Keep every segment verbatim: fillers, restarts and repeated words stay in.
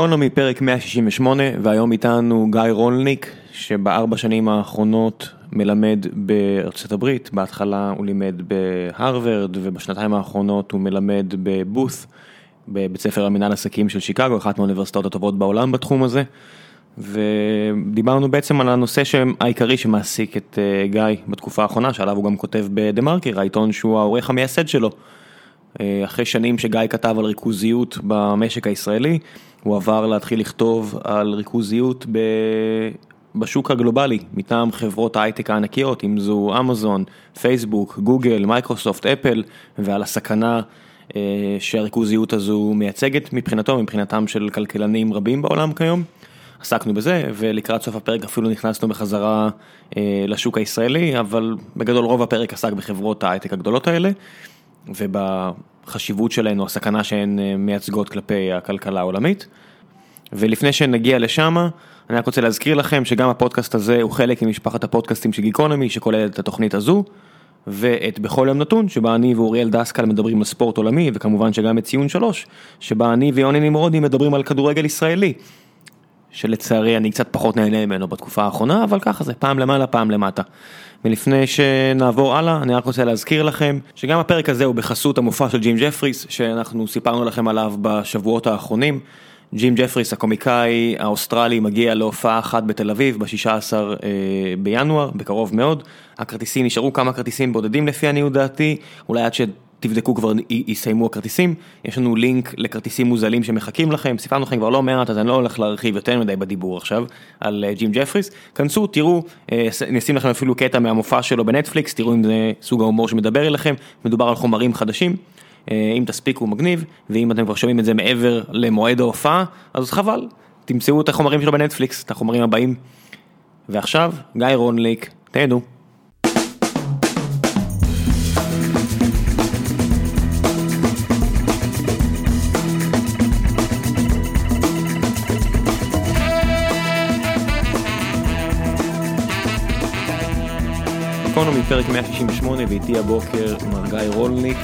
אקונומי פרק מאה שישים ושמונה, והיום איתנו גיא רולניק, שבארבע שנים האחרונות מלמד בארצות הברית. בהתחלה הוא לימד בהרווארד, ובשנתיים האחרונות הוא מלמד בבוס, בבית ספר המנהל עסקים של שיקגו, אחת מהאוניברסיטאות הטובות בעולם בתחום הזה. ודיברנו בעצם על הנושא העיקרי שמעסיק את גיא בתקופה האחרונה, שעליו הוא גם כותב בדמרקר, העיתון שהוא העורך המייסד שלו. אחרי שנים שגיא כתב על ריכוזיות במשק הישראלי, הוא עבר להתחיל לכתוב על ריכוזיות ב... בשוק הגלובלי, מטעם חברות ההייטק הענקיות, אם זו אמזון, פייסבוק, גוגל, מייקרוסופט, אפל, ועל הסכנה אה, שהריכוזיות הזו מייצגת מבחינתו, מבחינתם של כלכלנים רבים בעולם כיום. עסקנו בזה, ולקראת סוף הפרק אפילו נכנסנו בחזרה אה, לשוק הישראלי, אבל בגדול רוב הפרק עסק בחברות ההייטק הגדולות האלה, ובחשיבות שלנו, הסכנה שהן מייצגות כלפי הכלכלה העולמית. ולפני שנגיע לשם, אני רק רוצה להזכיר לכם שגם הפודקאסט הזה הוא חלק ממשפחת הפודקאסטים של גיקונומי, שכוללת את התוכנית הזו, ואת בכל יום נתון, שבה אני ואוריאל דסקל מדברים על ספורט עולמי, וכמובן שגם את ציון שלוש, שבה אני ויוני נמרודי מדברים על כדורגל ישראלי, שלצערי אני קצת פחות נהנה ממנו בתקופה האחרונה, אבל ככה זה, פעם למעלה, פעם למטה. ולפני שנעבור הלאה, אני רק רוצה להזכיר לכם שגם הפרק הזה הוא בחסות המופע של ג'ים ג'פריס, שאנחנו סיפרנו לכם עליו בשבועות האחרונים. ג'ים ג'פריס, הקומיקאי האוסטרלי, מגיע להופעה אחת בתל אביב, ב-שישה עשר בינואר, בקרוב מאוד. הכרטיסים נשארו כמה כרטיסים בודדים לפי עניות דעתי, אולי עד ש... תבדקו כבר, יסיימו הכרטיסים, יש לנו לינק לכרטיסים מוזלים שמחכים לכם, סיפרנו לכם כבר לא מעט, אז אני לא הולך להרחיב יותר מדי בדיבור עכשיו, על ג'ים ג'פריס, כנסו, תראו, נשים לכם אפילו קטע מהמופע שלו בנטפליקס, תראו אם זה סוג ההומור שמדבר אליכם, מדובר על חומרים חדשים, אם תספיקו מגניב, ואם אתם כבר שומעים את זה מעבר למועד ההופעה, אז חבל, תמצאו את החומרים שלו בנטפליקס, את החומרים הבאים, ועכשיו, גיא רולניק, תהנו. פרק מאה שישים ושמונה, ואיתי הבוקר מר גיא רולניק.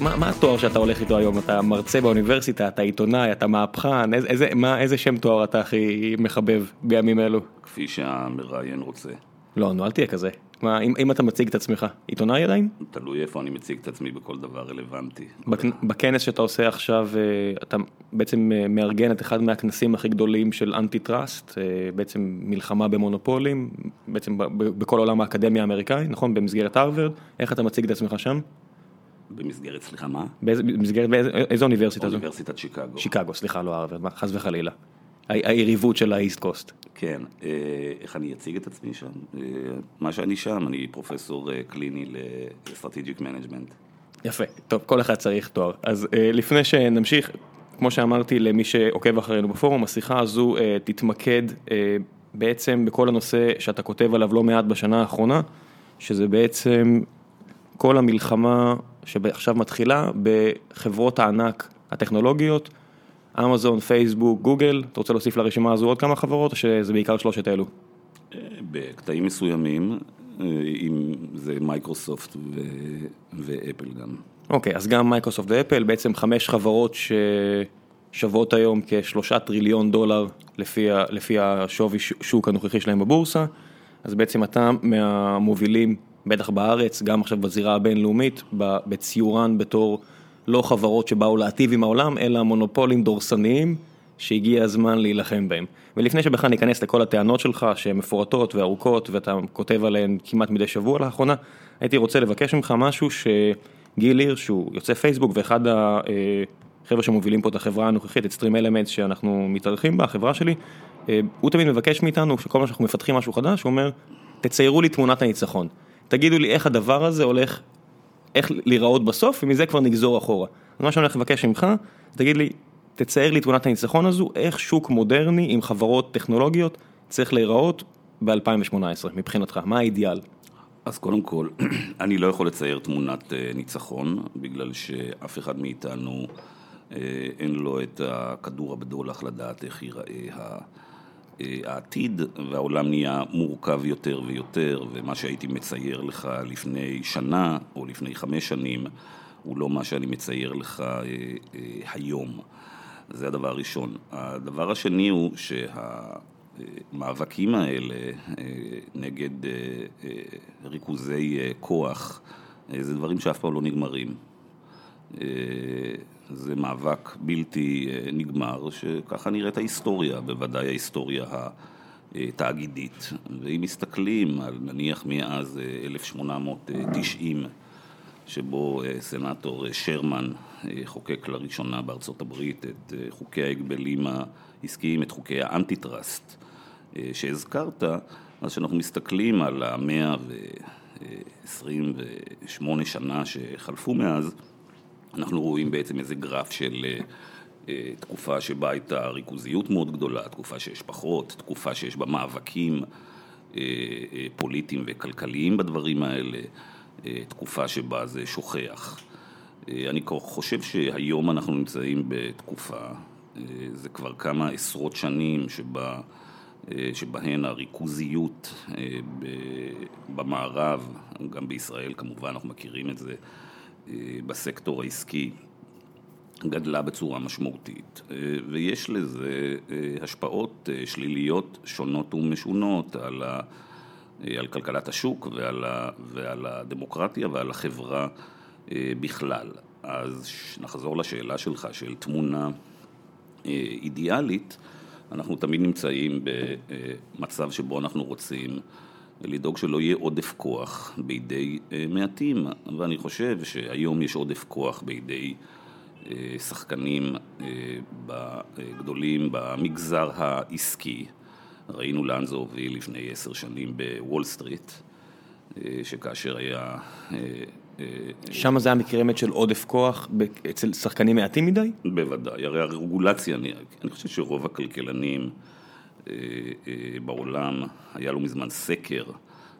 מה, מה התואר שאתה הולך איתו היום? אתה מרצה באוניברסיטה, אתה עיתונאי, אתה מהפכן, איזה, איזה, מה, איזה שם תואר אתה הכי מחבב בימים אלו? כפי שהמראיין רוצה. לא, נו, אל תהיה כזה. מה, אם, אם אתה מציג את עצמך, עיתונאי עדיין? תלוי איפה אני מציג את עצמי בכל דבר רלוונטי. בכ, בכנס שאתה עושה עכשיו, אתה בעצם מארגן את אחד מהכנסים הכי גדולים של אנטי-טראסט, בעצם מלחמה במונופולים, בעצם בכל עולם האקדמיה האמריקאי, נכון? במסגרת הרווארד. איך אתה מציג את עצמך שם? במסגרת, סליחה, מה? באיזה, במסגרת, באיזה, איזו אוניברסיטה? אוניברסיטת שיקגו. שיקגו, סליחה, לא הרווארד, חס וחלילה. היריבות של האיסט קוסט. כן, איך אני אציג את עצמי שם? מה שאני שם, אני פרופסור קליני לסטרטיג'יק מנג'מנט. יפה, טוב, כל אחד צריך תואר. אז לפני שנמשיך, כמו שאמרתי למי שעוקב אחרינו בפורום, השיחה הזו תתמקד בעצם בכל הנושא שאתה כותב עליו לא מעט בשנה האחרונה, שזה בעצם כל המלחמה שעכשיו מתחילה בחברות הענק הטכנולוגיות, אמזון, פייסבוק, גוגל. אתה רוצה להוסיף לרשימה הזו עוד כמה חברות, או שזה בעיקר שלושת אלו? בקטעים מסוימים, אם זה מייקרוסופט ו... ואפל גם. אוקיי, אז גם מייקרוסופט ואפל, בעצם חמש חברות ששוות היום כשלושה טריליון דולר, לפי, לפי השווי שוק הנוכחי שלהם בבורסה. אז בעצם אתה מהמובילים, בטח בארץ, גם עכשיו בזירה הבינלאומית, בציורן בתור... לא חברות שבאו להטיב עם העולם, אלא מונופולים דורסניים שהגיע הזמן להילחם בהם. ולפני שבכלל ניכנס לכל הטענות שלך, שהן מפורטות וארוכות, ואתה כותב עליהן כמעט מדי שבוע לאחרונה, הייתי רוצה לבקש ממך משהו שגיל ליר, שהוא יוצא פייסבוק, ואחד החבר'ה שמובילים פה את החברה הנוכחית, את סטרים אלמנטס שאנחנו מתארחים בה, החברה שלי, הוא תמיד מבקש מאיתנו, שכל מה שאנחנו מפתחים משהו חדש, הוא אומר, תציירו לי תמונת הניצחון. תגידו לי איך הדבר הזה הולך איך לראות בסוף, ומזה כבר נגזור אחורה. אז מה שאני הולך לבקש ממך, תגיד לי, תצייר לי תמונת הניצחון הזו, איך שוק מודרני עם חברות טכנולוגיות צריך להיראות ב-אלפיים שמונה עשרה, מבחינתך, מה האידיאל? אז קודם כל, אני לא יכול לצייר תמונת ניצחון, בגלל שאף אחד מאיתנו אין לו את הכדור הבדולח לדעת איך ייראה העתיד, והעולם נהיה מורכב יותר ויותר, ומה שהייתי מצייר לך לפני שנה או לפני חמש שנים הוא לא מה שאני מצייר לך היום. זה הדבר הראשון. הדבר השני הוא שהמאבקים האלה נגד ריכוזי כוח, זה דברים שאף פעם לא נגמרים. זה מאבק בלתי נגמר, שככה נראית ההיסטוריה, בוודאי ההיסטוריה התאגידית. ואם מסתכלים, נניח מאז אלף שמונה מאות תשעים, שבו סנאטור שרמן חוקק לראשונה בארצות הברית את חוקי ההגבלים העסקיים, את חוקי האנטיטרסט שהזכרת, אז שאנחנו מסתכלים על ה-מאה ועשרים ושמונה שנה שחלפו מאז, אנחנו רואים בעצם איזה גרף של תקופה שבה הייתה ריכוזיות מאוד גדולה, תקופה שיש פחות, תקופה שיש בה מאבקים פוליטיים וכלכליים בדברים האלה, תקופה שבה זה שוכח. אני חושב שהיום אנחנו נמצאים בתקופה, זה כבר כמה עשרות שנים שבה, שבהן הריכוזיות במערב, גם בישראל כמובן אנחנו מכירים את זה, בסקטור העסקי גדלה בצורה משמעותית, ויש לזה השפעות שליליות שונות ומשונות על ה על כלכלת השוק ועל ה, ועל הדמוקרטיה ועל החברה בכלל. אז נחזור לשאלה שלך של תמונה אידיאלית, אנחנו תמיד נמצאים במצב שבו אנחנו רוצים לדאוג שלא יהיה עודף כוח בידי מעטים, ואני חושב שהיום יש עודף כוח בידי שחקנים גדולים במגזר העסקי. ראינו לאן זה הוביל לפני עשר שנים בוול סטריט, שכאשר היה... שם זה המקרמת של עודף כוח אצל שחקנים מעטים מדי? בוודאי, הרי הרגולציה, אני, אני חושב שרוב הכלכלנים בעולם, היה לו מזמן סקר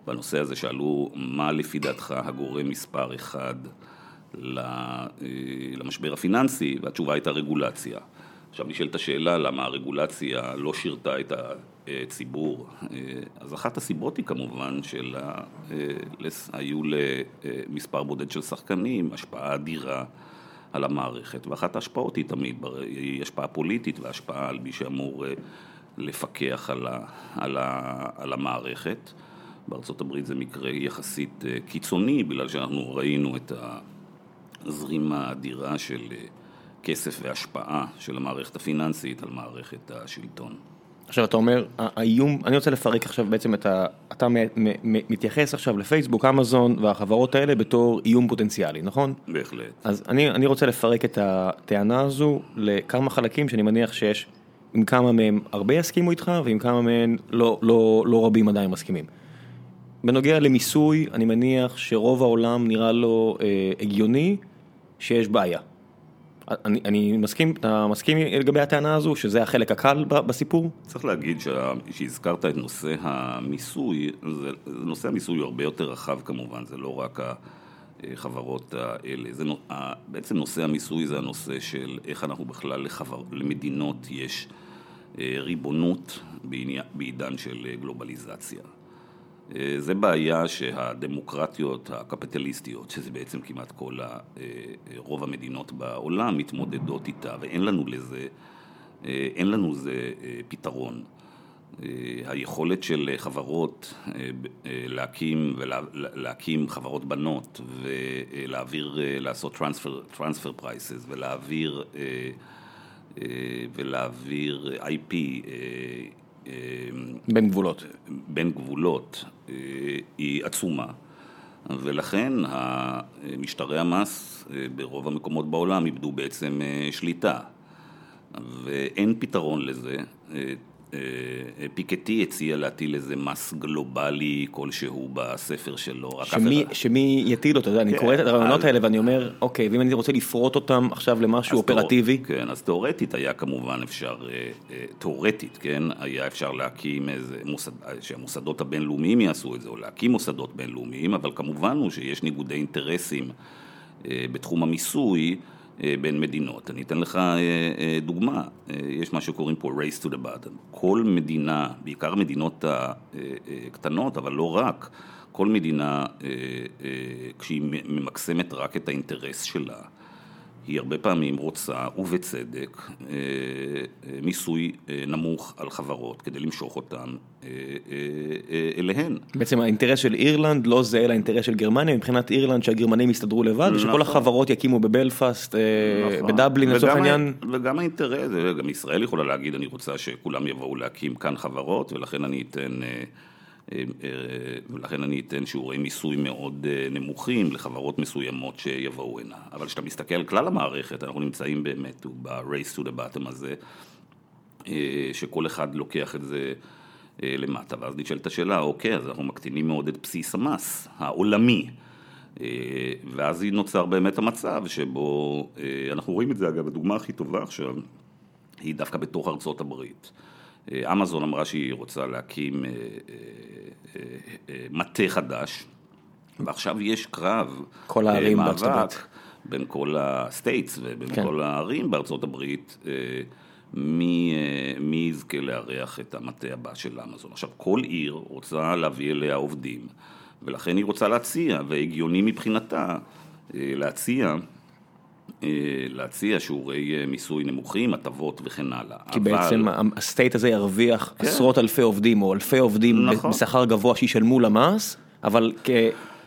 בנושא הזה, שאלו מה לפי דעתך הגורם מספר אחד למשבר הפיננסי, והתשובה הייתה רגולציה. עכשיו נשאלת השאלה למה הרגולציה לא שירתה את הציבור. אז אחת הסיבות היא כמובן שהיו למספר בודד של שחקנים, השפעה אדירה על המערכת, ואחת ההשפעות היא תמיד, היא השפעה פוליטית והשפעה על מי שאמור לפקח על, ה, על, ה, על המערכת. בארצות הברית זה מקרה יחסית קיצוני, בגלל שאנחנו ראינו את הזרימה האדירה של כסף והשפעה של המערכת הפיננסית על מערכת השלטון. עכשיו אתה אומר, האיום, אני רוצה לפרק עכשיו בעצם את ה... אתה מתייחס עכשיו לפייסבוק, אמזון והחברות האלה בתור איום פוטנציאלי, נכון? בהחלט. אז אני, אני רוצה לפרק את הטענה הזו לכמה חלקים שאני מניח שיש, עם כמה מהם הרבה יסכימו איתך, ועם כמה מהם לא, לא, לא רבים עדיין מסכימים. בנוגע למיסוי, אני מניח שרוב העולם נראה לו אה, הגיוני שיש בעיה. אני, אני מסכים, אתה מסכים לגבי הטענה הזו, שזה החלק הקל בסיפור? צריך להגיד שהזכרת את נושא המיסוי, זה, נושא המיסוי הוא הרבה יותר רחב כמובן, זה לא רק החברות האלה. זה, בעצם נושא המיסוי זה הנושא של איך אנחנו בכלל לחבר, למדינות יש ריבונות בעידן של גלובליזציה. זה בעיה שהדמוקרטיות הקפיטליסטיות, שזה בעצם כמעט כל רוב המדינות בעולם, מתמודדות איתה, ואין לנו לזה, אין לנו זה פתרון. היכולת של חברות להקים, ולהקים חברות בנות, ולהעביר, לעשות transfer, transfer prices, ולהעביר, ולהעביר איי פי, בין גבולות. בין גבולות היא עצומה, ולכן משטרי המס ברוב המקומות בעולם איבדו בעצם שליטה, ואין פתרון לזה. פיקטי הציע להטיל איזה מס גלובלי כלשהו בספר שלו. שמי, שמי יטיל אותו, אני קורא את הרעיונות האלה ואני אומר, אוקיי, ואם אני רוצה לפרוט אותם עכשיו למשהו אופרטיבי? כן, אז תיאורטית היה כמובן אפשר, תיאורטית, כן, היה אפשר להקים איזה, שהמוסדות הבינלאומיים יעשו את זה, או להקים מוסדות בינלאומיים, אבל כמובן הוא שיש ניגודי אינטרסים בתחום המיסוי, בין מדינות. אני אתן לך דוגמה, יש מה שקוראים פה race to the bottom. כל מדינה, בעיקר מדינות הקטנות, אבל לא רק, כל מדינה כשהיא ממקסמת רק את האינטרס שלה, היא הרבה פעמים רוצה, ובצדק, מיסוי נמוך על חברות, כדי למשוך אותן אליהן. בעצם האינטרס של אירלנד לא זהה לאינטרס של גרמניה, מבחינת אירלנד שהגרמנים יסתדרו לבד, ושכל החברות יקימו בבלפאסט, בדבלין, לצורך העניין. וגם האינטרס, וגם ישראל יכולה להגיד, אני רוצה שכולם יבואו להקים כאן חברות, ולכן אני אתן... ולכן אני אתן שיעורי מיסוי מאוד נמוכים לחברות מסוימות שיבואו הנה. אבל כשאתה מסתכל על כלל המערכת, אנחנו נמצאים באמת ב-race to the bottom הזה, שכל אחד לוקח את זה למטה. ואז נשאלת השאלה, אוקיי, אז אנחנו מקטינים מאוד את בסיס המס העולמי, ואז נוצר באמת המצב שבו, אנחנו רואים את זה, אגב, הדוגמה הכי טובה עכשיו, היא דווקא בתוך ארצות הברית. אמזון אמרה שהיא רוצה להקים מטה חדש, ועכשיו יש קרב, כל הערים בארצות הברית, בין כל הסטייטס ובין כל הערים בארצות הברית, מי יזכה להריח את המטה הבא של אמזון. עכשיו, כל עיר רוצה להביא אליה עובדים, ולכן היא רוצה להציע, והגיוני מבחינתה להציע, להציע שיעורי מיסוי נמוכים, הטבות וכן הלאה. כי אבל... בעצם הסטייט הזה ירוויח כן. עשרות אלפי עובדים, או אלפי עובדים נכון. בשכר גבוה שישלמו למס, אבל כ...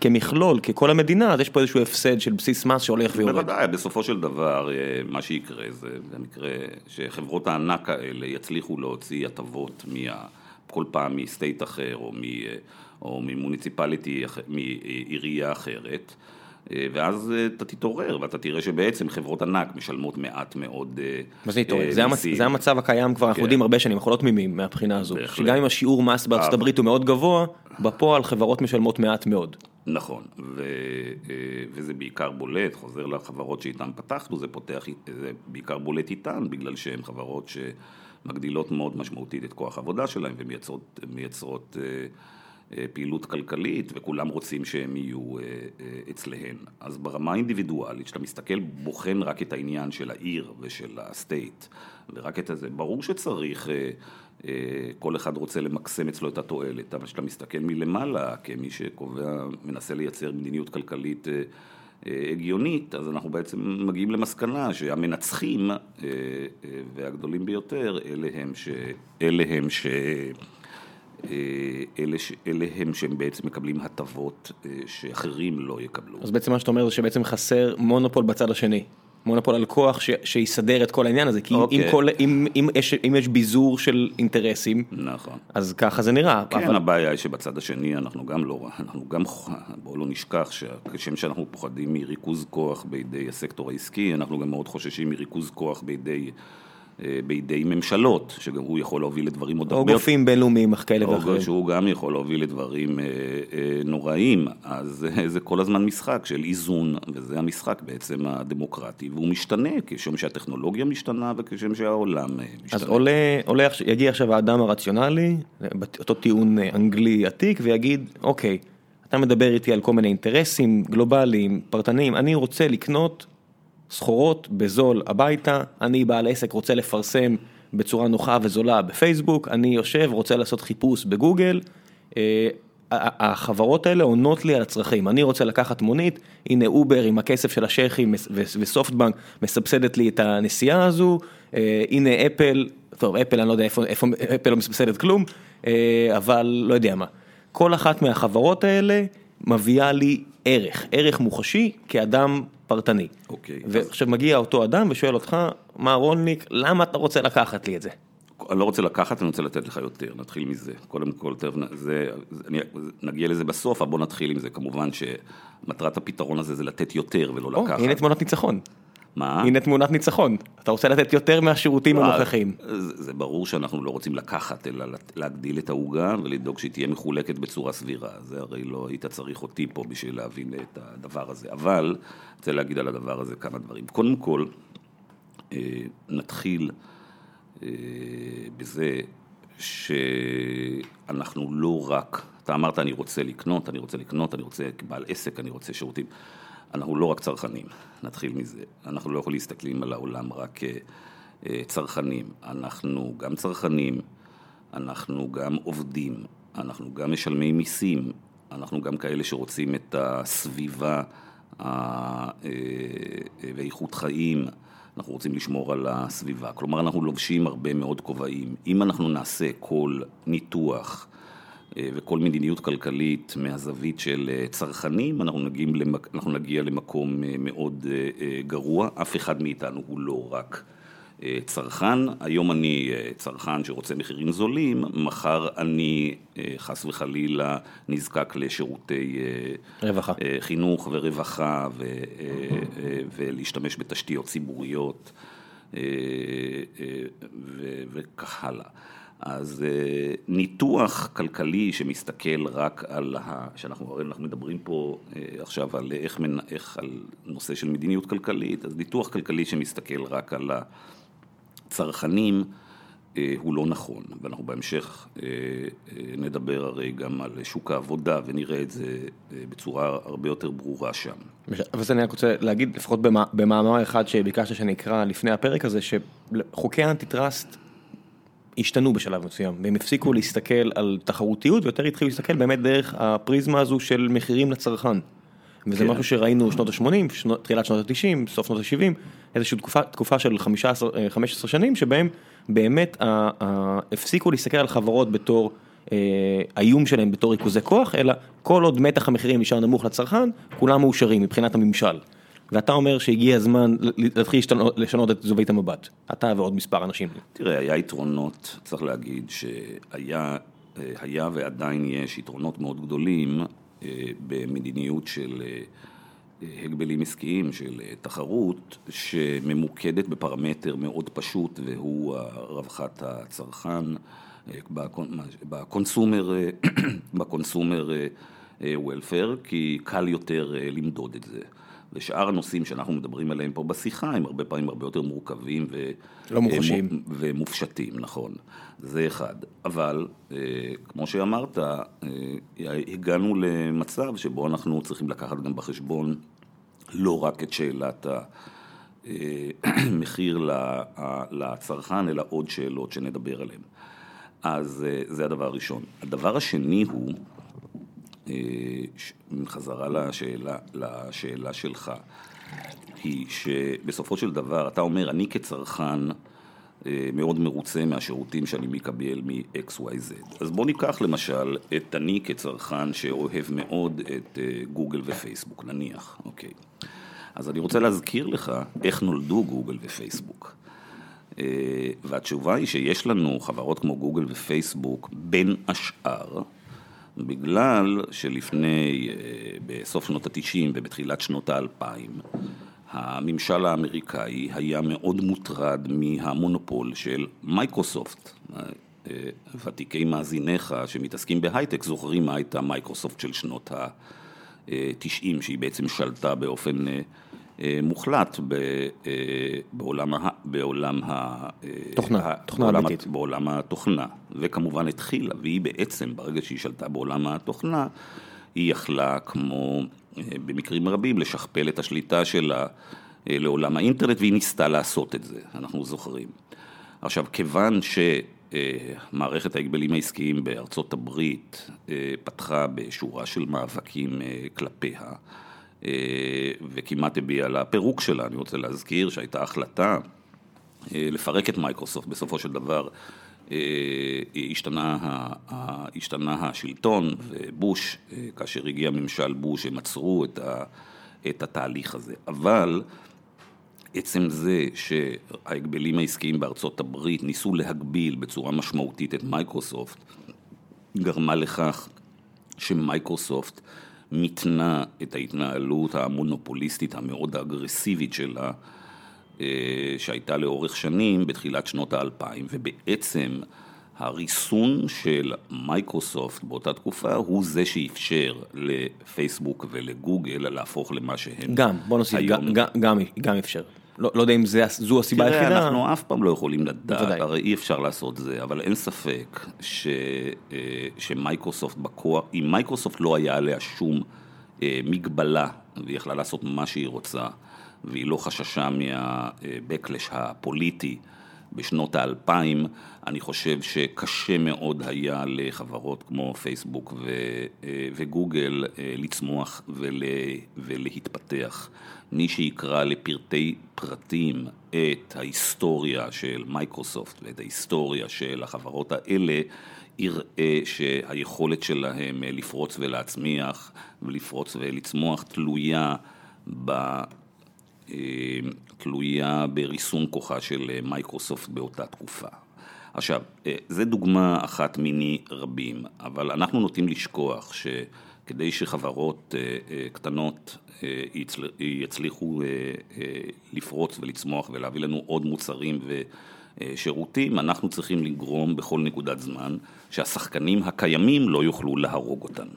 כמכלול, ככל המדינה, אז יש פה איזשהו הפסד של בסיס מס שהולך ויורד. בוודאי, בסופו של דבר, מה שיקרה זה, זה מקרה שחברות הענק האלה יצליחו להוציא הטבות מה... כל פעם מסטייט אחר, או, מ... או ממוניציפליטי, מעירייה אחרת, ואז אתה תתעורר, ואתה תראה שבעצם חברות ענק משלמות מעט מאוד. מה זה תתעורר? זה המצב הקיים כבר, אנחנו יודעים הרבה שנים, אנחנו לא תמימים מהבחינה הזו. שגם אם השיעור מס בארצות הברית הוא מאוד גבוה, בפועל חברות משלמות מעט מאוד. נכון, וזה בעיקר בולט, חוזר לחברות שאיתן פתחנו, זה בעיקר בולט איתן, בגלל שהן חברות שמגדילות מאוד משמעותית את כוח העבודה שלהן, ומייצרות... פעילות כלכלית, וכולם רוצים שהם יהיו אצלהן. אז ברמה האינדיבידואלית, שאתה מסתכל, בוחן רק את העניין של העיר ושל הסטייט, ורק את זה. ברור שצריך, כל אחד רוצה למקסם אצלו את התועלת, אבל שאתה מסתכל מלמעלה, כמי שקובע, מנסה לייצר מדיניות כלכלית הגיונית, אז אנחנו בעצם מגיעים למסקנה שהמנצחים והגדולים ביותר, אלה הם ש... אלה הם ש... אלה, אלה הם שהם בעצם מקבלים הטבות שאחרים לא יקבלו. אז בעצם מה שאתה אומר זה שבעצם חסר מונופול בצד השני, מונופול על כוח ש, שיסדר את כל העניין הזה, כי okay. אם, כל, אם, אם, יש, אם יש ביזור של אינטרסים, נכון. אז ככה זה נראה. כן, אבל... הבעיה היא שבצד השני אנחנו גם לא, אנחנו גם, בואו לא נשכח, כשם שאנחנו פוחדים מריכוז כוח בידי הסקטור העסקי, אנחנו גם מאוד חוששים מריכוז כוח בידי... בידי ממשלות, שגם הוא יכול להוביל לדברים עוד הרבה... או גופים בינלאומיים, אך כאלה ואחרים. שהוא גם יכול להוביל לדברים נוראים, אז זה כל הזמן משחק של איזון, וזה המשחק בעצם הדמוקרטי, והוא משתנה, כשם שהטכנולוגיה משתנה, וכשם שהעולם משתנה. אז עולה, עולה, יגיע עכשיו האדם הרציונלי, אותו טיעון אנגלי עתיק, ויגיד, אוקיי, אתה מדבר איתי על כל מיני אינטרסים גלובליים, פרטניים, אני רוצה לקנות... סחורות בזול הביתה, אני בעל עסק רוצה לפרסם בצורה נוחה וזולה בפייסבוק, אני יושב רוצה לעשות חיפוש בגוגל, החברות האלה עונות לי על הצרכים, אני רוצה לקחת מונית, הנה אובר עם הכסף של השייכים וסופטבנק מסבסדת לי את הנסיעה הזו, הנה אפל, טוב אפל אני לא יודע איפה, איפה אפל לא מסבסדת כלום, אבל לא יודע מה, כל אחת מהחברות האלה מביאה לי ערך, ערך מוחשי כאדם פרטני. אוקיי. ועכשיו מגיע אותו אדם ושואל אותך, מה רולניק, למה אתה רוצה לקחת לי את זה? אני לא רוצה לקחת, אני רוצה לתת לך יותר, נתחיל מזה. קודם כל, זה, אני, נגיע לזה בסוף, אבל בוא נתחיל עם זה. כמובן שמטרת הפתרון הזה זה לתת יותר ולא או, לקחת. הנה תמונת ניצחון. מה? הנה תמונת ניצחון. אתה רוצה לתת יותר מהשירותים הנוכחיים. זה, זה ברור שאנחנו לא רוצים לקחת, אלא להגדיל את העוגה ולדאוג שהיא תהיה מחולקת בצורה סבירה. זה הרי לא היית צריך אותי פה בשביל להבין את הדבר הזה. אבל, רוצה להגיד על הדבר הזה כמה דברים. קודם כל, נתחיל בזה שאנחנו לא רק, אתה אמרת אני רוצה לקנות, אני רוצה לקנות, אני רוצה בעל עסק, אני רוצה שירותים. אנחנו לא רק צרכנים, נתחיל מזה. אנחנו לא יכולים להסתכלים על העולם רק צרכנים. אנחנו גם צרכנים, אנחנו גם עובדים, אנחנו גם משלמי מיסים, אנחנו גם כאלה שרוצים את הסביבה ואיכות חיים, אנחנו רוצים לשמור על הסביבה. כלומר, אנחנו לובשים הרבה מאוד כובעים. אם אנחנו נעשה כל ניתוח וכל מדיניות כלכלית מהזווית של צרכנים, אנחנו נגיע למק... אנחנו נגיע למקום מאוד גרוע. אף אחד מאיתנו הוא לא רק צרכן. היום אני צרכן שרוצה מחירים זולים, מחר אני חס וחלילה נזקק לשירותי רווחה. חינוך ורווחה ו... ולהשתמש בתשתיות ציבוריות ו... וכך הלאה. אז ניתוח כלכלי שמסתכל רק על ה... שאנחנו מדברים פה עכשיו על איך, איך על נושא של מדיניות כלכלית, אז ניתוח כלכלי שמסתכל רק על הצרכנים הוא לא נכון, ואנחנו בהמשך נדבר הרי גם על שוק העבודה ונראה את זה בצורה הרבה יותר ברורה שם. אבל אני רק רוצה להגיד, לפחות במאמר אחד שביקשת שנקרא לפני הפרק הזה, שחוקי האנטיטרסט השתנו בשלב מסוים, והם הפסיקו להסתכל על תחרותיות, ויותר התחילו להסתכל באמת דרך הפריזמה הזו של מחירים לצרכן. וזה משהו שראינו שנות ה-שמונים, תחילת שנות ה-תשעים, סוף שנות ה-שבעים, איזושהי תקופה של חמש עשרה שנים, שבהם באמת הפסיקו להסתכל על חברות בתור האיום שלהם, בתור ריכוזי כוח, אלא כל עוד מתח המחירים נשאר נמוך לצרכן, כולם מאושרים מבחינת הממשל. ואתה אומר שהגיע הזמן להתחיל לשנות את זווית המבט. אתה ועוד מספר אנשים. תראה, היה יתרונות, צריך להגיד, שהיה היה ועדיין יש יתרונות מאוד גדולים במדיניות של הגבלים עסקיים, של תחרות, שממוקדת בפרמטר מאוד פשוט, והוא רווחת הצרכן, בקונסומר, בקונסומר welfare, כי קל יותר למדוד את זה. ושאר הנושאים שאנחנו מדברים עליהם פה בשיחה, הם הרבה פעמים הרבה יותר מורכבים ו... לא מוחשים. ומופשטים, נכון. זה אחד. אבל, כמו שאמרת, הגענו למצב שבו אנחנו צריכים לקחת גם בחשבון לא רק את שאלת המחיר לצרכן, אלא עוד שאלות שנדבר עליהן. אז זה הדבר הראשון. הדבר השני הוא, חזרה לשאלה, לשאלה שלך, היא שבסופו של דבר אתה אומר, אני כצרכן מאוד מרוצה מהשירותים שאני מקבל מ-X Y Z. אז בוא ניקח למשל את אני כצרכן שאוהב מאוד את גוגל ופייסבוק, נניח. אוקיי. אז אני רוצה להזכיר לך איך נולדו גוגל ופייסבוק. והתשובה היא שיש לנו חברות כמו גוגל ופייסבוק בין השאר, בגלל שלפני, בסוף שנות ה-תשעים ובתחילת שנות ה-אלפיים, הממשל האמריקאי היה מאוד מוטרד מהמונופול של מייקרוסופט. ותיקי מאזיניך שמתעסקים בהייטק זוכרים מה הייתה מייקרוסופט של שנות ה-תשעים, שהיא בעצם שלטה באופן מוחלט בעולם בעולם התוכנה, בעולם התוכנה, וכמובן התחילה, והיא בעצם ברגע שהיא שלטה בעולם התוכנה, היא יכלה כמו במקרים רבים לשכפל את השליטה שלה לעולם האינטרנט, והיא ניסתה לעשות את זה, אנחנו זוכרים. עכשיו, כיוון שמערכת ההגבלים העסקיים בארצות הברית פתחה בשורה של מאבקים כלפיה, וכמעט הביאה לפירוק שלה. אני רוצה להזכיר שהייתה החלטה לפרק את מייקרוסופט. בסופו של דבר השתנה, השתנה השלטון ובוש, כאשר הגיע ממשל בוש, הם עצרו את, ה, את התהליך הזה. אבל עצם זה שההגבלים העסקיים בארצות הברית ניסו להגביל בצורה משמעותית את מייקרוסופט, גרמה לכך שמייקרוסופט מתנה את ההתנהלות המונופוליסטית המאוד אגרסיבית שלה, שהייתה לאורך שנים בתחילת שנות האלפיים, ובעצם הריסון של מייקרוסופט באותה תקופה הוא זה שאפשר לפייסבוק ולגוגל להפוך למה שהם. גם, בוא נוסיף, היום... גם, גם, גם אפשר. לא, לא יודע אם זה, זו הסיבה תראה, היחידה. תראה, אנחנו אף פעם לא יכולים לדעת, הרי אי אפשר לעשות זה, אבל אין ספק ש, שמייקרוסופט בכוח, אם מייקרוסופט לא היה עליה שום מגבלה, והיא יכלה לעשות מה שהיא רוצה, והיא לא חששה מהבקלש הפוליטי בשנות האלפיים, אני חושב שקשה מאוד היה לחברות כמו פייסבוק וגוגל לצמוח ולהתפתח. מי שיקרא לפרטי פרטים את ההיסטוריה של מייקרוסופט ואת ההיסטוריה של החברות האלה, יראה שהיכולת שלהם לפרוץ ולהצמיח ולפרוץ ולצמוח תלויה בפרטים. תלויה בריסון כוחה של מייקרוסופט באותה תקופה. עכשיו, זה דוגמה אחת מיני רבים, אבל אנחנו נוטים לשכוח שכדי שחברות קטנות יצליחו לפרוץ ולצמוח ולהביא לנו עוד מוצרים ושירותים, אנחנו צריכים לגרום בכל נקודת זמן שהשחקנים הקיימים לא יוכלו להרוג אותנו.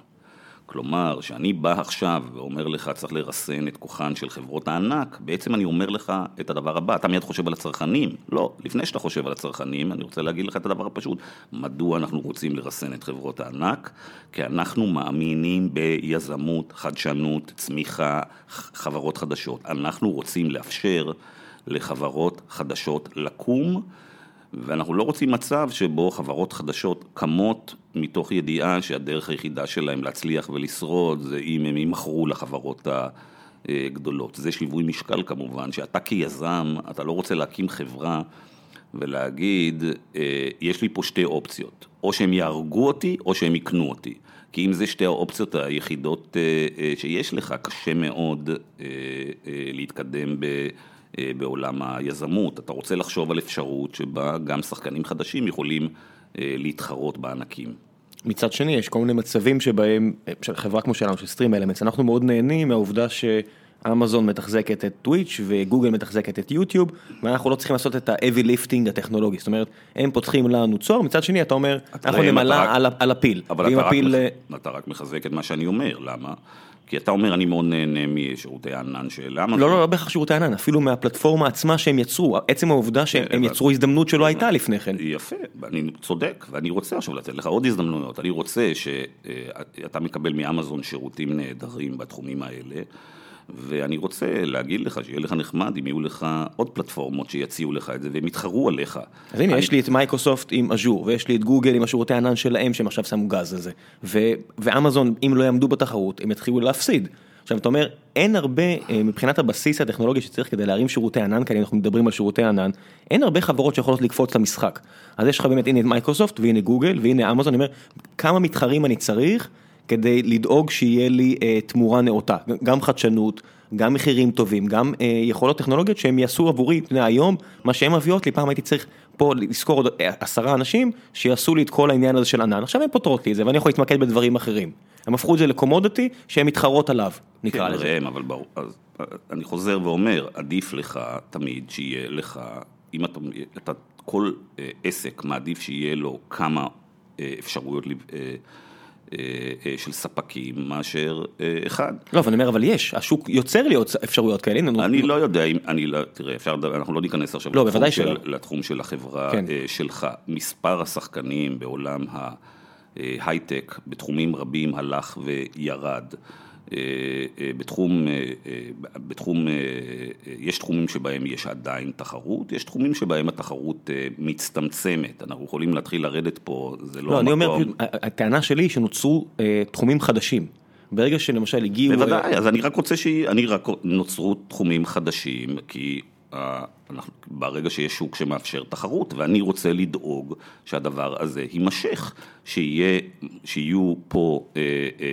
כלומר, שאני בא עכשיו ואומר לך, צריך לרסן את כוחן של חברות הענק, בעצם אני אומר לך את הדבר הבא, אתה מיד חושב על הצרכנים? לא, לפני שאתה חושב על הצרכנים, אני רוצה להגיד לך את הדבר הפשוט, מדוע אנחנו רוצים לרסן את חברות הענק? כי אנחנו מאמינים ביזמות, חדשנות, צמיחה, חברות חדשות. אנחנו רוצים לאפשר לחברות חדשות לקום, ואנחנו לא רוצים מצב שבו חברות חדשות קמות מתוך ידיעה שהדרך היחידה שלהם להצליח ולשרוד זה אם הם ימחרו לחברות הגדולות. זה שיווי משקל כמובן, שאתה כיזם, אתה לא רוצה להקים חברה ולהגיד, יש לי פה שתי אופציות, או שהם יהרגו אותי או שהם יקנו אותי. כי אם זה שתי האופציות היחידות שיש לך, קשה מאוד להתקדם ב... בעולם היזמות. אתה רוצה לחשוב על אפשרות שבה גם שחקנים חדשים יכולים להתחרות בענקים. מצד שני, יש כל מיני מצבים שבהם, של חברה כמו שלנו, של סטרים אלמנטס, אנחנו מאוד נהנים מהעובדה שאמזון מתחזקת את טוויץ' וגוגל מתחזקת את יוטיוב, ואנחנו לא צריכים לעשות את ה-heavy lifting הטכנולוגי. זאת אומרת, הם פותחים לנו צור, מצד שני אתה אומר, אנחנו נמלא על הפיל. אבל אתה רק מחזק את מה שאני אומר, למה? כי אתה אומר, אני מאוד נהנה משירותי הענן של אמזון. לא, לא, לא בהכרח שירותי הענן, אפילו מהפלטפורמה עצמה שהם יצרו, עצם העובדה שהם יצרו הזדמנות שלא הייתה לפני כן. יפה, אני צודק, ואני רוצה עכשיו לתת לך עוד הזדמנויות. אני רוצה שאתה מקבל מאמזון שירותים נהדרים בתחומים האלה, ואני רוצה להגיד לך שיהיה לך נחמד אם יהיו לך עוד פלטפורמות שיציעו לך את זה והם יתחרו עליך. אז הנה, יש לי את מייקרוסופט עם אג'ור, ויש לי את גוגל עם השירותי הענן שלהם שהם עכשיו שמו גז לזה, ואמזון, אם לא יעמדו בתחרות, הם יתחילו להפסיד. עכשיו, אתה אומר, אין הרבה, מבחינת הבסיס הטכנולוגי שצריך כדי להרים שירותי ענן, כי אנחנו מדברים על שירותי ענן, אין הרבה חברות שיכולות לקפוץ למשחק. אז יש לך באמת, הנה מייקרוסופט, והנה גוגל, והנה אמזון, אומר, כמה מתחרים אני צריך כדי לדאוג שיהיה לי אה, תמורה נאותה, גם חדשנות, גם מחירים טובים, גם אה, יכולות טכנולוגיות שהם יעשו עבורי פני היום, מה שהם מביאות לי, פעם הייתי צריך פה לזכור עוד עשרה אנשים, שיעשו לי את כל העניין הזה של ענן, עכשיו הם פותרות לי את זה, ואני יכול להתמקד בדברים אחרים. הם הפכו את זה לקומודיטי, שהם מתחרות עליו, נקרא לזה. ראם, אבל ברור, אז, אני חוזר ואומר, עדיף לך תמיד שיהיה לך, אם אתה, אתה כל אה, עסק מעדיף שיהיה לו כמה אה, אפשרויות אה, של ספקים מאשר אחד. לא, אבל אני אומר, אבל יש, השוק יוצר לי עוד אפשרויות כאלה. אני לא יודע, אני לא, תראה, אפשר, אנחנו לא ניכנס עכשיו לתחום של החברה שלך. מספר השחקנים בעולם ההייטק בתחומים רבים הלך וירד. בתחום, בתחום, יש תחומים שבהם יש עדיין תחרות, יש תחומים שבהם התחרות מצטמצמת, אנחנו יכולים להתחיל לרדת פה, זה לא, לא אני אומר, הטענה שלי היא שנוצרו תחומים חדשים, ברגע שלמשל הגיעו... בוודאי, אז אני רק רוצה שאני רק נוצרו תחומים חדשים, כי ברגע שיש שוק שמאפשר תחרות, ואני רוצה לדאוג שהדבר הזה יימשך, שיהיה, שיהיו פה,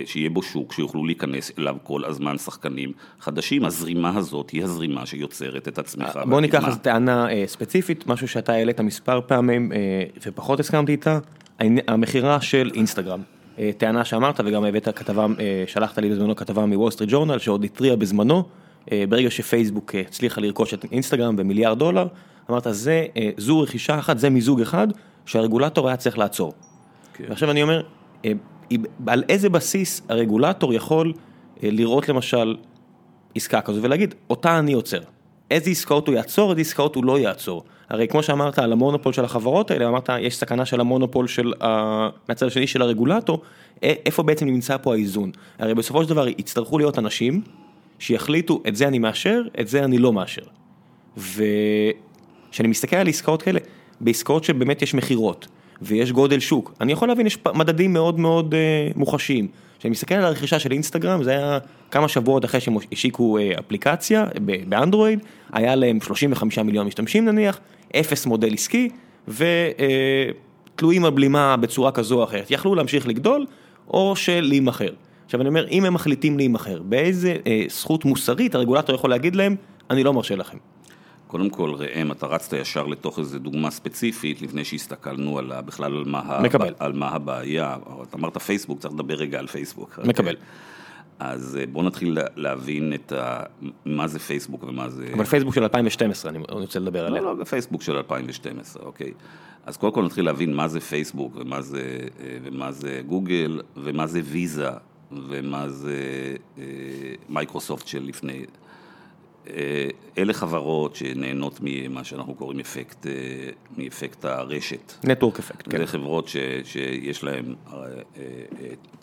שיהיה בו שוק שיוכלו להיכנס אליו כל הזמן שחקנים חדשים. הזרימה הזאת היא הזרימה שיוצרת את הצמיחה. בוא ניקח אז טענה ספציפית, משהו שאתה העלית מספר פעמים ופחות הסכמתי איתה, המחירה של אינסטגרם. טענה שאמרת וגם הבאת כתבה, שלחת לי בזמנו כתבה מוול סטריט ג'ורנל שעוד התריע בזמנו, ברגע שפייסבוק הצליחה לרכוש את אינסטגרם במיליארד דולר, אמרת, זה, זו רכישה אחת, זה מיזוג אחד, שהרגולטור היה צריך לעצור. Okay. ועכשיו אני אומר, על איזה בסיס הרגולטור יכול לראות למשל עסקה כזו, ולהגיד, אותה אני עוצר. איזה עסקאות הוא יעצור, איזה עסקאות הוא לא יעצור. הרי כמו שאמרת על המונופול של החברות האלה, אמרת, יש סכנה של המונופול של, מהצד השני של הרגולטור, איפה בעצם נמצא פה האיזון? הרי בסופו של דבר יצטרכו להיות אנשים, שיחליטו, את זה אני מאשר, את זה אני לא מאשר. שאני מסתכל על עסקאות כאלה, בעסקאות שבאמת יש מחירות, ויש גודל שוק, אני יכול להבין, יש מדדים מאוד מאוד אה, מוחשיים, כשאני מסתכל על הרכישה של אינסטגרם, זה היה כמה שבועות אחרי שהם השיקו אה, אפליקציה, ב- באנדרואיד, היה להם שלושים וחמישה מיליון משתמשים נניח, אפס מודל עסקי, ותלויים אה, על בלימה בצורה כזו או אחרת, יכלו להמשיך לגדול, או של להימחר. עכשיו אני אומר, אם הם מחליטים להימחר, באיזה אה, זכות מוסרית הרגולטור יכול להגיד להם, אני לא מרשה לכם. קודם כל, ראם, אתה רצת ישר לתוך איזו דוגמה ספציפית, לפני שהסתכלנו על בכלל על מה, מקבל. על מה הבעיה. אתה אמרת פייסבוק, צריך לדבר רגע על פייסבוק. מקבל. רק. אז בואו נתחיל להבין את ה... מה זה פייסבוק ומה זה... אבל פייסבוק של אלפיים ושתים עשרה, אני רוצה לדבר לא, עליה. לא, לא, פייסבוק של אלפיים ושתים עשרה, אוקיי. אז קודם כל נתחיל להבין מה זה פייסבוק ומה זה, ומה זה גוגל ומה זה ויזה ומה זה מייקרוסופט של לפני... אלה חברות שנהנות ממה שאנחנו קוראים אפקט, מאפקט הרשת. נטוורק אפקט, כן. זה חברות ש, שיש להן,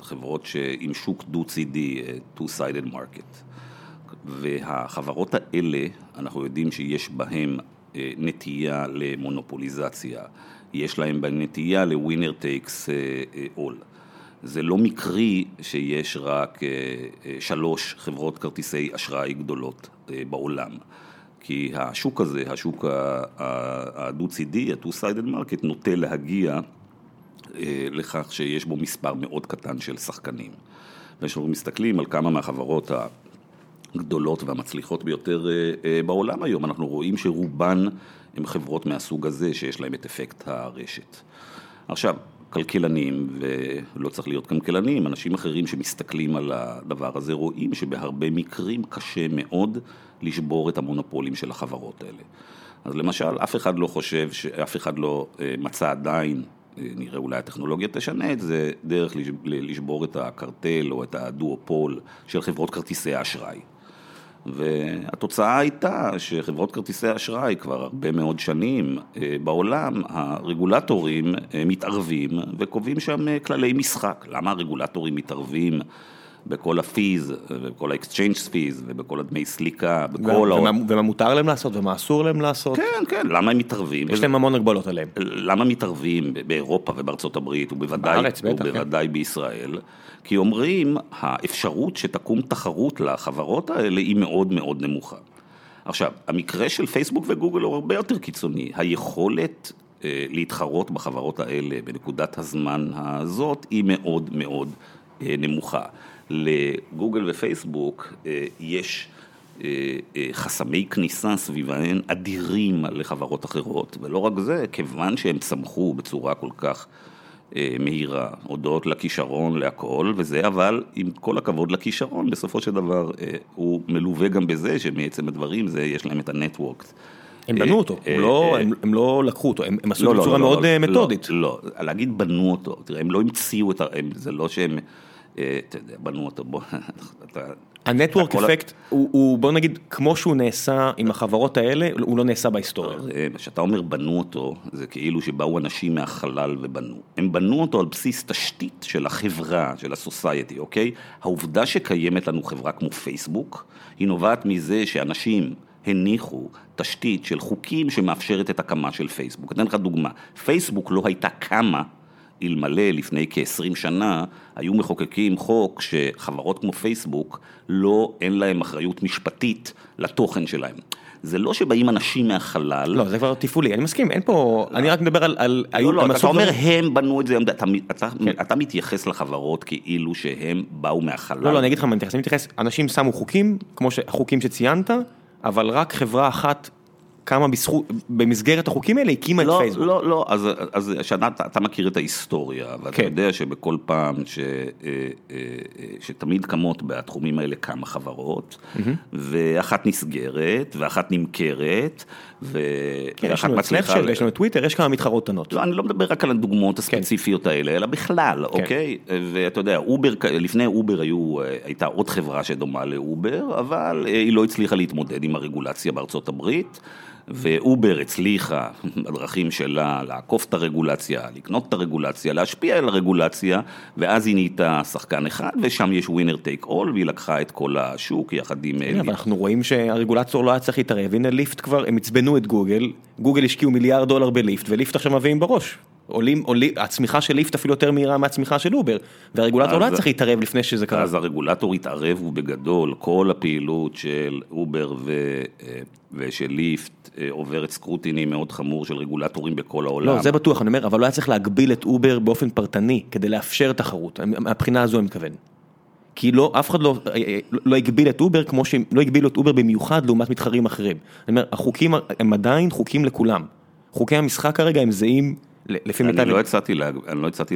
חברות עם שוק דו-צידי, two-sided market. והחברות האלה, אנחנו יודעים שיש בהן נטייה למונופוליזציה. יש להן בנטייה ל-winner takes all. זה לא מקרי שיש רק שלוש חברות כרטיסי אשראי גדולות בעולם. כי השוק הזה, השוק הדו-צידי, ה-two-sided market, נוטה להגיע לכך שיש בו מספר מאוד קטן של שחקנים. ואנחנו מסתכלים על כמה מהחברות הגדולות והמצליחות ביותר בעולם היום. אנחנו רואים שרובן הן חברות מהסוג הזה שיש להן את אפקט הרשת. עכשיו, כלכלנים, ולא צריך להיות כלכלנים, אנשים אחרים שמסתכלים על הדבר הזה רואים שבהרבה מקרים קשה מאוד לשבור את המונופולים של החברות האלה. אז למשל, אף אחד לא חושב, אף אחד לא מצא עדיין, נראה אולי הטכנולוגיה תשנה את זה, דרך לשבור את הקרטל או את הדואופול של חברות כרטיסי האשראי. והתוצאה הייתה שחברות כרטיסי האשראי כבר הרבה מאוד שנים בעולם, הרגולטורים מתערבים וקובעים שם כללי משחק. למה הרגולטורים מתערבים בכל הפיז, בכל האקסצ'יינג' פיז ובכל הדמי סליקה, בכל... ומה, הא... ומה מותר להם לעשות ומה אסור להם לעשות? כן, כן, למה הם מתערבים? יש להם המון הגבלות עליהם. למה מתערבים באירופה ובארצות הברית ובוודאי, בארץ, בטח, ובוודאי כן. בישראל? כי אומרים, האפשרות שתקום תחרות לחברות האלה היא מאוד מאוד נמוכה. עכשיו, המקרה של פייסבוק וגוגל הוא הרבה יותר קיצוני. היכולת אה, להתחרות בחברות האלה בנקודת הזמן הזאת היא מאוד מאוד אה, נמוכה. לגוגל ופייסבוק יש חסמי כניסה סביבהן אדירים לחברות אחרות, ולא רק זה, כיוון שהם צמחו בצורה כל כך מהירה, הודות לכישרון, להכל, וזה אבל עם כל הכבוד לכישרון, בסופו של דבר הוא מלווה גם בזה שמעצם הדברים זה יש להם את הנטוורק. הם בנו אותו, הם לא לקחו אותו, הם עשו בצורה מאוד מתודית. לא, להגיד בנו אותו, תראה, הם לא המציאו את, זה לא שהם... אתה יודע, בנו אותו, בוא... הנטוורק אפקט, הוא בוא נגיד, כמו שהוא נעשה עם החברות האלה, הוא לא נעשה בהיסטוריה. כשאתה אומר בנו אותו, זה כאילו שבאו אנשים מהחלל ובנו. הם בנו אותו על בסיס תשתית של החברה, של הסוסייטי, אוקיי? העובדה שקיימת לנו חברה כמו פייסבוק, היא נובעת מזה שאנשים הניחו תשתית של חוקים שמאפשרת את הקמה של פייסבוק. אתן לך דוגמה, פייסבוק לא הייתה קמה, אלמלא לפני כ-עשרים שנה, היו מחוקקים חוק שחברות כמו פייסבוק, לא אין להם אחריות משפטית לתוכן שלהם. זה לא שבאים אנשים מהחלל. לא, זה כבר תפעולי, אני מסכים, אין פה, אני רק מדבר על... לא, לא, אתה אומר הם בנו את זה, אתה מתייחס לחברות כאילו שהם באו מהחלל. לא, לא, אני אגיד לך מה מתייחס, אני מתייחס, אנשים שמו חוקים, כמו החוקים שציינת, אבל רק חברה אחת, כמה במסגרת החוקים האלה הקימה את פייסבוק. לא, לא, אז שנה, אתה מכיר את ההיסטוריה, ואתה יודע שבכל פעם שתמיד קמות בתחומים האלה כמה חברות, ואחת נסגרת, ואחת נמכרת, ואחת מצליחה... יש לנו את טוויטר, יש כמה מתחרות קטנות. לא, אני לא מדבר רק על הדוגמאות הספציפיות האלה, אלא בכלל, אוקיי? ואתה יודע, לפני אובר הייתה עוד חברה שדומה לאובר, אבל היא לא הצליחה להתמודד עם הרגולציה בארצות הברית, ואובר הצליחה בדרכים שלה לעקוף את הרגולציה, לקנות את הרגולציה, להשפיע על הרגולציה, ואז היא נהייתה שחקן אחד, ושם יש ווינר טייק אול, והיא לקחה את כל השוק יחד עם... אבל אנחנו רואים שהרגולציה לא היה צריך להתערב, הנה ליפט כבר, הם הצבנו את גוגל, גוגל השקיעו מיליארד דולר בליפט, וליפט עכשיו מביאים בראש. עולים, עולים, הצמיחה של ליפט אפילו יותר מהירה מהצמיחה של אובר, והרגולטור לא צריך להתערב לפני שזה קרה. אז הרגולטור התערב ובגדול, כל הפעילות של אובר ו, ושל ליפט עוברת סקרוטיני מאוד חמור של רגולטורים בכל העולם. לא, זה בטוח, אני אומר, אבל לא היה צריך להגביל את אובר באופן פרטני, כדי לאפשר תחרות, מהבחינה הזו אני מכוון. כי לא, אף אחד לא, לא הגביל את אובר כמו שהם, לא הגביל את אובר במיוחד לעומת מתחרים אחרים. אני אומר, החוקים הם עדיין חוקים לכולם. חוקי המשחק הרגע הם זהים אני לא הצעתי, אני לא הצעתי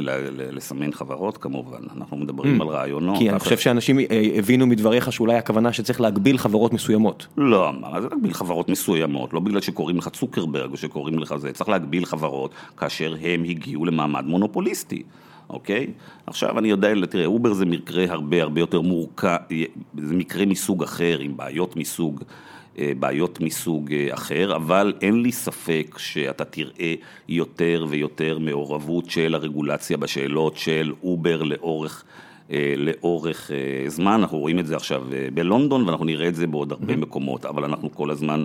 לסמן חברות, כמובן. אנחנו מדברים על רעיונות. כי אני חושב שאנשים הבינו מדבריך שאולי הכוונה שצריך להגביל חברות מסוימות. לא, מה זה להגביל חברות מסוימות? לא בגלל שקוראים לך צוקרברג או שקוראים לך זה. צריך להגביל חברות כאשר הם הגיעו למעמד מונופוליסטי. אוקיי? עכשיו אני יודע, תראה, אובר זה מקרה הרבה הרבה יותר מורכב, זה מקרה מסוג אחר, עם בעיות מסוג בעיות מסוג אחר, אבל אין לי ספק שאתה תראה יותר ויותר מעורבות של הרגולציה בשאלות של אובר לאורך, לאורך זמן. אנחנו רואים את זה עכשיו בלונדון, ואנחנו נראה את זה בעוד הרבה מקומות, אבל אנחנו כל הזמן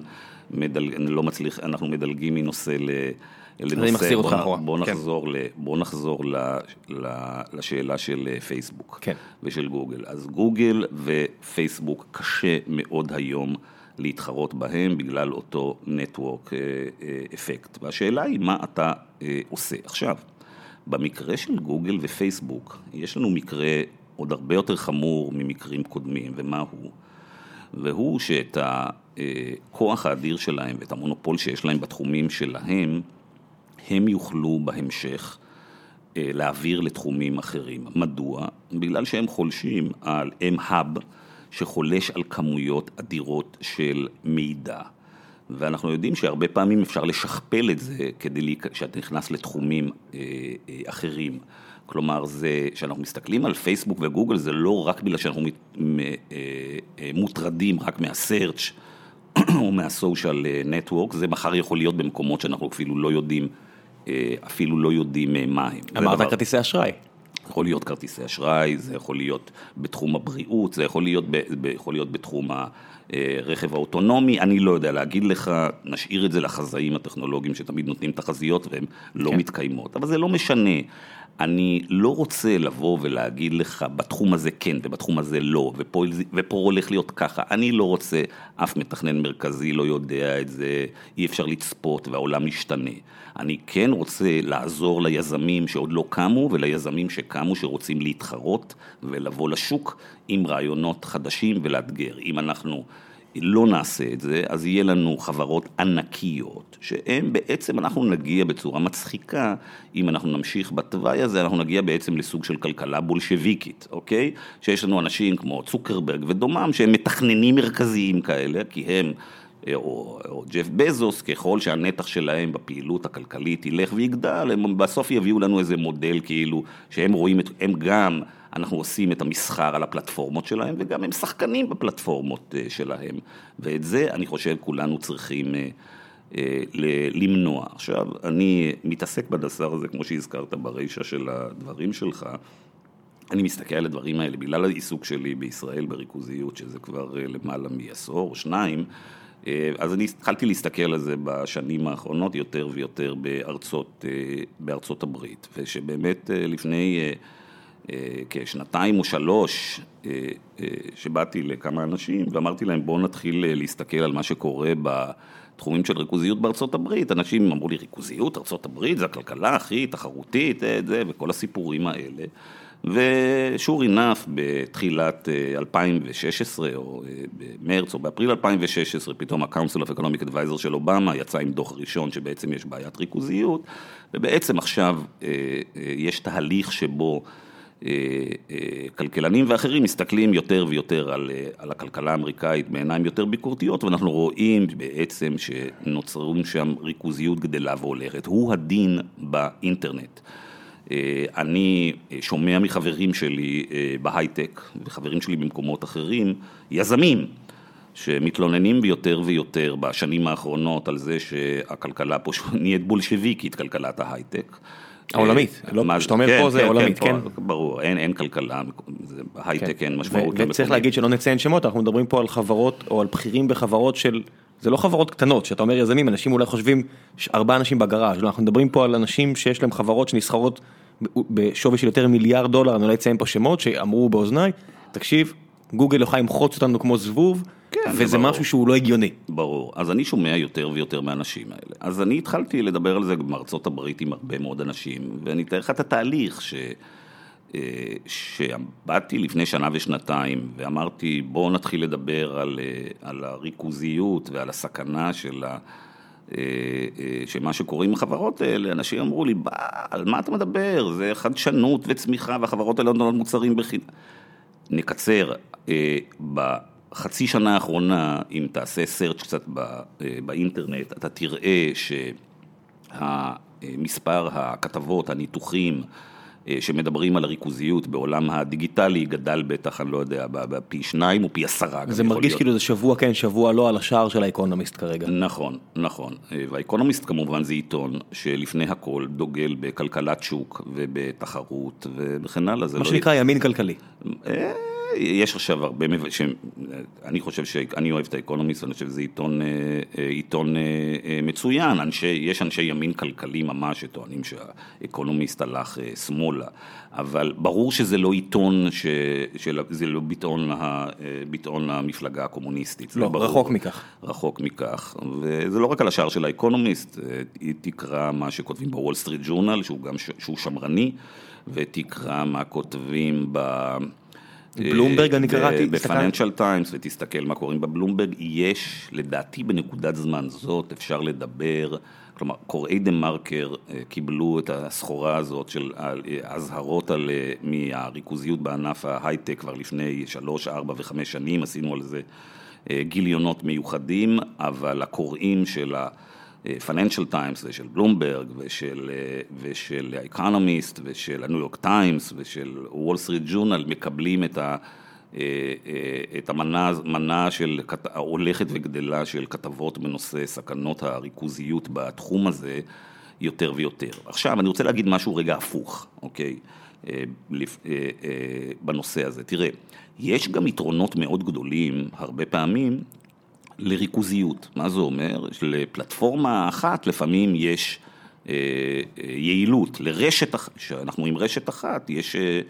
מדלג, לא מצליח, אנחנו מדלגים מנושא לנושא. בוא נחזור, בוא נחזור לשאלה של פייסבוק ושל גוגל. אז גוגל ופייסבוק קשה מאוד היום להתחרות בהם בגלל אותו נטוורק אפקט. והשאלה היא מה אתה עושה. עכשיו, במקרה של גוגל ופייסבוק, יש לנו מקרה עוד הרבה יותר חמור ממקרים קודמים, ומה הוא? והוא שאת הכוח האדיר שלהם ואת המונופול שיש להם בתחומים שלהם, הם יוכלו בהמשך להעביר לתחומים אחרים. מדוע? בגלל שהם חולשים על M-Hub, שחולש על כמויות אדירות של מידע. ואנחנו יודעים שהרבה פעמים אפשר לשכפל את זה כדי שאתה נכנס לתחומים אה, אה, אחרים. כלומר, זה, שאנחנו מסתכלים על פייסבוק וגוגל, זה לא רק בגלל שאנחנו מת, אה, אה, מוטרדים רק מהסרצ' או מהסושיאל נטוורק, זה מחר יכול להיות במקומות שאנחנו אפילו לא יודעים, אה, אפילו לא יודעים אה, מה הם. אמרת דבר... כרטיסי אשראי. יכול להיות כרטיסי אשראי, זה יכול להיות בתחום הבריאות, זה יכול להיות, ב, יכול להיות בתחום הרכב האוטונומי, אני לא יודע להגיד לך, נשאיר את זה לחזאים הטכנולוגיים שתמיד נותנים תחזיות והם לא כן. מתקיימות, אבל זה לא משנה. אני לא רוצה לבוא ולהגיד לך, בתחום הזה כן ובתחום הזה לא, ופה, ופה הולך להיות ככה. אני לא רוצה, אף מתכנן מרכזי לא יודע את זה, אי אפשר לצפות והעולם משתנה. אני כן רוצה לעזור ליזמים שעוד לא קמו, וליזמים שקמו שרוצים להתחרות ולבוא לשוק עם רעיונות חדשים ולאתגר. אם אנחנו לא נעשה את זה, אז יהיה לנו חברות ענקיות, שהן בעצם אנחנו נגיע בצורה מצחיקה, אם אנחנו נמשיך בתוואי הזה, אנחנו נגיע בעצם לסוג של כלכלה בולשביקית, אוקיי? שיש לנו אנשים כמו צוקרברג ודומם, שהם מתכננים מרכזיים כאלה, כי הם, או, או ג'ף בזוס, ככל שהנתח שלהם בפעילות הכלכלית ילך ויגדל, הם בסוף יביאו לנו איזה מודל כאילו, שהם רואים, את, הם גם... אנחנו עושים את המסחר על הפלטפורמות שלהם, וגם הם שחקנים בפלטפורמות שלהם. ואת זה, אני חושב, כולנו צריכים למנוע. עכשיו, אני מתעסק בדסר הזה, כמו שהזכרת בראשה של הדברים שלך, אני מסתכל על הדברים האלה, בגלל העיסוק שלי בישראל בריכוזיות, שזה כבר למעלה מעשור או שניים, אז אני התחלתי להסתכל על זה בשנים האחרונות, יותר ויותר בארצות, בארצות הברית, ושבאמת לפני... כשנתיים או שלוש שבאתי לכמה אנשים ואמרתי להם בואו נתחיל להסתכל על מה שקורה בתחומים של ריכוזיות בארצות הברית. אנשים אמרו לי ריכוזיות, ארצות הברית, זה הכלכלה הכי תחרותית, זה וכל הסיפורים האלה. ושור עינף בתחילת אלפיים ושש עשרה או במרץ או באפריל אלפיים ושש עשרה, פתאום ה-Council of Economic Advisor של אובמה יצא עם דוח ראשון שבעצם יש בעיית ריכוזיות, ובעצם עכשיו יש תהליך שבו כלכלנים ואחרים מסתכלים יותר ויותר על, על הכלכלה האמריקאית בעיניים יותר ביקורתיות, ואנחנו רואים בעצם שנוצרים שם ריכוזיות גדלה והולכת. הוא הדין באינטרנט. אני שומע מחברים שלי בהייטק וחברים שלי במקומות אחרים, יזמים שמתלוננים ביותר ויותר בשנים האחרונות על זה שהכלכלה פה נהיית בולשביקית, כלכלת ההייטק. העולמית, מה שאתה אומר פה זה עולמית, כן? ברור, אין כלכלה, ההייטק אין משמעות. וצריך להגיד שלא נציין שמות, אנחנו מדברים פה על חברות או על בכירים בחברות של, זה לא חברות קטנות, שאתה אומר יזמים, אנשים אולי חושבים ארבעה אנשים בגראז', אנחנו מדברים פה על אנשים שיש להם חברות שנסחרות בשווי של יותר מיליארד דולר, אני לא אציין פה שמות שאמרו באוזניי, תקשיב, גוגל לא חיים חוץ אותנו כמו זבוב, וזה משהו שהוא לא הגיוני. ברור. אז אני שומע יותר ויותר מהאנשים האלה. אז אני התחלתי לדבר על זה בארצות הברית עם הרבה מאוד אנשים, ואני תאר לך את התהליך ש... שבאתי לפני שנה ושנתיים, ואמרתי, בואו נתחיל לדבר על, על הריכוזיות ועל הסכנה של ה... שמה שקוראים החברות האלה, אנשים אמרו לי, על מה אתה מדבר? זה חדשנות וצמיחה, והחברות האלה נותנות מוצרים בחינם. נקצר, ב... חצי שנה האחרונה, אם תעשה סרצ' קצת באינטרנט, אתה תראה שהמספר הכתבות, הניתוחים שמדברים על הריכוזיות בעולם הדיגיטלי, גדל בטח, אני לא יודע, בפי שניים ופי עשרה. זה מרגיש כאילו זה שבוע כן, שבוע לא, על השער של האקונומיסט כרגע. נכון, נכון. והאקונומיסט כמובן זה עיתון שלפני הכל דוגל בכלכלת שוק ובתחרות וכן הלאה. מה שנקרא ימין כלכלי. יש עכשיו הרבה, אני חושב שאני אוהב את האקונומיסט, אני חושב שזה עיתון, עיתון מצוין, אנשי, יש אנשי ימין כלכלי ממש שטוענים שהאקונומיסט הלך שמאלה, אבל ברור שזה לא עיתון, ש, שזה לא ביטאון, ביטאון המפלגה הקומוניסטית. לא, ברור, רחוק מכך. רחוק מכך, וזה לא רק על השער של האקונומיסט, היא תקרא מה שכותבים בוול סטריט ג'ורנל, שהוא גם, שהוא שמרני, ותקרא מה כותבים ב... בלומברג אני קראתי, בפננשל טיימס, ותסתכל מה קוראים בבלומברג, יש לדעתי בנקודת זמן זאת אפשר לדבר, כלומר קוראי דה מרקר קיבלו את הסחורה הזאת של הזהרות מהריכוזיות בענף ההייטק כבר לפני שלוש, ארבע וחמש שנים, עשינו על זה גיליונות מיוחדים, אבל הקוראים של ה... פננשל טיימס ושל בלומברג ושל, ושל האקונומיסט ושל הניו יורק טיימס ושל וול סטריט ג'ורנל מקבלים את, ה, את המנה, מנה של, הולכת וגדלה של כתבות בנושא סכנות הריכוזיות בתחום הזה יותר ויותר. עכשיו אני רוצה להגיד משהו רגע הפוך, אוקיי, בנושא הזה. תראה, יש גם יתרונות מאוד גדולים הרבה פעמים, לריכוזיות. מה זה אומר? לפלטפורמה אחת לפעמים יש אה, אה, יעילות, לרשת אחת, שאנחנו עם רשת אחת, יש אה, אה,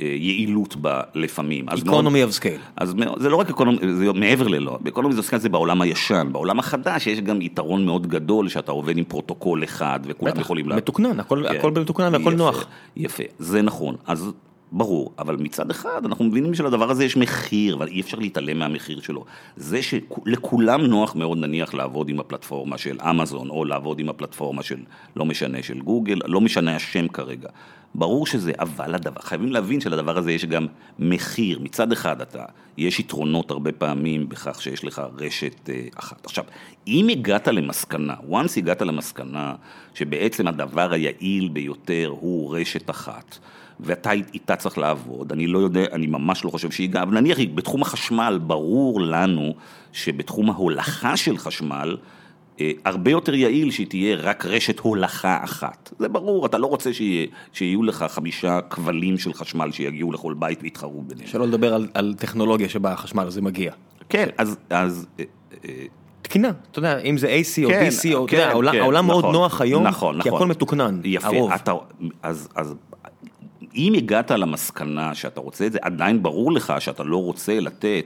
יעילות בה לפעמים. אקונומי אוף סקייל. אז זה לא רק אקונומי, זה מעבר ללא. אקונומי אוף סקייל זה בעולם הישן. בעולם החדש יש גם יתרון מאוד גדול, שאתה עובד עם פרוטוקול אחד, וכולם יכולים... מתוקנן, הכל, כן. הכל במתוקנן והכל יפה, נוח. יפה, זה נכון. אז... ברור, אבל מצד אחד אנחנו מבינים שלדבר הזה יש מחיר, אבל אי אפשר להתעלם מהמחיר שלו. זה שלכולם נוח מאוד נניח לעבוד עם הפלטפורמה של אמזון, או לעבוד עם הפלטפורמה של, לא משנה, של גוגל, לא משנה השם כרגע. ברור שזה, אבל הדבר, חייבים להבין שלדבר הזה יש גם מחיר. מצד אחד אתה, יש יתרונות הרבה פעמים בכך שיש לך רשת אחת. עכשיו, אם הגעת למסקנה, once הגעת למסקנה, שבעצם הדבר היעיל ביותר הוא רשת אחת, ואתה איתה צריך לעבוד, אני לא יודע, אני ממש לא חושב שהיא גם, נניח, בתחום החשמל, ברור לנו שבתחום ההולכה של חשמל, הרבה יותר יעיל שהיא תהיה רק רשת הולכה אחת. זה ברור, אתה לא רוצה שיהיו לך חמישה כבלים של חשמל שיגיעו לכל בית ויתחרו ביניהם. שלא לדבר על, על טכנולוגיה שבה החשמל הזה מגיע. כן, אז... אז תקינה, אתה יודע, אם זה איי סי או די סי, או, אתה יודע, העולם מאוד נוח היום, כי הכל מתוקנן, הרוב. אז... אם הגעת למסקנה שאתה רוצה את זה, עדיין ברור לך שאתה לא רוצה לתת,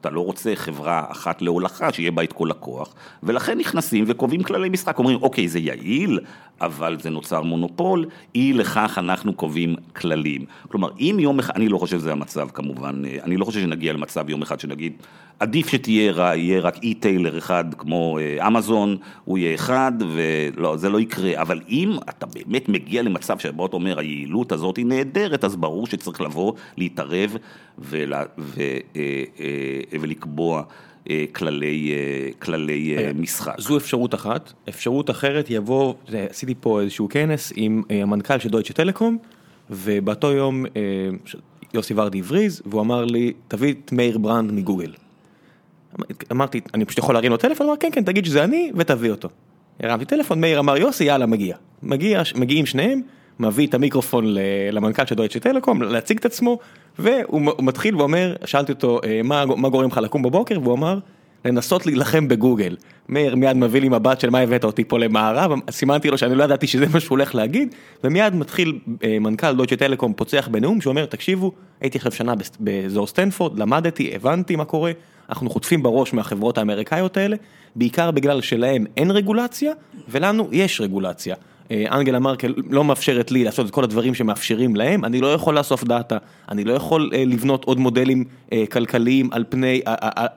אתה לא רוצה חברה אחת להולכה, שיהיה בה את כל הכוח, ולכן נכנסים וקובעים כללי משחק, אומרים, אוקיי, זה יעיל, אבל זה נוצר מונופול, אי לכך אנחנו קובעים כללים. כלומר, אם יום אחד, אני לא חושב שזה המצב כמובן, אני לא חושב שנגיע למצב יום אחד שנגיד, עדיף שתהיה רק אי-טיילר אחד כמו אמזון, הוא יהיה אחד, ולא, זה לא יקרה, אבל אם אתה באמת מגיע למצב שבו אתה אומר, היעילות הזאת היא נהדרת, אז ברור שצריך לבוא, להתערב ולה, ו, ולקבוע כללי, כללי משחק. זו אפשרות אחת. אפשרות אחרת יבוא, עשיתי פה איזשהו כנס עם המנכ"ל של דויטשה טלקום, ובאותו יום יוסי ורדי הבריז, והוא אמר לי, תביא את מאיר ברנד מגוגל. אמרתי, אני פשוט יכול להרים לו טלפון, אמר, כן, כן, תגיד שזה אני, ותביא אותו. הרמתי טלפון, מאיר אמר, יוסי, יאללה, מגיע. מגיע, מגיעים שניהם, מביא את המיקרופון למנכ"ל של דויטשה טלקום, להציג את עצמו, והוא מתחיל ואומר, שאלתי אותו, מה, מה גורם לך לקום בבוקר? והוא אמר, לנסות להילחם בגוגל. מאיר מיד מביא לי מבט של מה הבאת אותי פה למערב, סימנתי לו שאני לא ידעתי שזה מה שהוא הולך להגיד, ומיד מתחיל מנכ"ל דויטשה טלקום פוצח בנאום, שאומר, תקשיבו, הייתי עכשיו שנה באזור סטנפורד, למדתי, הבנתי מה קורה, אנחנו חוטפים בראש מהחברות האמריקאיות האלה, בעיקר בגלל שלהם אין רגולציה, ולנו יש רגולציה. אנגלה מרקל לא מאפשרת לי לעשות את כל הדברים שמאפשרים להם, אני לא יכול לאסוף דאטה, אני לא יכול לבנות עוד מודלים כלכליים על פני,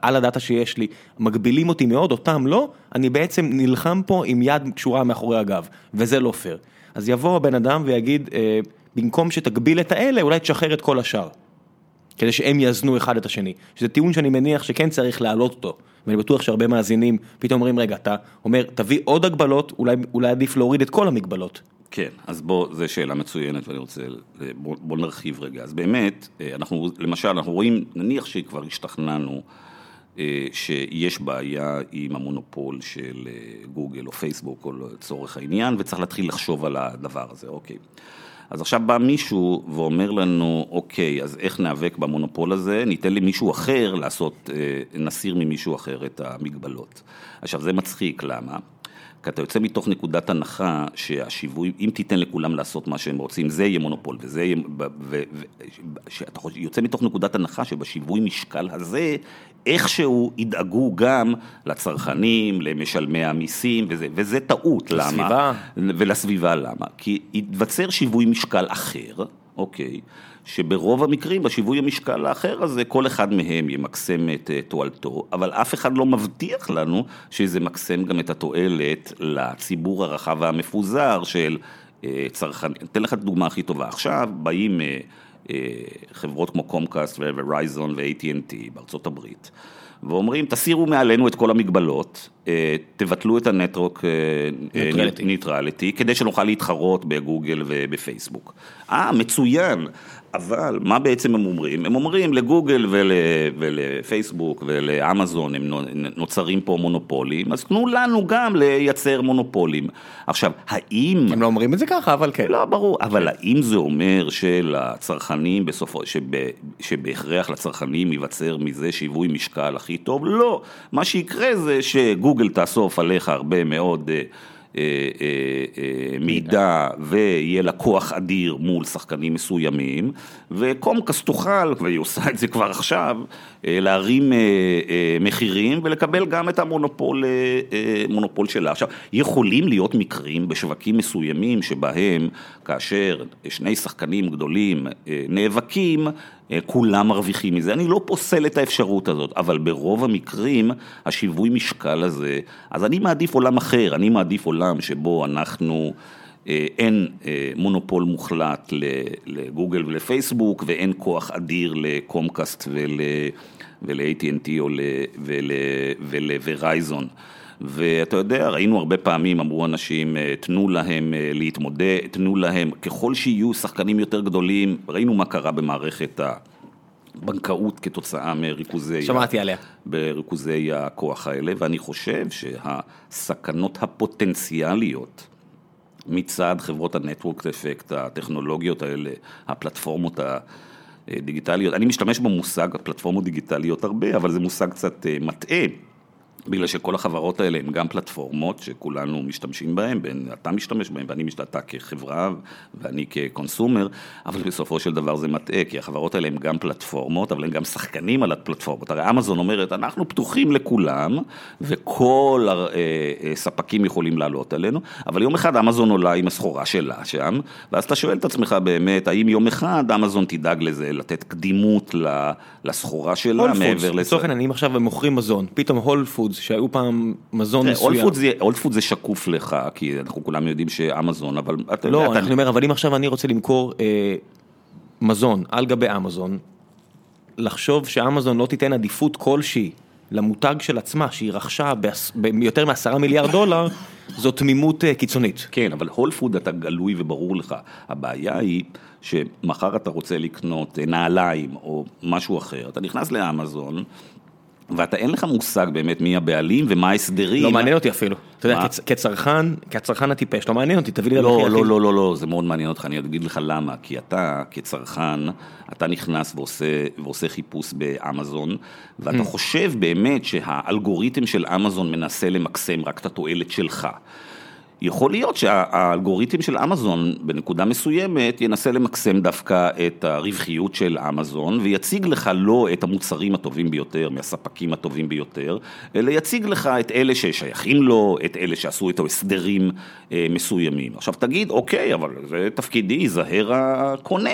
על הדאטה שיש לי, מגבילים אותי מאוד, אותם לא, אני בעצם נלחם פה עם יד קשורה מאחורי הגב, וזה לא פייר. אז יבוא הבן אדם ויגיד, במקום שתגביל את האלה, אולי תשחרר את כל השאר, כדי שהם יזנו אחד את השני, שזה טיעון שאני מניח שכן צריך להעלות אותו, ואני בטוח שהרבה מאזינים פתאום אומרים, רגע, אתה אומר, תביא עוד הגבלות, אולי, אולי עדיף להוריד את כל המגבלות. כן, אז בוא, זו שאלה מצוינת, ואני רוצה, בוא, בוא נרחיב רגע. אז באמת, אנחנו, למשל, אנחנו רואים, נניח שכבר השתכננו, שיש בעיה עם המונופול של גוגל או פייסבוק, או לצורך העניין, וצריך להתחיל לחשוב על הדבר הזה, אוקיי. אז עכשיו בא מישהו ואומר לנו, אוקיי, אז איך נאבק במונופול הזה? ניתן למישהו אחר לעשות, נסיר ממישהו אחר את המגבלות. עכשיו, זה מצחיק, למה? כי אתה יוצא מתוך נקודת הנחה שהשיווי, אם תיתן לכולם לעשות מה שהם רוצים, זה יהיה מונופול, וזה יהיה, שאתה יוצא מתוך נקודת הנחה שבשיווי משקל הזה, איכשהו ידאגו גם לצרכנים, למשלמי המיסים, וזה, וזה טעות, למה? ולסביבה, למה? כי יתבצר שיווי משקל אחר, אוקיי, שברוב המקרים, בשיווי המשקל האחר הזה, כל אחד מהם ימקסם את תועלתו, אבל אף אחד לא מבטיח לנו שזה מקסם גם את התועלת לציבור הרחב והמפוזר של צרכנים. אתן לך את הדוגמה הכי טובה. עכשיו באים חברות כמו קומקאסט ורייזון ו-איי טי אנד טי בארצות הברית, ואומרים, תסירו מעלינו את כל המגבלות, תבטלו את הנטרוק ניטרליטי, כדי שנוכל להתחרות בגוגל ובפייסבוק. אה, מצוין, אבל מה בעצם הם אומרים? הם אומרים לגוגל ולפייסבוק ולאמזון, הם נוצרים פה מונופולים, אז תנו לנו גם לייצר מונופולים. עכשיו, האם... הם לא אומרים את זה ככה, אבל כן. לא, ברור, אבל האם זה אומר שלצרכנים בסופו, שבהכרח לצרכנים ייווצר מזה שיווי משקל הכי טוב? לא. מה שיקרה זה שגוגל גוגל תאסוף עליך הרבה מאוד אה, אה, אה, מידע, ויהיה לקוח אדיר מול שחקנים מסוימים, וקומקס תוכל, והיא עושה את זה כבר עכשיו, אה, להרים אה, אה, מחירים, ולקבל גם את המונופול אה, אה, מונופול שלה. עכשיו, יכולים להיות מקרים בשווקים מסוימים, שבהם כאשר שני שחקנים גדולים אה, נאבקים, כולם מרוויחים מזה, אני לא פוסל את האפשרות הזאת, אבל ברוב המקרים, השיווי משקל הזה, אז אני מעדיף עולם אחר, אני מעדיף עולם שבו אנחנו, אין מונופול מוחלט לגוגל ולפייסבוק, ואין כוח אדיר לקומקאסט ול-איי טי אנד טי ולרייזון. ואתה יודע, ראינו הרבה פעמים, אמרו אנשים, תנו להם להתמודד, תנו להם, ככל שיהיו שחקנים יותר גדולים, ראינו מה קרה במערכת הבנקאות כתוצאה מריכוזי, שמעתי עליה. בריכוזי הכוח האלה, ואני חושב שהסכנות הפוטנציאליות מצד חברות הנטוורק אפקט, הטכנולוגיות האלה, הפלטפורמות ה... דיגיטליות, אני משתמש במושג הפלטפורמות דיגיטליות הרבה, אבל זה מושג קצת מטעה, בגלל שכל החברות האלה הן גם פלטפורמות שכולנו משתמשים בהן, בין, אתה משתמש בהן ואני משתתה כחברה ואני כקונסומר, אבל בסופו של דבר זה מטעה, כי החברות האלה הן גם פלטפורמות, אבל הן גם שחקנים על הפלטפורמות. הרי אמזון אומרת, אנחנו פתוחים לכולם, וכל הספקים יכולים לעלות עלינו, אבל יום אחד אמזון עולה עם הסחורה שלה שם, ואז אתה שואל את עצמך באמת, האם יום אחד אמזון תדאג לזה, לתת קדימות לסחורה שלה, מעבר לזה. סוכן, אני עכשיו מוכרים מזון, פתאום הול פוד שהיו פעם מזון מסוים. אולד פוד זה שקוף לך, כי אנחנו כולם יודעים שאמזון, אבל... לא, אני אומר, אבל אם עכשיו אני רוצה למכור מזון על גבי אמזון, לחשוב שאמזון לא תיתן עדיפות כלשהי למותג של עצמה, שהיא רכשה ביותר מעשרה מיליארד דולר, זו תמימות קיצונית. כן, אבל הול פוד אתה גלוי וברור לך. הבעיה היא שמחר אתה רוצה לקנות נעליים או משהו אחר. אתה נכנס לאמזון, ואתה אין לך מושג באמת מי הבעלים ומה ההסדרים. לא מעניין אותי אפילו. אתה יודע, כצרכן, כצרכן הטיפש, לא מעניין אותי, תביא לי למחיר הכי. לא, לא, לא, לא, זה מאוד מעניין אותך, אני אגיד לך למה, כי אתה כצרכן, אתה נכנס ועושה חיפוש באמזון, ואתה חושב באמת שהאלגוריתם של אמזון מנסה למקסם רק את התועלת שלך. יכול להיות שהאלגוריתם של אמזון בנקודה מסוימת ינסה למקסם דווקא את הרווחיות של אמזון ויציג לך לא את המוצרים הטובים ביותר מהספקים הטובים ביותר, אלא יציג לך את אלה ששייכים לו, את אלה שעשו איתו הסדרים אה, מסוימים. עכשיו תגיד, אוקיי, אבל זה תפקידי, ייזהר הקונה.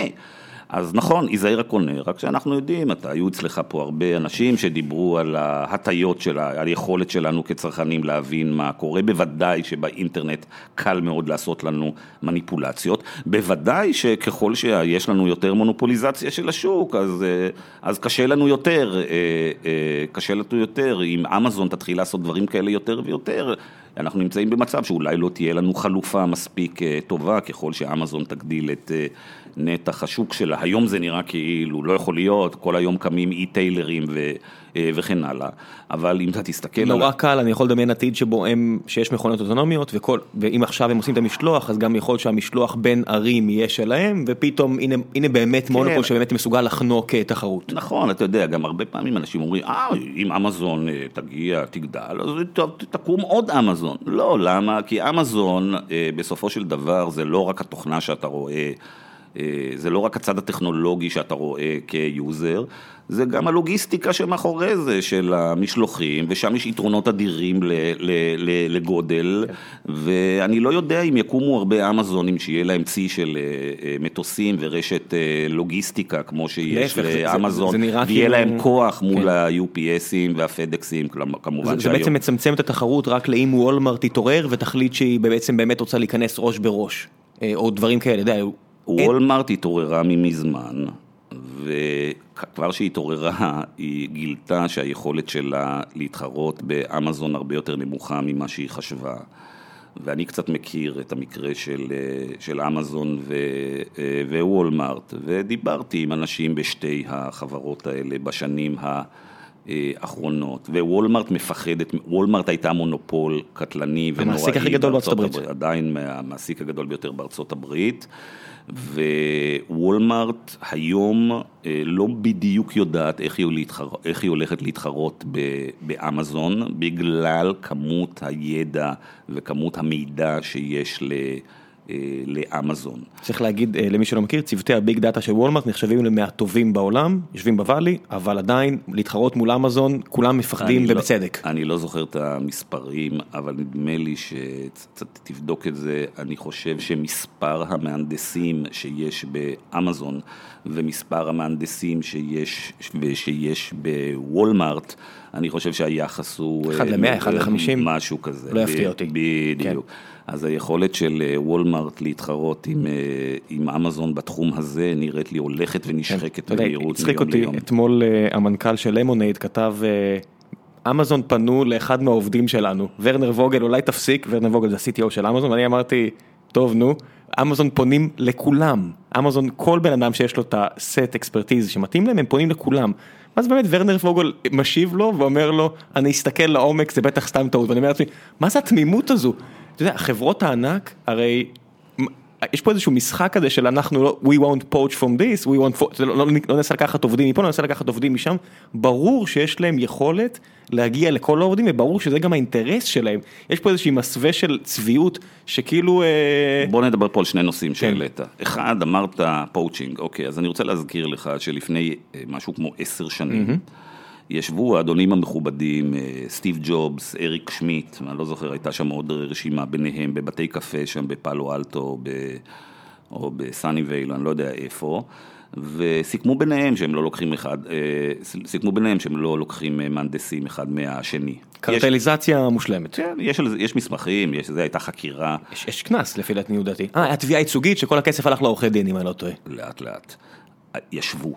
אז נכון, ייזהר הקונה, רק שאנחנו יודעים, אתה, היו אצלך פה הרבה אנשים שדיברו על ההטיות שלה, על היכולת שלנו כצרכנים להבין מה קורה, בוודאי שבאינטרנט קל מאוד לעשות לנו מניפולציות, בוודאי שככל שיש לנו יותר מונופוליזציה של השוק, אז, אז קשה לנו יותר, קשה לנו יותר, אם אמזון תתחיל לעשות דברים כאלה יותר ויותר, אנחנו נמצאים במצב שאולי לא תהיה לנו חלופה מספיק טובה, ככל שאמזון תגדיל את נתח השוק שלה. היום זה נראה כאילו לא יכול להיות, כל היום קמים אי-טיילרים ו... וכן הלאה. אבל אם אתה תסתכל... נורא קל, אני יכול לדמיין עתיד שבו הם, שיש מכונות אוטונומיות, וכל, ואם עכשיו הם עושים את המשלוח, אז גם יכול שהמשלוח בין ערים יהיה שלהם, ופתאום, הנה, הנה באמת מונופול שבאמת מסוגל לחנוק תחרות. נכון, אתה יודע, גם הרבה פעמים אנשים אומרים, אה, אם אמזון תגיע, תגדל, אז תקום עוד אמזון. לא, למה? כי אמזון, בסופו של דבר, זה לא רק התוכנה שאתה רואה, זה לא רק הצד הטכנולוגי שאתה רואה כיוזר, זה גם הלוגיסטיקה שמאחורי זה של המשלוחים, ושם יש יתרונות אדירים ל- ל- ל- לגודל, ואני לא יודע אם יקומו הרבה אמזונים שיהיה להם צי של מטוסים ורשת לוגיסטיקה כמו שיש לאמזון, ויהיה להם כוח מול ה-יו פי אסים והפדקסים, כמובן. זה בעצם מצמצם את התחרות רק לאם וולמרט תתעורר ותחליט שהיא בעצם באמת רוצה להיכנס ראש בראש, או דברים כאלה, די, וולמרט התעוררה ממזמן, וכבר שהיא התעוררה, היא גילתה שהיכולת שלה להתחרות באמזון הרבה יותר נמוכה ממה שהיא חשבה. ואני קצת מכיר את המקרה של, של אמזון ו, ווולמרט, ודיברתי עם אנשים בשתי החברות האלה בשנים האחרונות. ווולמרט מפחדת, וולמרט הייתה מונופול קטלני ונוראי. המעסיק הכי גדול בארצות הברית. הברית. עדיין המעסיק הגדול ביותר בארצות הברית. ווולמרט היום לא בדיוק יודעת איך היא, להתחר... איך היא הולכת להתחרות ב... באמזון, בגלל כמות הידע וכמות המידע שיש ל... לאמזון. צריך להגיד, למי שלא מכיר, צוותי הביג דאטה של וולמרט נחשבים למהטובים בעולם, יושבים בוואלי, אבל עדיין להתחרות מול אמזון, כולם מפחדים ובצדק. לא, אני לא זוכר את המספרים, אבל נדמה לי שתבדוק את זה, אני חושב שמספר המהנדסים שיש באמזון, ומספר המהנדסים שיש, שיש בוולמרט, אני חושב שהיחס הוא... אחד למאה, אחד לחמישים. משהו כזה. לא יפתיע אותי. בדיוק. אז היכולת של וולמרט להתחרות עם אמזון בתחום הזה נראית לי הולכת ונשחקת במהירות. הצחיק אותי, אתמול המנכ"ל של למונייד כתב, אמזון פנו לאחד מהעובדים שלנו, ורנר ווגל, אולי תפסיק, ורנר ווגל זה סי טי או של אמזון, ואני אמרתי, טוב נו, אמזון פונים לכולם. אמזון, כל בן אדם שיש לו את הסט אקספרטיז שמתאים להם, הם פונים לכולם. אז באמת ורנר פוגל משיב לו ואומר לו, אני אסתכל לעומק, זה בטח סתם טעות. ואני אומר לעצמי, מה זה התמימות הזו? אתה יודע, חברות הענק, הרי יש פה איזשהו משחק כזה של אנחנו לא, we won't poach from this, we won't poach, לא, לא, לא ננסה לקחת עובדים מפה, לא ננסה לקחת עובדים משם. ברור שיש להם יכולת להגיע לכל העובדים, וברור שזה גם האינטרס שלהם. יש פה איזושהי מסווה של צביעות שכאילו... בוא נדבר פה על שני נושאים שהעלית. אחד, אמרת פואצ'ינג. אוקיי, אז אני רוצה להזכיר לך שלפני משהו כמו עשר שנים, ישבו האדונים המכובדים, סטיב ג'ובס, אריק שמיט, אני לא זוכר, הייתה שם עוד רשימה ביניהם, בבתי קפה שם בפאלו אלטו, או בסניווייל, אני לא יודע איפה, וסיכמו ביניהם שהם לא לוקחים אחד, סיכמו ביניהם שהם לא לוקחים מהנדסים אחד מהשני. קרטליזציה מושלמת. כן, יש, יש מסמכים, יש, זה הייתה חקירה. יש, יש כנס, לפי דעתי ניודתי. אה, התביעה ייצוגית שכל הכסף הלך לעורכי דין, אם אני לא טועה. לאט לאט. ישבו.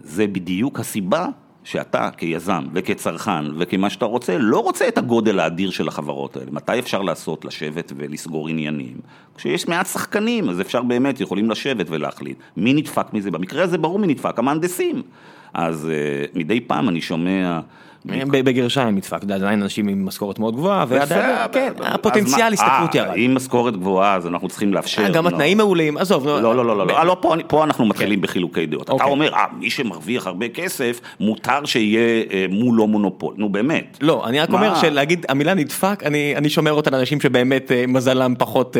זה בדיוק הסיבה שאתה כיזם וכצרכן וכמה שאתה רוצה, לא רוצה את הגודל האדיר של החברות האלה. מתי אפשר לעשות, לשבת ולסגור עניינים? כשיש מעט שחקנים, אז אפשר באמת, יכולים לשבת ולהחליט. מי נדפק מזה? במקרה הזה ברור מי נדפק, המהנדסים. אז uh, מדי פעם אני שומע... בגרשיים נדפק, עדיין אנשים עם משכורת מאוד גבוהה, והפוטנציאל הסתכלות ירד. עם משכורת גבוהה, אז אנחנו צריכים לאפשר. גם התנאים מעולים, עזוב. לא, לא, לא, פה אנחנו מתחילים בחילוקי דעות. אתה אומר, מי שמרוויח הרבה כסף, מותר שיהיה מולו מונופול. נו, באמת. לא, אני רק אומר שלהגיד, המילה נדפק, אני שומר אותה לאנשים שבאמת מזלם פחות...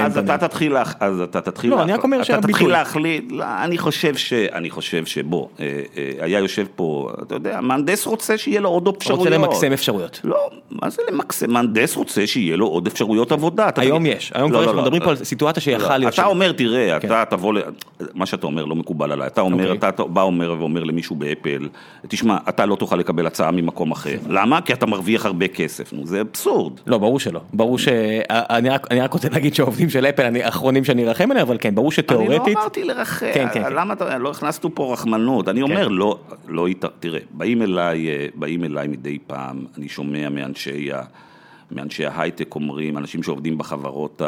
אז אתה תתחיל להחליט, אני חושב ש, אני חושב שבו, היה יושב פה, אתה יודע, מהנדס רוצה שיהיה לו עוד אפשרויות. רוצה למקסם אפשרויות. לא, מה זה למקסם? מהנדס רוצה שיהיה לו עוד אפשרויות עבודה. היום יש, היום כבר אנחנו מדברים פה על סיטואציה שיכל להיות. אתה אומר, תראה, אתה תבוא, מה שאתה אומר לא מקובל עליי, אתה אומר, אתה בא אומר ואומר למישהו באפל, תשמע, אתה לא תוכל לקבל הצעה ממקום אחר. למה? כי אתה מרוויח הרבה כסף. נו, זה אבסורד. לא, ברור שלא. ברור שאני רק רוצה להגיד שעובדים של אפל, אני האחרונים שאני רחם עליה, אבל כן, ברור שתיאורטית... אני לא אמרתי לרחם, למה אתה... לא הכנסנו פה רחמנות, אני אומר, לא, לא, תראה, באים אליי, באים אליי מדי פעם, אני שומע מאנשי ההייטק אומרים, אנשים שעובדים בחברות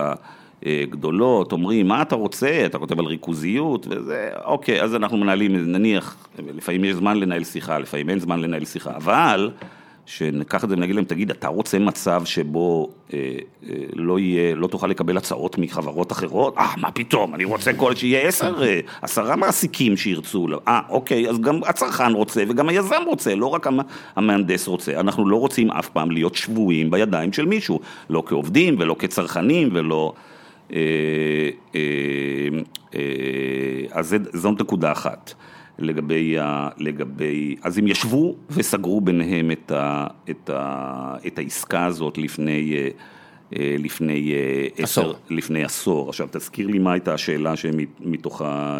הגדולות, אומרים, מה אתה רוצה? אתה כותב על ריכוזיות, וזה, אוקיי, אז אנחנו מנהלים, נניח, לפעמים יש זמן לנהל שיחה, לפעמים אין זמן לנהל שיחה, אבל... שנקח את זה ונגיד להם, תגיד, אתה רוצה מצב שבו אה, אה, לא, יהיה, לא תוכל לקבל הצעות מחברות אחרות? אה, מה פתאום, אני רוצה כל שיהיה עשר, אה, עשרה מעסיקים שירצו. אה, אוקיי, אז גם הצרכן רוצה וגם היזם רוצה, לא רק המהנדס רוצה. אנחנו לא רוצים אף פעם להיות שבויים בידיים של מישהו, לא כעובדים ולא כצרכנים ולא... אה, אה, אה, אז זו נקודה אחת. לגבי, לגבי, אז הם ישבו וסגרו ביניהם את ה, את ה, את העסקה הזאת לפני, לפני עשור. עשר, לפני עשור. עכשיו, תזכיר לי מה הייתה השאלה שמתוכה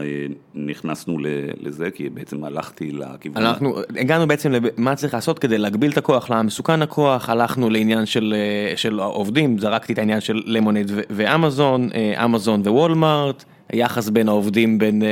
נכנסנו לזה, כי בעצם הלכתי לכיוון. אנחנו, הגענו בעצם למה צריך לעשות כדי להגביל את הכוח, למסוכן הכוח, הלכנו לעניין של, של העובדים, זרקתי את העניין של למונד ואמזון, אמזון ווולמרט, היחס בין העובדים, בין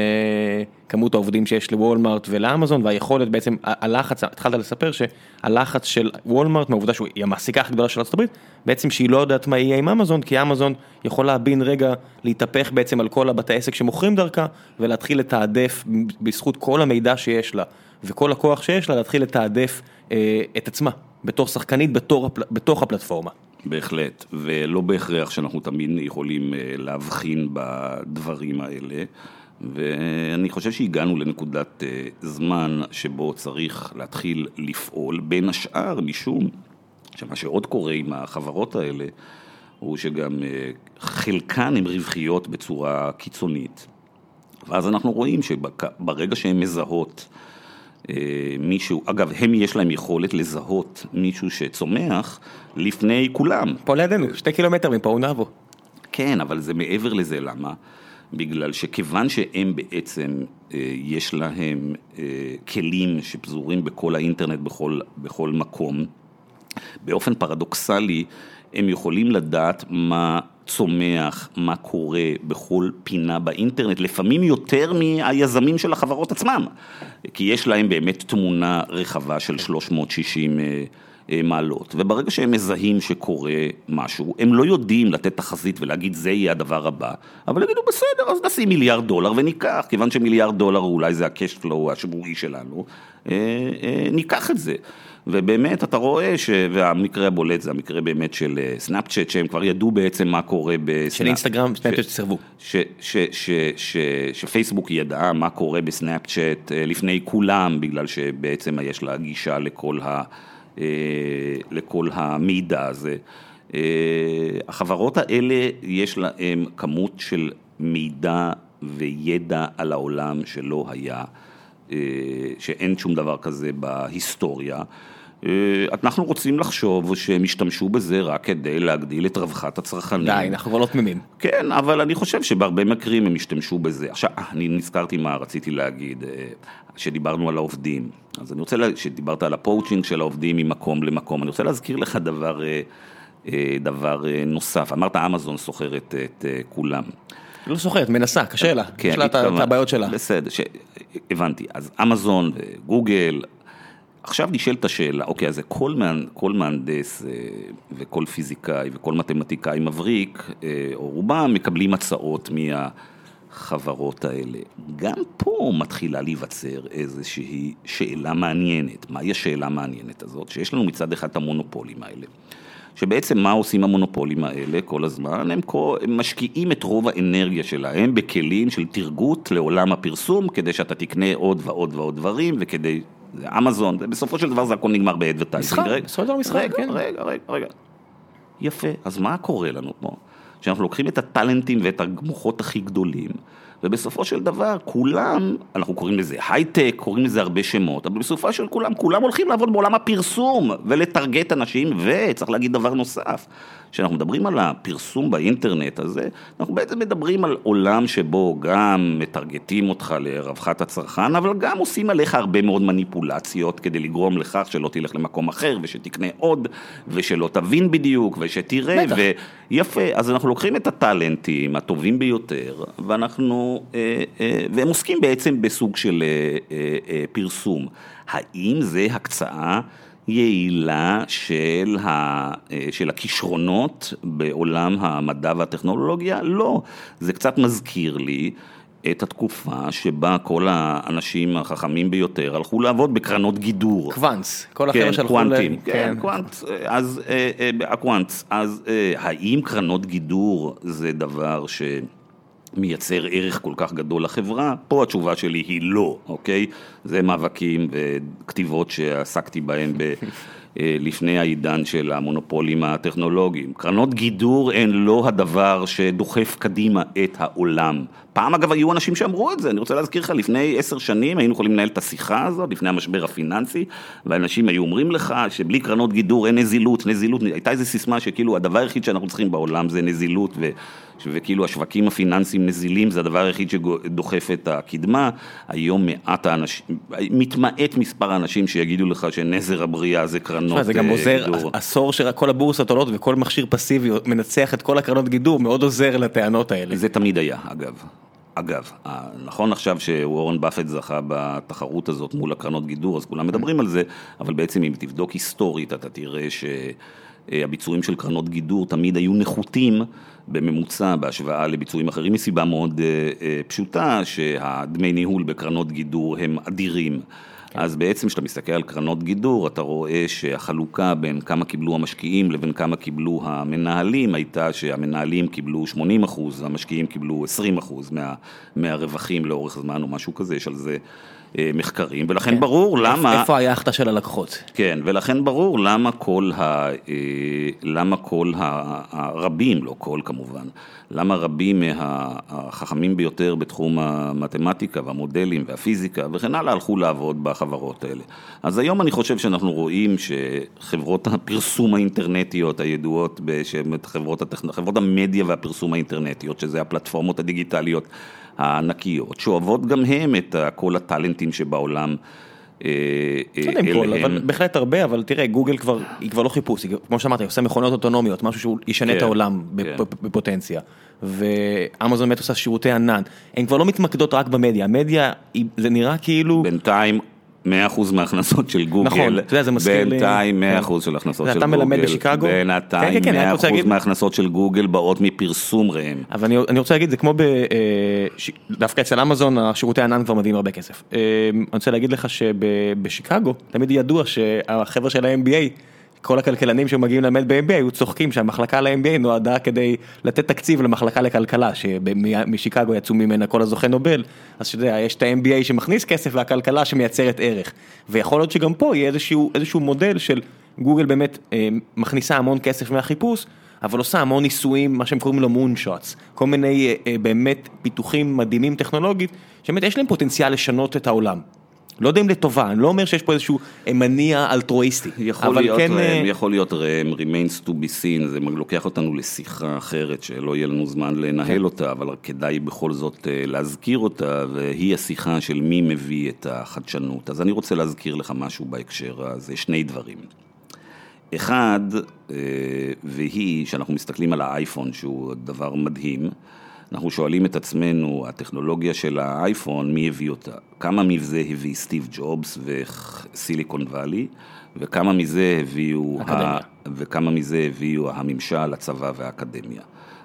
כמות העובדים שיש לוולמרט ולאמזון, והיכולת בעצם, הלחץ, התחלת לספר שהלחץ של וולמרט, מהעובדה שהיא המעסיקה הכי גדולה של ארצות הברית, בעצם שהיא לא יודעת מה יהיה עם אמזון, כי אמזון יכול להבין רגע, להתהפך בעצם על כל הבתי עסק שמוכרים דרכה, ולהתחיל לתעדף, בזכות כל המידע שיש לה, וכל הכוח שיש לה, להתחיל לתעדף את עצמה, בתור שחקנית, בתור, בתוך הפלטפורמה. בהחלט, ולא בהכרח שאנחנו תמיד יכולים להבחין בדברים האלה, ואני חושב שהגענו לנקודת זמן שבו צריך להתחיל לפעול, בין השאר משום שמה שעוד קורה עם החברות האלה, הוא שגם חלקן הן רווחיות בצורה קיצונית, ואז אנחנו רואים שברגע שהן מזהות מישהו, אגב, הם יש להם יכולת לזהות מישהו שצומח לפני כולם. פה לידינו, שתי קילומטר מפה הוא נעבור. כן, אבל זה מעבר לזה, למה? בגלל שכיוון שהם בעצם, יש להם כלים שפזורים בכל האינטרנט, בכל, בכל מקום, באופן פרדוקסלי, הם יכולים לדעת מה צומח, מה קורה בכל פינה באינטרנט, לפעמים יותר מהיזמים של החברות עצמם, כי יש להם באמת תמונה רחבה של שלוש מאות ושישים מעלות, וברגע שהם מזהים שקורה משהו, הם לא יודעים לתת תחזית ולהגיד זה יהיה הדבר הבא, אבל יגידו בסדר, אז נשים מיליארד דולר וניקח, כיוון שמיליארד דולר אולי זה ה-cash flow השבועי שלנו, ניקח את זה. ובאמת אתה רואה שהמקרה הבולט זה המקרה באמת של סנאפצ'אט, שהם כבר ידעו בעצם מה קורה בסנאפצ'אט. של אינסטגרם, סנאפצ'אט שסרבו. שפייסבוק ידעה מה קורה בסנאפצ'אט לפני כולם, בגלל שבעצם יש לה גישה לכל ה... לכל המידע הזה. החברות האלה יש להם כמות של מידע וידע על העולם שלא היה, שאין שום דבר כזה בהיסטוריה. אנחנו רוצים לחשוב שהם השתמשו בזה רק כדי להגדיל את רווחת הצרכנים. די, אנחנו כבר לא תמימים. כן, אבל אני חושב שבהרבה מקרים הם השתמשו בזה. עכשיו, אני נזכרתי מה רציתי להגיד, שדיברנו על העובדים. אז אני רוצה, לה... שדיברת על הפואוצ'ינג של העובדים ממקום למקום, אני רוצה להזכיר לך דבר, דבר נוסף. אמרת, אמזון סוחרת את כולם. לא סוחרת, מנסה, קשה לה. כן, יש לה את הבעיות שלה. בסדר, הבנתי, אז אמזון וגוגל, עכשיו נשאלת השאלה, אוקיי, אז כל, כל מהנדס וכל פיזיקאי וכל מתמטיקאי מבריק, או רובם, מקבלים הצעות מהחברות האלה. גם פה מתחילה להיווצר איזושהי שאלה מעניינת. מהי השאלה המעניינת הזאת? שיש לנו מצד אחד את המונופולים האלה. שבעצם מה עושים המונופולים האלה כל הזמן? הם, כל, הם משקיעים את רוב האנרגיה שלהם בכלים של תרגות לעולם הפרסום, כדי שאתה תקנה עוד ועוד ועוד דברים, וכדי... זה אמזון, בסופו של דבר זה הכל נגמר באדוורטייזינג. מסחר, סולדר מסחר, כן. רגע, רגע, רגע. יפה, אז מה קורה לנו פה? שאנחנו לוקחים את הטלנטים ואת המוחות הכי גדולים, ובסופו של דבר כולם, אנחנו קוראים לזה הייטק, קוראים לזה הרבה שמות, אבל בסופו של כולם, כולם הולכים לעבוד בעולם הפרסום, ולטרגט אנשים, וצריך להגיד דבר נוסף, שאנחנו מדברים על הפרסום באינטרנט הזה, אנחנו בעצם מדברים על עולם שבו גם מטרגטים אותך לרווחת הצרכן, אבל גם עושים עליך הרבה מאוד מניפולציות, כדי לגרום לכך שלא תלך למקום אחר, ושתקנה עוד, ושלא תבין בדיוק, ושתראה, ויפה, אז אנחנו לוקחים את הטלנטים, הטובים ביותר, ואנחנו והם עוסקים בעצם בסוג של פרסום. האם זה הקצאה יעילה של ה, של הכישרונות בעולם המדע והטכנולוגיה? לא. זה קצת מזכיר לי את התקופה שבה כל האנשים החכמים ביותר הלכו לעבוד בקרנות גידור. קוונץ, כל החבר'ה שהלכו לקוונטים. כן, קוונץ, אז הקוונץ. אז האם קרנות גידור זה דבר ש... מייצר ערך כל כך גדול לחברה? פה התשובה שלי היא לא, אוקיי? זה מאבקים וכתיבות שעסקתי בהם ב- לפני העידן של המונופולים הטכנולוגיים. קרנות גידור הן לא הדבר שדוחף קדימה את העולם. פעם אגב היו אנשים שאמרו את זה, אני רוצה להזכיר לך, לפני עשר שנים היינו יכולים לנהל את השיחה הזאת, לפני המשבר הפיננסי, ואנשים היו אומרים לך שבלי קרנות גידור אין נזילות, נזילות, הייתה איזו סיסמה שכאילו הדבר היחיד שאנחנו צריכים בעולם זה נזילות, ו... וכאילו השווקים הפיננסיים נזילים, זה הדבר היחיד שדוחף את הקדמה. היום מעט האנשים, מתמעט מספר האנשים שיגידו לך שנזר הבריאה זה קרנות גידור. זה גם עוזר, עשור שכל הבורסות עולות וכל מכשיר פסיבי מנצח את כל הקרנות גידור, מאוד עוזר לטענות האלה. זה תמיד היה, אגב. אגב, נכון עכשיו שוורן באפט זכה בתחרות הזאת מול הקרנות גידור, אז כולם מדברים על זה, אבל בעצם אם תבדוק היסטורית, אתה תראה ש... הביצועים של קרנות גידור תמיד היו נחותים בממוצע בהשוואה לביצועים אחרים, מסיבה מאוד פשוטה שהדמי ניהול בקרנות גידור הם אדירים. אז בעצם כשאתה מסתכל על קרנות גידור, אתה רואה שהחלוקה בין כמה קיבלו המשקיעים לבין כמה קיבלו המנהלים, הייתה שהמנהלים קיבלו שמונים אחוז, המשקיעים קיבלו עשרים אחוז מהרווחים לאורך זמן או משהו כזה, יש על זה מחקרים, ולכן ברור למה... איפה היחדה של הלקוחות? כן, ולכן ברור למה כל ה... למה כל הרבים, לא כל כמובן, למה רבים מהחכמים ביותר בתחום המתמטיקה והמודלים והפיזיקה וכן הלאה הלכו לעבוד בחברות האלה. אז היום אני חושב שאנחנו רואים שחברות הפרסום האינטרנטיות הידועות, חברות הטכנולוגיה, חברות המדיה והפרסום האינטרנטיות, שזה הפלטפורמות הדיגיטליות הענקיות, שאוהבות גם הם את כל הטלנטים שבעולם אליהם. בהחלט הרבה, אבל תראה, גוגל היא כבר לא חיפוש, כמו שאמרת, היא עושה מכונות אוטונומיות, משהו שהוא ישנה את העולם בפוטנציה, ואמזון באמת עושה שירותי ענן, הן כבר לא מתמקדות רק במדיה, המדיה זה נראה כאילו... בינתיים... מאה אחוז מההכנסות של גוגל, בינתיים מאה אחוז של הכנסות של גוגל, אתה מלמד בשיקגו? בינתיים מאה אחוז מההכנסות של גוגל באות מפרסום רעם. אבל אני רוצה להגיד, זה כמו דווקא אצל אמזון, השירותי הענן כבר מביאים הרבה כסף. אני רוצה להגיד לך שבשיקגו, תמיד ידוע שהחבר'ה של ה-M B A, כל הכלכלנים שמגיעים ללמד ב-M B A, היו צוחקים שהמחלקה ל-M B A נועדה כדי לתת תקציב למחלקה לכלכלה, שמשיקגו יצאו ממנה כל הזוכה נובל, אז שזה, יש את ה-M B A שמכניס כסף והכלכלה שמייצרת ערך, ויכול להיות שגם פה יהיה איזשהו, איזשהו מודל של גוגל באמת אה, מכניסה המון כסף מהחיפוש, אבל עושה המון ניסויים, מה שהם קוראים לו מונשוטס, כל מיני אה, באמת פיתוחים מדהימים טכנולוגית, שבאמת יש להם פוטנציאל לשנות את העולם. לא יודעים לטובה, אני לא אומר שיש פה איזשהו מניע אלטרואיסטי. יכול להיות, כן... רם, יכול להיות רם, remains to be seen, זה לוקח אותנו לשיחה אחרת, שלא יהיה לנו זמן לנהל כן. אותה, אבל כדאי בכל זאת להזכיר אותה, והיא השיחה של מי מביא את החדשנות. אז אני רוצה להזכיר לך משהו בהקשר הזה, שני דברים. אחד, והיא, שאנחנו מסתכלים על האייפון, שהוא דבר מדהים, אנחנו שואלים את עצמנו, הטכנולוגיה של האייפון, מי הביא אותה? כמה מזה הביא סטיב ג'ובס וסיליקון ואלי, וכמה מזה הביאו ה... וכמה מזה הביאו הממשל, הצבא והאקדמיה.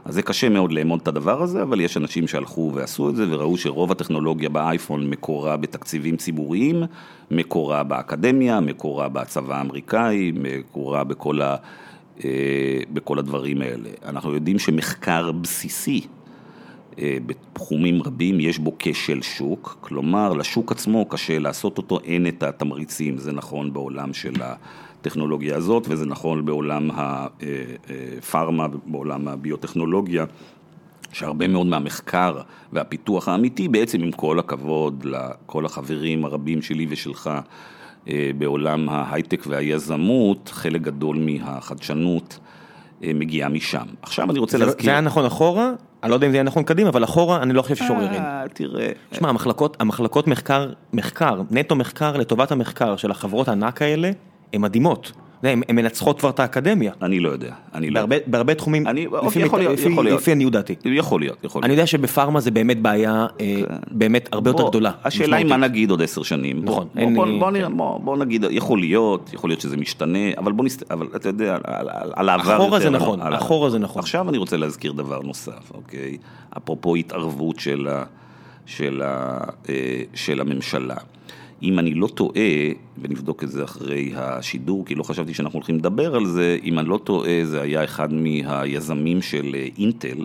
אז זה קשה מאוד לאמוד את הדבר הזה, אבל יש אנשים שהלכו ועשו את זה, וראו שרוב הטכנולוגיה באייפון מקורה בתקציבים ציבוריים, מקורה באקדמיה, מקורה בצבא האמריקאי, מקורה בכל, ה... בכל הדברים האלה. אנחנו יודעים שמחקר בסיסי, בתחומים רבים יש בו כשל שוק, כלומר לשוק עצמו קשה לעשות אותו, אין את התמריצים, זה נכון בעולם של הטכנולוגיה הזאת וזה נכון בעולם הפארמה, בעולם הביוטכנולוגיה, שהרבה מאוד מהמחקר והפיתוח האמיתי, בעצם עם כל הכבוד לכל החברים הרבים שלי ושלך בעולם ההייטק והיזמות, חלק גדול מהחדשנות מגיעה משם. עכשיו אני רוצה להזכיר... זה היה נכון אחורה? אני לא יודע אם זה היה נכון קדימה, אבל אחורה אני לא חושב ששוררים. תראה. תשמע, המחלקות, המחלקות מחקר, מחקר, נטו מחקר לטובת המחקר של החברות הענק האלה, הן מדהימות. הן מנצחות כבר את האקדמיה. אני לא יודע. בהרבה תחומים, לפי אני יודעתי. יכול להיות. אני יודע שבפארמה זה באמת בעיה, באמת הרבה יותר גדולה. השאלה היא מה נגיד עוד עשר שנים. נכון. בוא נגיד, יכול להיות, יכול להיות שזה משתנה, אבל בוא נסתכל, אבל אתה יודע, על העבר יותר. אחורה זה נכון, אחורה זה נכון. עכשיו אני רוצה להזכיר דבר נוסף, אוקיי? אפרופו התערבות של הממשלה. אם אני לא טועה, ונבדוק את זה אחרי השידור, כי לא חשבתי שאנחנו הולכים לדבר על זה, אם אני לא טועה, זה היה אחד מהיזמים של אינטל,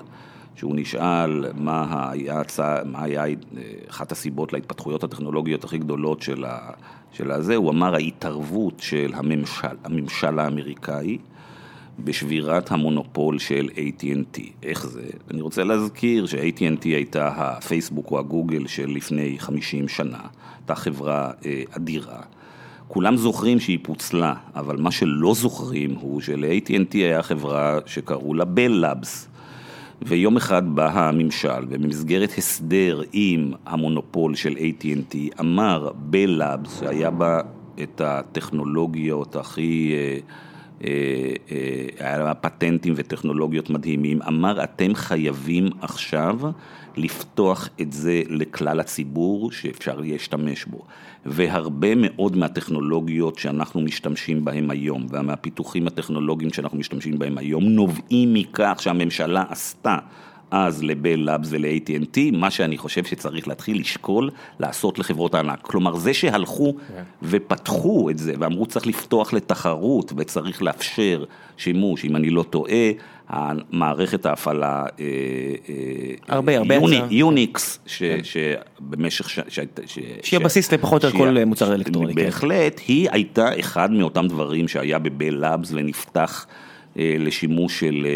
שהוא נשאל מה היה, מה היה אחת הסיבות להתפתחויות הטכנולוגיות הכי גדולות של, ה, של הזה, הוא אמר ההתערבות של הממשל, הממשל האמריקאי, בשבירת המונופול של איי טי אנד טי. איך זה? אני רוצה להזכיר ש-איי טי אנד טי הייתה הפייסבוק או הגוגל של לפני חמישים שנה. הייתה חברה אה, אדירה. כולם זוכרים שהיא פוצלה, אבל מה שלא זוכרים הוא של-איי טי אנד טי היה חברה שקראו לה בל לבס. ויום אחד בא הממשל, ובמסגרת הסדר עם המונופול של איי טי אנד טי, אמר בל לבס, שהיה בה את הטכנולוגיות הכי... אה, הפטנטים וטכנולוגיות מדהימים, אמר אתם חייבים עכשיו לפתוח את זה לכלל הציבור שאפשר להשתמש בו, והרבה מאוד מהטכנולוגיות שאנחנו משתמשים בהם היום ומהפיתוחים הטכנולוגיים שאנחנו משתמשים בהם היום נובעים מכך שהממשלה עשתה אז לבל לאבס ול-איי טי אנד טי, מה שאני חושב שצריך להתחיל לשקול, לעשות לחברות הענק. כלומר, זה שהלכו ופתחו את זה, ואמרו צריך לפתוח לתחרות, וצריך לאפשר שימוש, אם אני לא טועה, המערכת ההפעלה, יוניקס, שבמשך... שהיא הבסיס לפחות על כל מוצר אלקטרוני. בהחלט, היא הייתה אחד מאותם דברים שהיה בבל לאבס ונפתח... לשימוש של,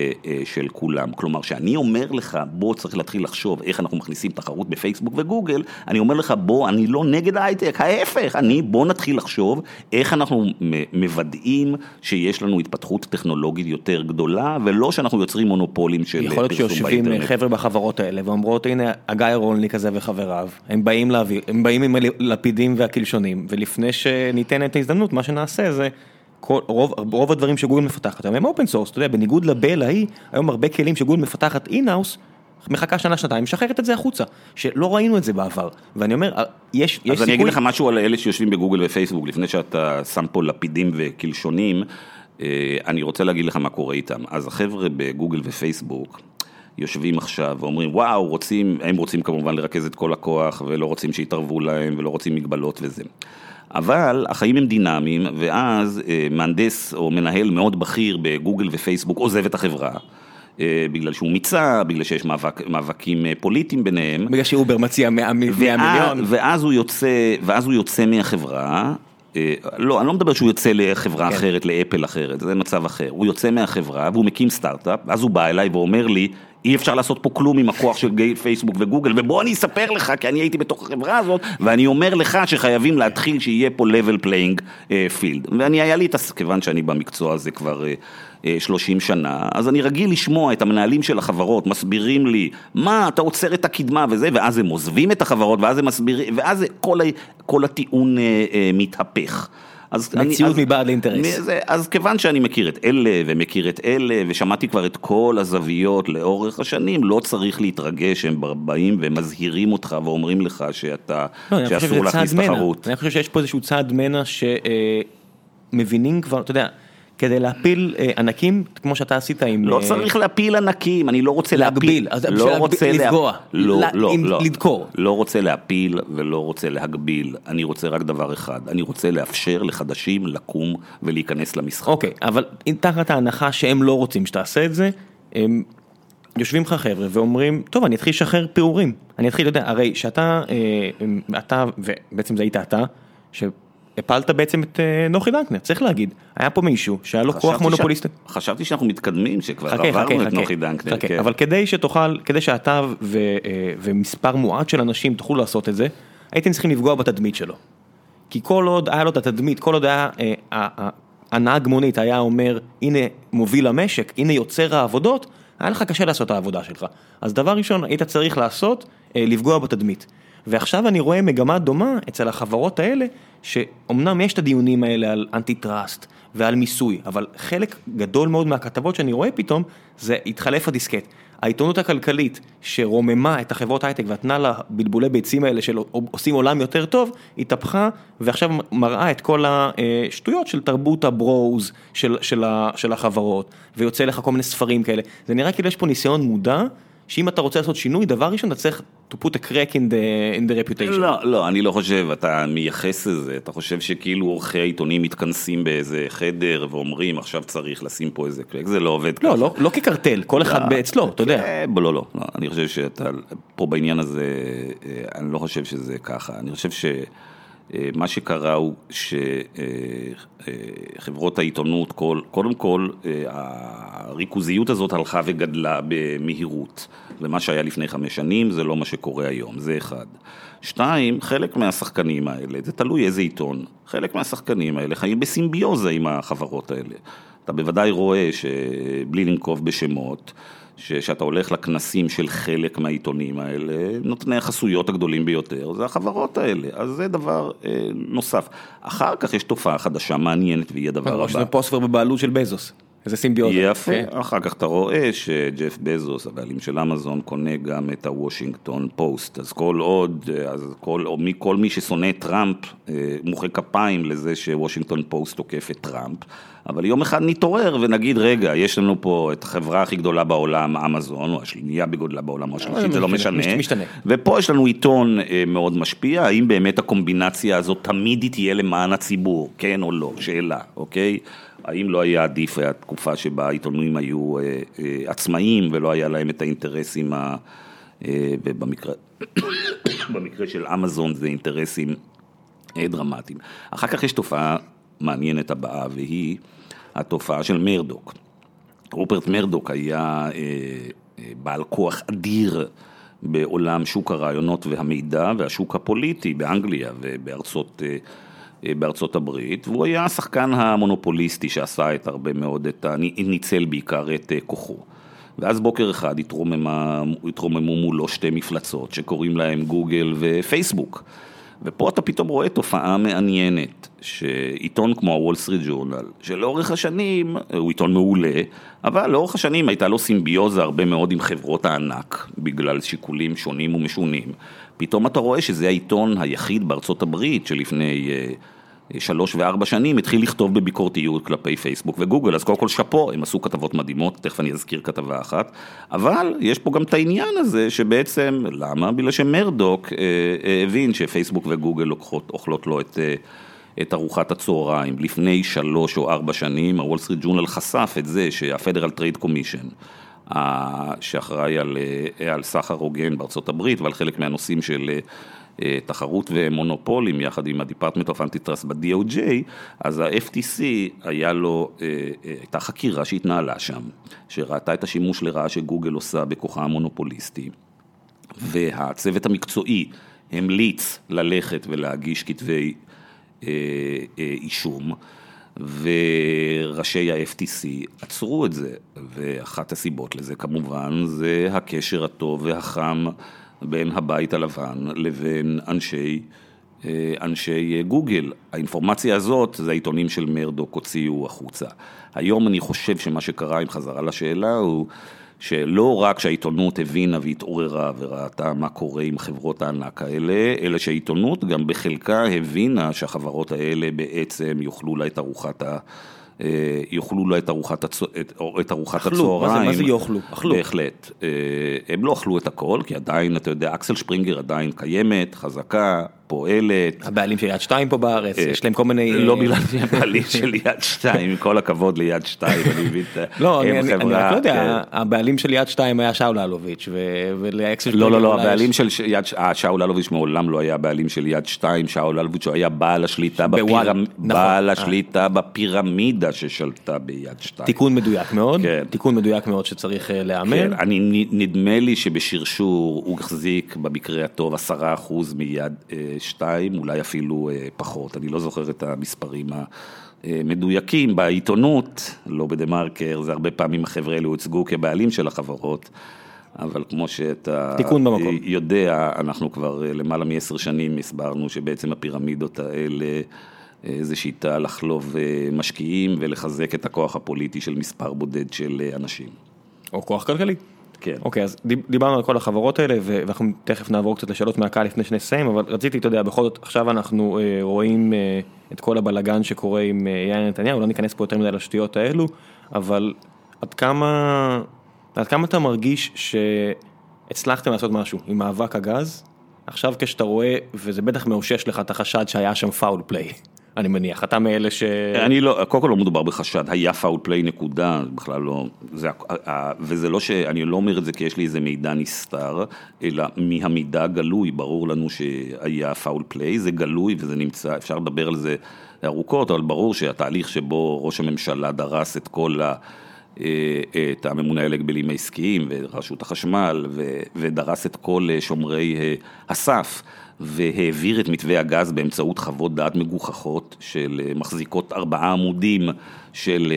של כולם. כלומר, שאני אומר לך, בוא צריך להתחיל לחשוב איך אנחנו מכניסים תחרות בפייסבוק וגוגל, אני אומר לך, בוא, אני לא נגד ההייטק, ההפך, אני, בוא נתחיל לחשוב איך אנחנו מוודאים שיש לנו התפתחות טכנולוגית יותר גדולה, ולא שאנחנו יוצרים מונופולים של פרסום באינטרנט. יכול להיות שיושבים חבר'ה בחברות האלה, ואומרות, הנה, הגיא רולניק הזה וחבריו, הם באים להביא, הם באים עם הלפידים והקלשונים, ולפני שניתן את ההזדמנות, מה שנעשה זה כל, רוב, רוב הדברים שגוגל מפתחת, הם אופן סורס, אתה יודע, בניגוד לבל ההיא, היום הרבה כלים שגוגל מפתחת אין-האוס, מחכה שנה, שנתיים, משחררת את זה החוצה, שלא ראינו את זה בעבר, ואני אומר, יש, יש אז סיכוי... אני אגיד לך משהו על אלה שיושבים בגוגל ופייסבוק, לפני שאתה שם פה לפידים וכלשונים, אני רוצה להגיד לך מה קורה איתם. אז החבר'ה בגוגל ופייסבוק, יושבים עכשיו ואומרים, וואו, רוצים, הם רוצים כמובן לרכז את כל הכוח, ולא רוצים שיתערבו להם, ולא רוצים מגבלות וזה. אבל החיים הם דינמיים, ואז מהנדס או מנהל מאוד בכיר בגוגל ופייסבוק עוזב את החברה, בגלל שהוא מיצה, בגלל שיש מאבק, מאבקים פוליטיים ביניהם. בגלל שאובר מציע מאה מיליון. ואז הוא יוצא, ואז הוא יוצא מהחברה, לא, אני לא מדבר שהוא יוצא לחברה אחרת, לאפל אחרת, זה מצב אחר. הוא יוצא מהחברה והוא מקים סטארט-אפ, אז הוא בא אליי ואומר לי, אי אפשר לעשות פה כלום עם הכוח של פייסבוק וגוגל, ובוא אני אספר לך, כי אני הייתי בתוך החברה הזאת, ואני אומר לך שחייבים להתחיל שיהיה פה level playing field. ואני היה לי, כיוון שאני במקצוע הזה כבר שלושים שנה, אז אני רגיל לשמוע את המנהלים של החברות, מסבירים לי, מה, אתה עוצר את הקדמה וזה, ואז הם עוזבים את החברות, ואז הם מסבירים, ואז כל, כל הטיעון מתהפך. מציאות מבעד לאינטרס. אז כיוון שאני מכיר את אלה ומכיר את אלה, ושמעתי כבר את כל הזוויות לאורך השנים, לא צריך להתרגש, הם באים ומזהירים אותך ואומרים לך שאתה, שאסור להכניס תחרות. אני חושב שיש פה איזשהו צעד מנע שמבינים כבר, אתה יודע, כדי להפיל ענקים, כמו שאתה עשית עם... לא צריך להפיל ענקים, אני לא רוצה להפיל. לא רוצה לפגוע. לא, לא, לא. לדקור. לא רוצה להפיל ולא רוצה להגביל. אני רוצה רק דבר אחד. אני רוצה לאפשר לחדשים לקום ולהיכנס למשחק. אוקיי, אבל תחת ההנחה שהם לא רוצים שתעשה את זה, הם יושבים לך חבר'ה ואומרים, טוב, אני אתחיל לשחרר פירורים. אני אתחיל, אתה יודע, הרי שאתה, אתה, ובעצם זה היית אתה, ש... הפלת בעצם את נוחי דנקנר, צריך להגיד, היה פה מישהו שהיה לו כוח מונופוליסטי. חשבתי שאנחנו מתקדמים, שכבר עברנו את נוחי דנקנר. אבל כדי שתוכל, כדי שאתה ומספר מועט של אנשים תוכלו לעשות את זה, הייתם צריכים לפגוע בתדמית שלו. כי כל עוד היה לו את התדמית, כל עוד היה הנהג מונית היה אומר, הנה מוביל המשק, הנה יוצר העבודות, היה לך קשה לעשות את העבודה שלך. אז דבר ראשון, היית צריך לעשות, לפגוע בתדמית. ועכשיו אני רואה מגמה דומה אצל החברות האלה, שאומנם יש את הדיונים האלה על אנטי-טראסט ועל מיסוי, אבל חלק גדול מאוד מהכתבות שאני רואה פתאום, זה התחלף הדיסקט. העיתונות הכלכלית שרוממה את החברות הייטק ונתנה לה בלבולי ביצים האלה של עושים עולם יותר טוב, התהפכה ועכשיו מראה את כל השטויות של תרבות הברוז של, של, של החברות, ויוצא לך כל מיני ספרים כאלה. זה נראה כאילו יש פה ניסיון מודע, שאם אתה רוצה לעשות שינוי, דבר ראשון, אתה צריך to put a crack in the, in the reputation. לא, לא, אני לא חושב, אתה מייחס לזה, אתה חושב שכאילו עורכי העיתונים מתכנסים באיזה חדר ואומרים, עכשיו צריך לשים פה איזה קרק, זה לא עובד ככה. לא, לא, לא כקרטל, כל אחד באצלו, אתה יודע. לא, לא, אני חושב שאתה, פה בעניין הזה, אני לא חושב שזה ככה, אני חושב ש... מה שקרה הוא שחברות העיתונות, קודם כל, הריכוזיות הזאת הלכה וגדלה במהירות. ומה שהיה לפני חמש שנים, זה לא מה שקורה היום, זה אחד. שתיים, חלק מהשחקנים האלה, זה תלוי איזה עיתון, חלק מהשחקנים האלה חיים בסימביוזה עם החברות האלה. אתה בוודאי רואה שבלי לנקוב בשמות, שאתה הולך לכנסים של חלק מהעיתונים האלה, נותני החסויות הגדולים ביותר, זה החברות האלה. אז זה דבר אה, נוסף. אחר כך יש תופעה חדשה מעניינת, והיא הדבר הבא. שזה פוספר בבעלות של בזוס. איזה סימביוזה. יפה. Okay. אחר כך אתה רואה שג'ף בזוס, הבעלים של אמזון, קונה גם את הוושינגטון פוסט. אז כל עוד, אז כל, מי, כל מי ששונא טראמפ, אה, מוחא כפיים לזה שוושינגטון פוסט תוקף את טראמפ, אבל יום אחד נתעורר ונגיד, רגע, יש לנו פה את החברה הכי גדולה בעולם, אמזון, או השנייה בגודלה בעולם, או השלישית, זה לא משנה. משתנה. ופה יש לנו עיתון מאוד משפיע, האם באמת הקומבינציה הזאת תמיד היא תהיה למען הציבור, כן או לא, שאלה, אוקיי? האם לא היה עדיף, היה תקופה שבה העיתונים היו אה, אה, עצמאים, ולא היה להם את האינטרסים, ה, אה, ובמקרה, במקרה של אמזון זה אינטרסים אה, דרמטיים. אחר כך יש תופעה מעניינת הבאה, והיא התופעה של מרדוק. רופרט מרדוק היה בעל כוח אדיר בעולם שוק הרעיונות והמידע והשוק הפוליטי באנגליה ובארצות בארצות הברית, והוא היה השחקן המונופוליסטי שעשה את הרבה מאוד, את ניצל בעיקר את כוחו. ואז בוקר אחד התרוממו מולו שתי מפלצות שקוראים להם גוגל ופייסבוק. ופה אתה פתאום רואה תופעה מעניינת, שעיתון כמו הוול סטריט ג'ורנל, שלאורך השנים, הוא עיתון מעולה, אבל לאורך השנים הייתה לו סימביוזה הרבה מאוד עם חברות הענק, בגלל שיקולים שונים ומשונים. פתאום אתה רואה שזה העיתון היחיד בארצות הברית, שלפני שלוש וארבע שנים, התחיל לכתוב בביקורתיות כלפי פייסבוק וגוגל, אז קודם כל שפו, הם עשו כתבות מדהימות, תכף אני אזכיר כתבה אחת, אבל יש פה גם את העניין הזה, שבעצם, למה? בגלל שמרדוק אה, הבין שפייסבוק וגוגל לוקחות, אוכלות לו את, אה, את ארוחת הצהריים, לפני שלוש או ארבע שנים, הוול סטריט ג'ורנל חשף את זה, שהפדרל טרייד קומישן, שאחראי על, אה, על סחר הוגן בארצות הברית, ועל חלק מהנושאים של... אה, תחרות ומונופולים יחד עם הדיפרטמנט אוף אנטיטרסט ב-די או ג'יי, אז ה-אף טי סי היה לו, הייתה חקירה שהתנהלה שם, שראתה את השימוש לרעה שגוגל עושה בכוחה המונופוליסטי, והצוות המקצועי המליץ ללכת ולהגיש כתבי אישום, וראשי ה-אף טי סי עצרו את זה, ואחת הסיבות לזה כמובן זה הקשר הטוב והחם בין הבית הלבן לבין אנשי אנשי גוגל. האינפורמציה הזאת, זה העיתונים של מרדוק הוציאו החוצה. היום אני חושב שמה שקרה עם חזרה לשאלה הוא שלא רק שהעיתונות הבינה והתעוררה וראתה מה קורה עם חברות הענק האלה, אלא שהעיתונות גם בחלקה הבינה שהחברות האלה בעצם יוכלו לה את ארוחת ה... יאכלו לה את ארוחת הצהריים. מה זה יאכלו? בהחלט. הם לא אכלו את הכל, כי עדיין, אתה יודע, אקסל שפרינגר עדיין קיימת, חזקה, פועלת. הבעלים של יד שתיים פה בארץ, יש להם כל מיני... לא בגלל הבעלים של יד שתיים, עם כל הכבוד ליד שתיים, אני מבין את... לא, אני רק לא יודע, הבעלים של יד שתיים היה שאול אלוביץ' ולאקסל שפרינגר... לא, לא, לא, הבעלים של שאול אלוביץ' מעולם לא היה הבעלים של יד שתיים, שאול אלוביץ' היה בעל השליטה בפירמידה ששלטה ביד שתיים. תיקון מדויק מאוד, כן. תיקון מדויק מאוד שצריך לאמן. כן, אני, נדמה לי שבשרשור הוא החזיק במקרה הטוב עשרה אחוז מיד שתיים, אולי אפילו פחות. אני לא זוכר את המספרים המדויקים. בעיתונות, לא בדמרקר, זה הרבה פעמים החבר'ה האלה הוצגו כבעלים של החברות, אבל כמו שאתה יודע, אנחנו כבר למעלה מ-עשר שנים הסברנו שבעצם הפירמידות האלה איזו שיטה לחלוב משקיעים ולחזק את הכוח הפוליטי של מספר בודד של אנשים. או כוח כלכלי. כן. אוקיי, אז דיברנו על כל החברות האלה, ואנחנו תכף נעבור קצת לשאלות מהקהל לפני שנסיים, אבל רציתי, אתה יודע, בכל זאת, עכשיו אנחנו רואים את כל הבלגן שקורה עם יאיר נתניהו, לא ניכנס פה יותר מדי לשטויות האלו, אבל עד כמה, עד כמה אתה מרגיש שהצלחתם לעשות משהו עם מאבק הגז? עכשיו כשאתה רואה, וזה בטח מאושש לך את החשד שהיה שם פאול פליי. אני מניח, אתה מאלה ש... אני לא, קודם כל לא מדובר בחשד, היה פאול פליי נקודה, בכלל לא, זה, וזה לא ש... אני לא אומר את זה כי יש לי איזה מידע נסתר, אלא מהמידע גלוי, ברור לנו שהיה פאול פליי, זה גלוי וזה נמצא, אפשר לדבר על זה ארוכות, אבל ברור שהתהליך שבו ראש הממשלה דרס את כל ה... את הממונה על הגבלים העסקיים ורשות החשמל, ו... ודרס את כל שומרי הסף, והעביר את מתווה הגז באמצעות חוות דעת מגוחכות של מחזיקות ארבעה עמודים של,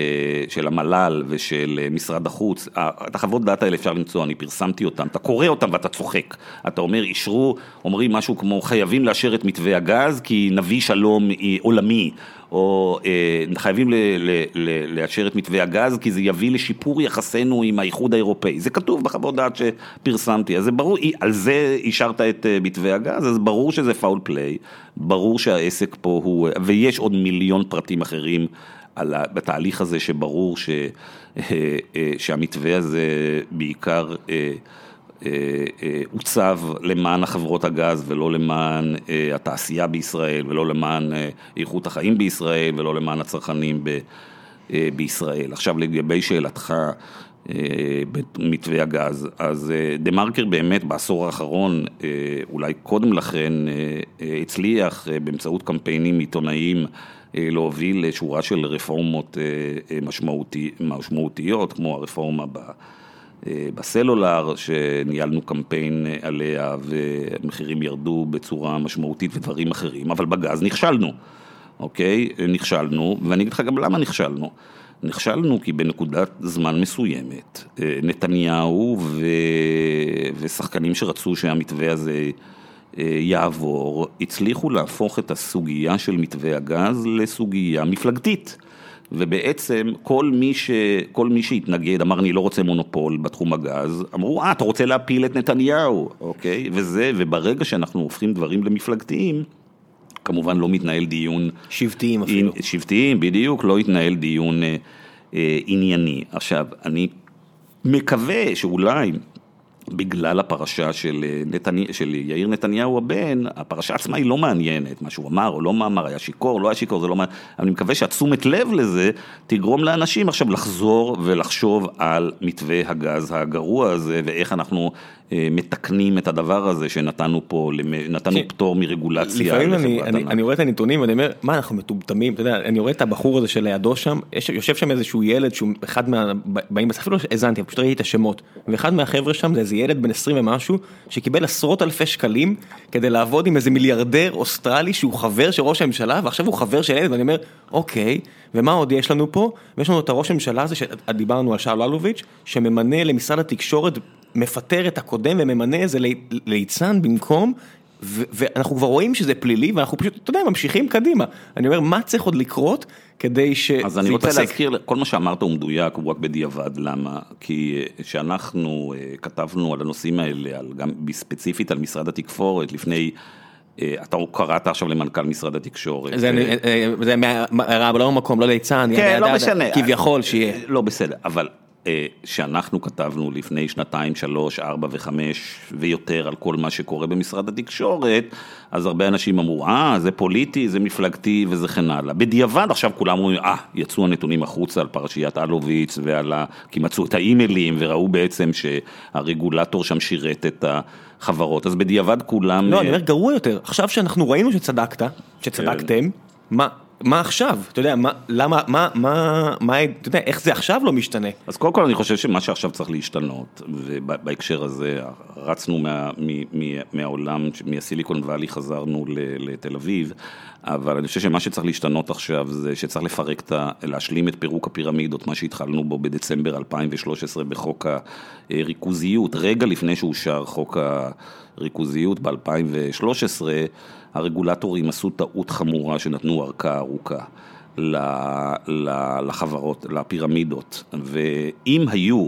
של המלל ושל משרד החוץ. את החוות דעת האלה אפשר למצוא, אני פרסמתי אותן, אתה קורא אותן ואתה צוחק. אתה אומר, אישרו, אומרים משהו כמו חייבים לאשר את מתווה הגז כי נביא שלום עולמי, או חייבים ל- ל- ל- לאשר את מתווה הגז כי זה יביא לשיפור יחסנו עם האיחוד האירופאי. זה כתוב בחוות דעת שפרסמתי, אז זה ברור, על זה אישרת את מתווה הגז, אז ברור שזה פאול פליי, ברור שהעסק פה הוא, ויש עוד מיליון פרטים אחרים על התהליך הזה שברור ש, שהמתווה הזה בעיקר עוצב למען החברות הגז ולא למען התעשייה בישראל ולא למען איכות החיים בישראל ולא למען הצרכנים ב, בישראל. עכשיו לגבי שאלתך, במתווה הגז, אז דה מרקר באמת בעשור האחרון, אולי קודם לכן, הצליח באמצעות קמפיינים עיתונאיים להוביל שורה של רפורמות משמעותיות, כמו הרפורמה בסלולר, שניהלנו קמפיין עליה ומחירים ירדו בצורה משמעותית ודברים אחרים, אבל בגז נכשלנו, אוקיי? נכשלנו, ואני אגיד לך גם למה נכשלנו. נכשלנו כי בנקודת זמן מסוימת, נתניהו ו... ושחקנים שרצו שהמתווה הזה יעבור, הצליחו להפוך את הסוגיה של מתווה הגז לסוגיה מפלגתית. ובעצם כל מי, ש... כל מי שהתנגד, אמר אני לא רוצה מונופול בתחום הגז, אמרו, אה, אתה רוצה להפיל את נתניהו, אוקיי? וזה, וברגע שאנחנו הופכים דברים למפלגתיים, כמובן לא מתנהל דיון... שבטיים אפילו. שבטיים, בדיוק, לא התנהל דיון אה, אה, ענייני. עכשיו, אני מקווה שאולי בגלל הפרשה של, נתני, של יאיר נתניהו הבן, הפרשה עצמה היא לא מעניינת, מה שהוא אמר או לא מאמר, היה שיקור, לא היה שיקור, זה לא מעניין. אבל אני מקווה שהתשומת לב לזה תגרום לאנשים עכשיו לחזור ולחשוב על מתווה הגז הגרוע הזה, ואיך אנחנו אה, מתקנים את הדבר הזה שנתנו פה, נתנו ש... פטור מרגולציה. לפעמים אני, אני, אני רואה את הנתונים ואני אומר, מה אנחנו מטומטמים? אתה יודע, אני רואה את הבחור הזה שלידו שם, יש, יושב שם איזשהו ילד, שהוא אחד מה... באים, אפילו לא הזנתי, פשוט ראיתי את השמות, ואחד מהחבר'ה שם זה איזה ילד בן עשרים ומשהו, שקיבל עשרות אלפי שקלים, כדי לעבוד עם איזה מיליארדר אוסטרלי, שהוא חבר של ראש הממשלה, ועכשיו הוא חבר של ילד, ואני אומר, אוקיי, ומה עוד יש לנו פה? ויש לנו את הראש הממשלה הזה, שדיברנו על שאול אלוביץ', שממנה למשרד התקשורת, מפטר את הקודם, וממנה איזה ליצן במקום, ואנחנו כבר רואים שזה פלילי, ואנחנו פשוט, אתה יודע, ממשיכים קדימה. אני אומר, מה צריך עוד לקרות כדי שזה יתפסק? אז אני רוצה להזכיר, כל מה שאמרת הוא מדויק, הוא רק בדיעבד, למה? כי שאנחנו כתבנו על הנושאים האלה, גם בספציפית על משרד התקשורת, לפני, אתה קראת עכשיו למנכ"ל משרד התקשורת. זה מהרב, לא מקום, לא ליצן, כביכול שיהיה. לא בסדר, אבל שאנחנו כתבנו לפני שנתיים, שלוש, ארבע וחמש ויותר על כל מה שקורה במשרד התקשורת, אז הרבה אנשים אמרו, אה, זה פוליטי, זה מפלגתי וזה כן הלאה. בדיעבד עכשיו כולם אומרים, אה, יצאו הנתונים החוצה על פרשיית אלוביץ ועל ה... כי מצאו את האימיילים וראו בעצם שהרגולטור שם שירת את ה... חברות. אז בדיעבד כולם... לא, אני אומר גרוע יותר. עכשיו שאנחנו ראינו שצדקת, שצדקתם, מה... מה עכשיו? אתה יודע, מה, למה, מה, מה, מה, אתה יודע, איך זה עכשיו לא משתנה? אז קודם כל אני חושב שמה שעכשיו צריך להשתנות, ובהקשר הזה רצנו מה, מ, מ, מהעולם, מהסיליקון ואלי חזרנו לתל אביב, אבל אני חושב שמה שצריך להשתנות עכשיו זה שצריך לפרק את, להשלים את פירוק הפירמידות, מה שהתחלנו בו בדצמבר אלפיים ושלוש עשרה בחוק הריכוזיות, רגע לפני שאושר חוק הריכוזיות ב-אלפיים ושלוש עשרה, הרגולטורים עשו טעות חמורה שנתנו ארכה ארוכה לחברות, לפירמידות, ואם היו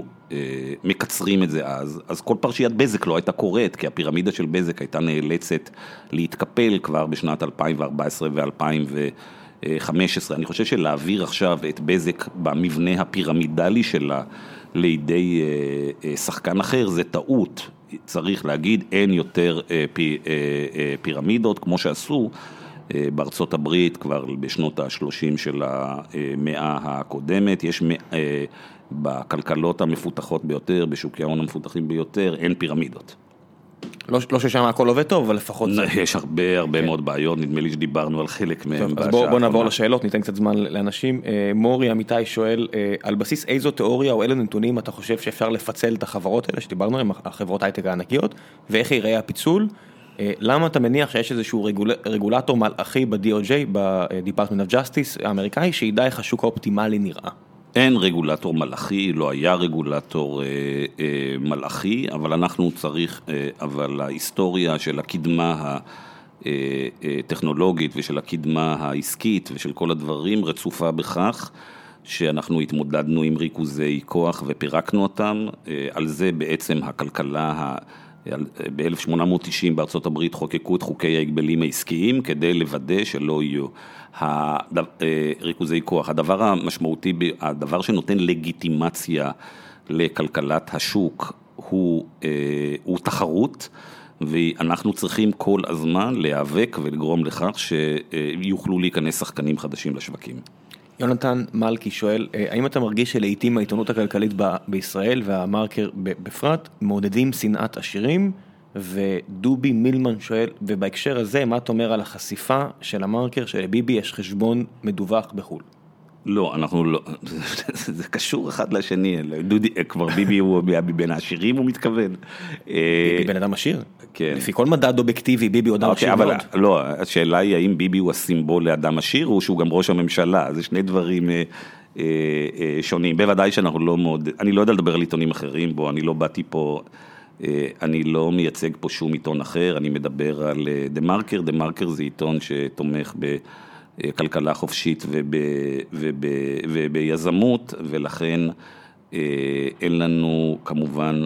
מקצרים את זה אז, אז כל פרשיית בזק לא הייתה קורית, כי הפירמידה של בזק הייתה נאלצת להתקפל כבר בשנת אלפיים וארבע עשרה ו-אלפיים וחמש עשרה. אני חושב שלהעביר עכשיו את בזק במבנה הפירמידלי שלה לידי שחקן אחר זה טעות. צריך להגיד, אין יותר פירמידות, כמו שעשו בארצות הברית כבר בשנות ה-שלושים של המאה הקודמת. יש בכלכלות המפותחות ביותר, בשוקי ההון המפותחים ביותר, אין פירמידות. לא ששם הכל עובד טוב, אבל לפחות... יש הרבה הרבה מאוד בעיות, נדמה לי שדיברנו על חלק מהם. אז בואו נעבור לשאלות, ניתן קצת זמן לאנשים. מורי אמיתי שואל, על בסיס איזו תיאוריה או אילו נתונים אתה חושב שאפשר לפצל את החברות האלה, שדיברנו עליהן, החברות הייטק הענקיות, ואיך ייראה הפיצול? למה אתה מניח שיש איזשהו רגולטור מלאכי ב-די או ג'יי, ב-Department of Justice האמריקאי, שידע איך השוק האופטימלי נראה? אין רגולטור מלאכי, לא היה רגולטור אה, אה, מלאכי, אבל אנחנו צריך, אה, אבל ההיסטוריה של הקדמה הטכנולוגית ושל הקדמה העסקית ושל כל הדברים רצופה בכך שאנחנו התמודדנו עם ריכוזי כוח ופירקנו אותם, אה, על זה בעצם הכלכלה ה... ב-אלף שמונה מאות תשעים בארצות הברית חוקקו את חוקי ההגבלים העסקיים כדי לוודא שלא יהיו ריכוזי כוח. הדבר המשמעותי, הדבר שנותן לגיטימציה לכלכלת השוק הוא, הוא תחרות, ואנחנו צריכים כל הזמן להיאבק ולגרום לכך שיוכלו להיכנס שחקנים חדשים לשווקים. יונתן מלכי שואל, האם אתה מרגיש שלעיתים העיתונות הכלכלית בישראל והמרקר בפרט מעודדים שנאת עשירים? ודובי מילמן שואל, ובהקשר הזה מה אתה אומר על החשיפה של המרקר שלביבי יש חשבון מדווח בחול? לא, אנחנו לא, זה קשור אחד לשני, כבר ביבי הוא בין העשירים הוא מתכוון. ביבי בן אדם עשיר? כן. לפי כל מדד אובייקטיבי ביבי הוא אדם עשיר מאוד. לא, השאלה היא האם ביבי הוא הסימבול לאדם עשיר או שהוא גם ראש הממשלה, זה שני דברים שונים. בוודאי שאנחנו לא מאוד, אני לא יודע לדבר על עיתונים אחרים בו, אני לא באתי פה, אני לא מייצג פה שום עיתון אחר, אני מדבר על דה מרקר, דה מרקר זה עיתון שתומך ב... כלכלה חופשית וביזמות, ולכן אין לנו כמובן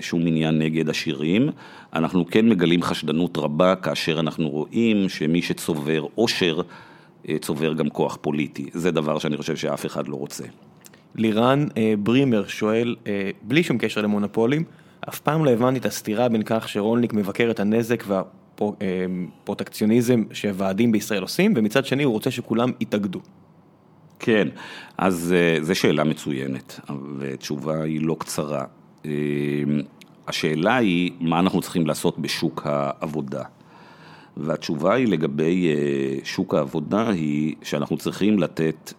שום עניין נגד עשירים. אנחנו כן מגלים חשדנות רבה כאשר אנחנו רואים שמי שצובר עושר צובר גם כוח פוליטי. זה דבר שאני חושב שאף אחד לא רוצה. לירן ברימר שואל, בלי שום קשר למונופולים, אף פעם לא הבנתי את הסתירה בין כך שרולניק מבקר את הנזק וה... פרוטקציוניזם שוועדים בישראל עושים, ומצד שני הוא רוצה שכולם יתאגדו. כן, אז זו שאלה מצוינת, ותשובה היא לא קצרה. השאלה היא מה אנחנו צריכים לעשות בשוק העבודה. והתשובה היא לגבי שוק העבודה היא שאנחנו צריכים לתת,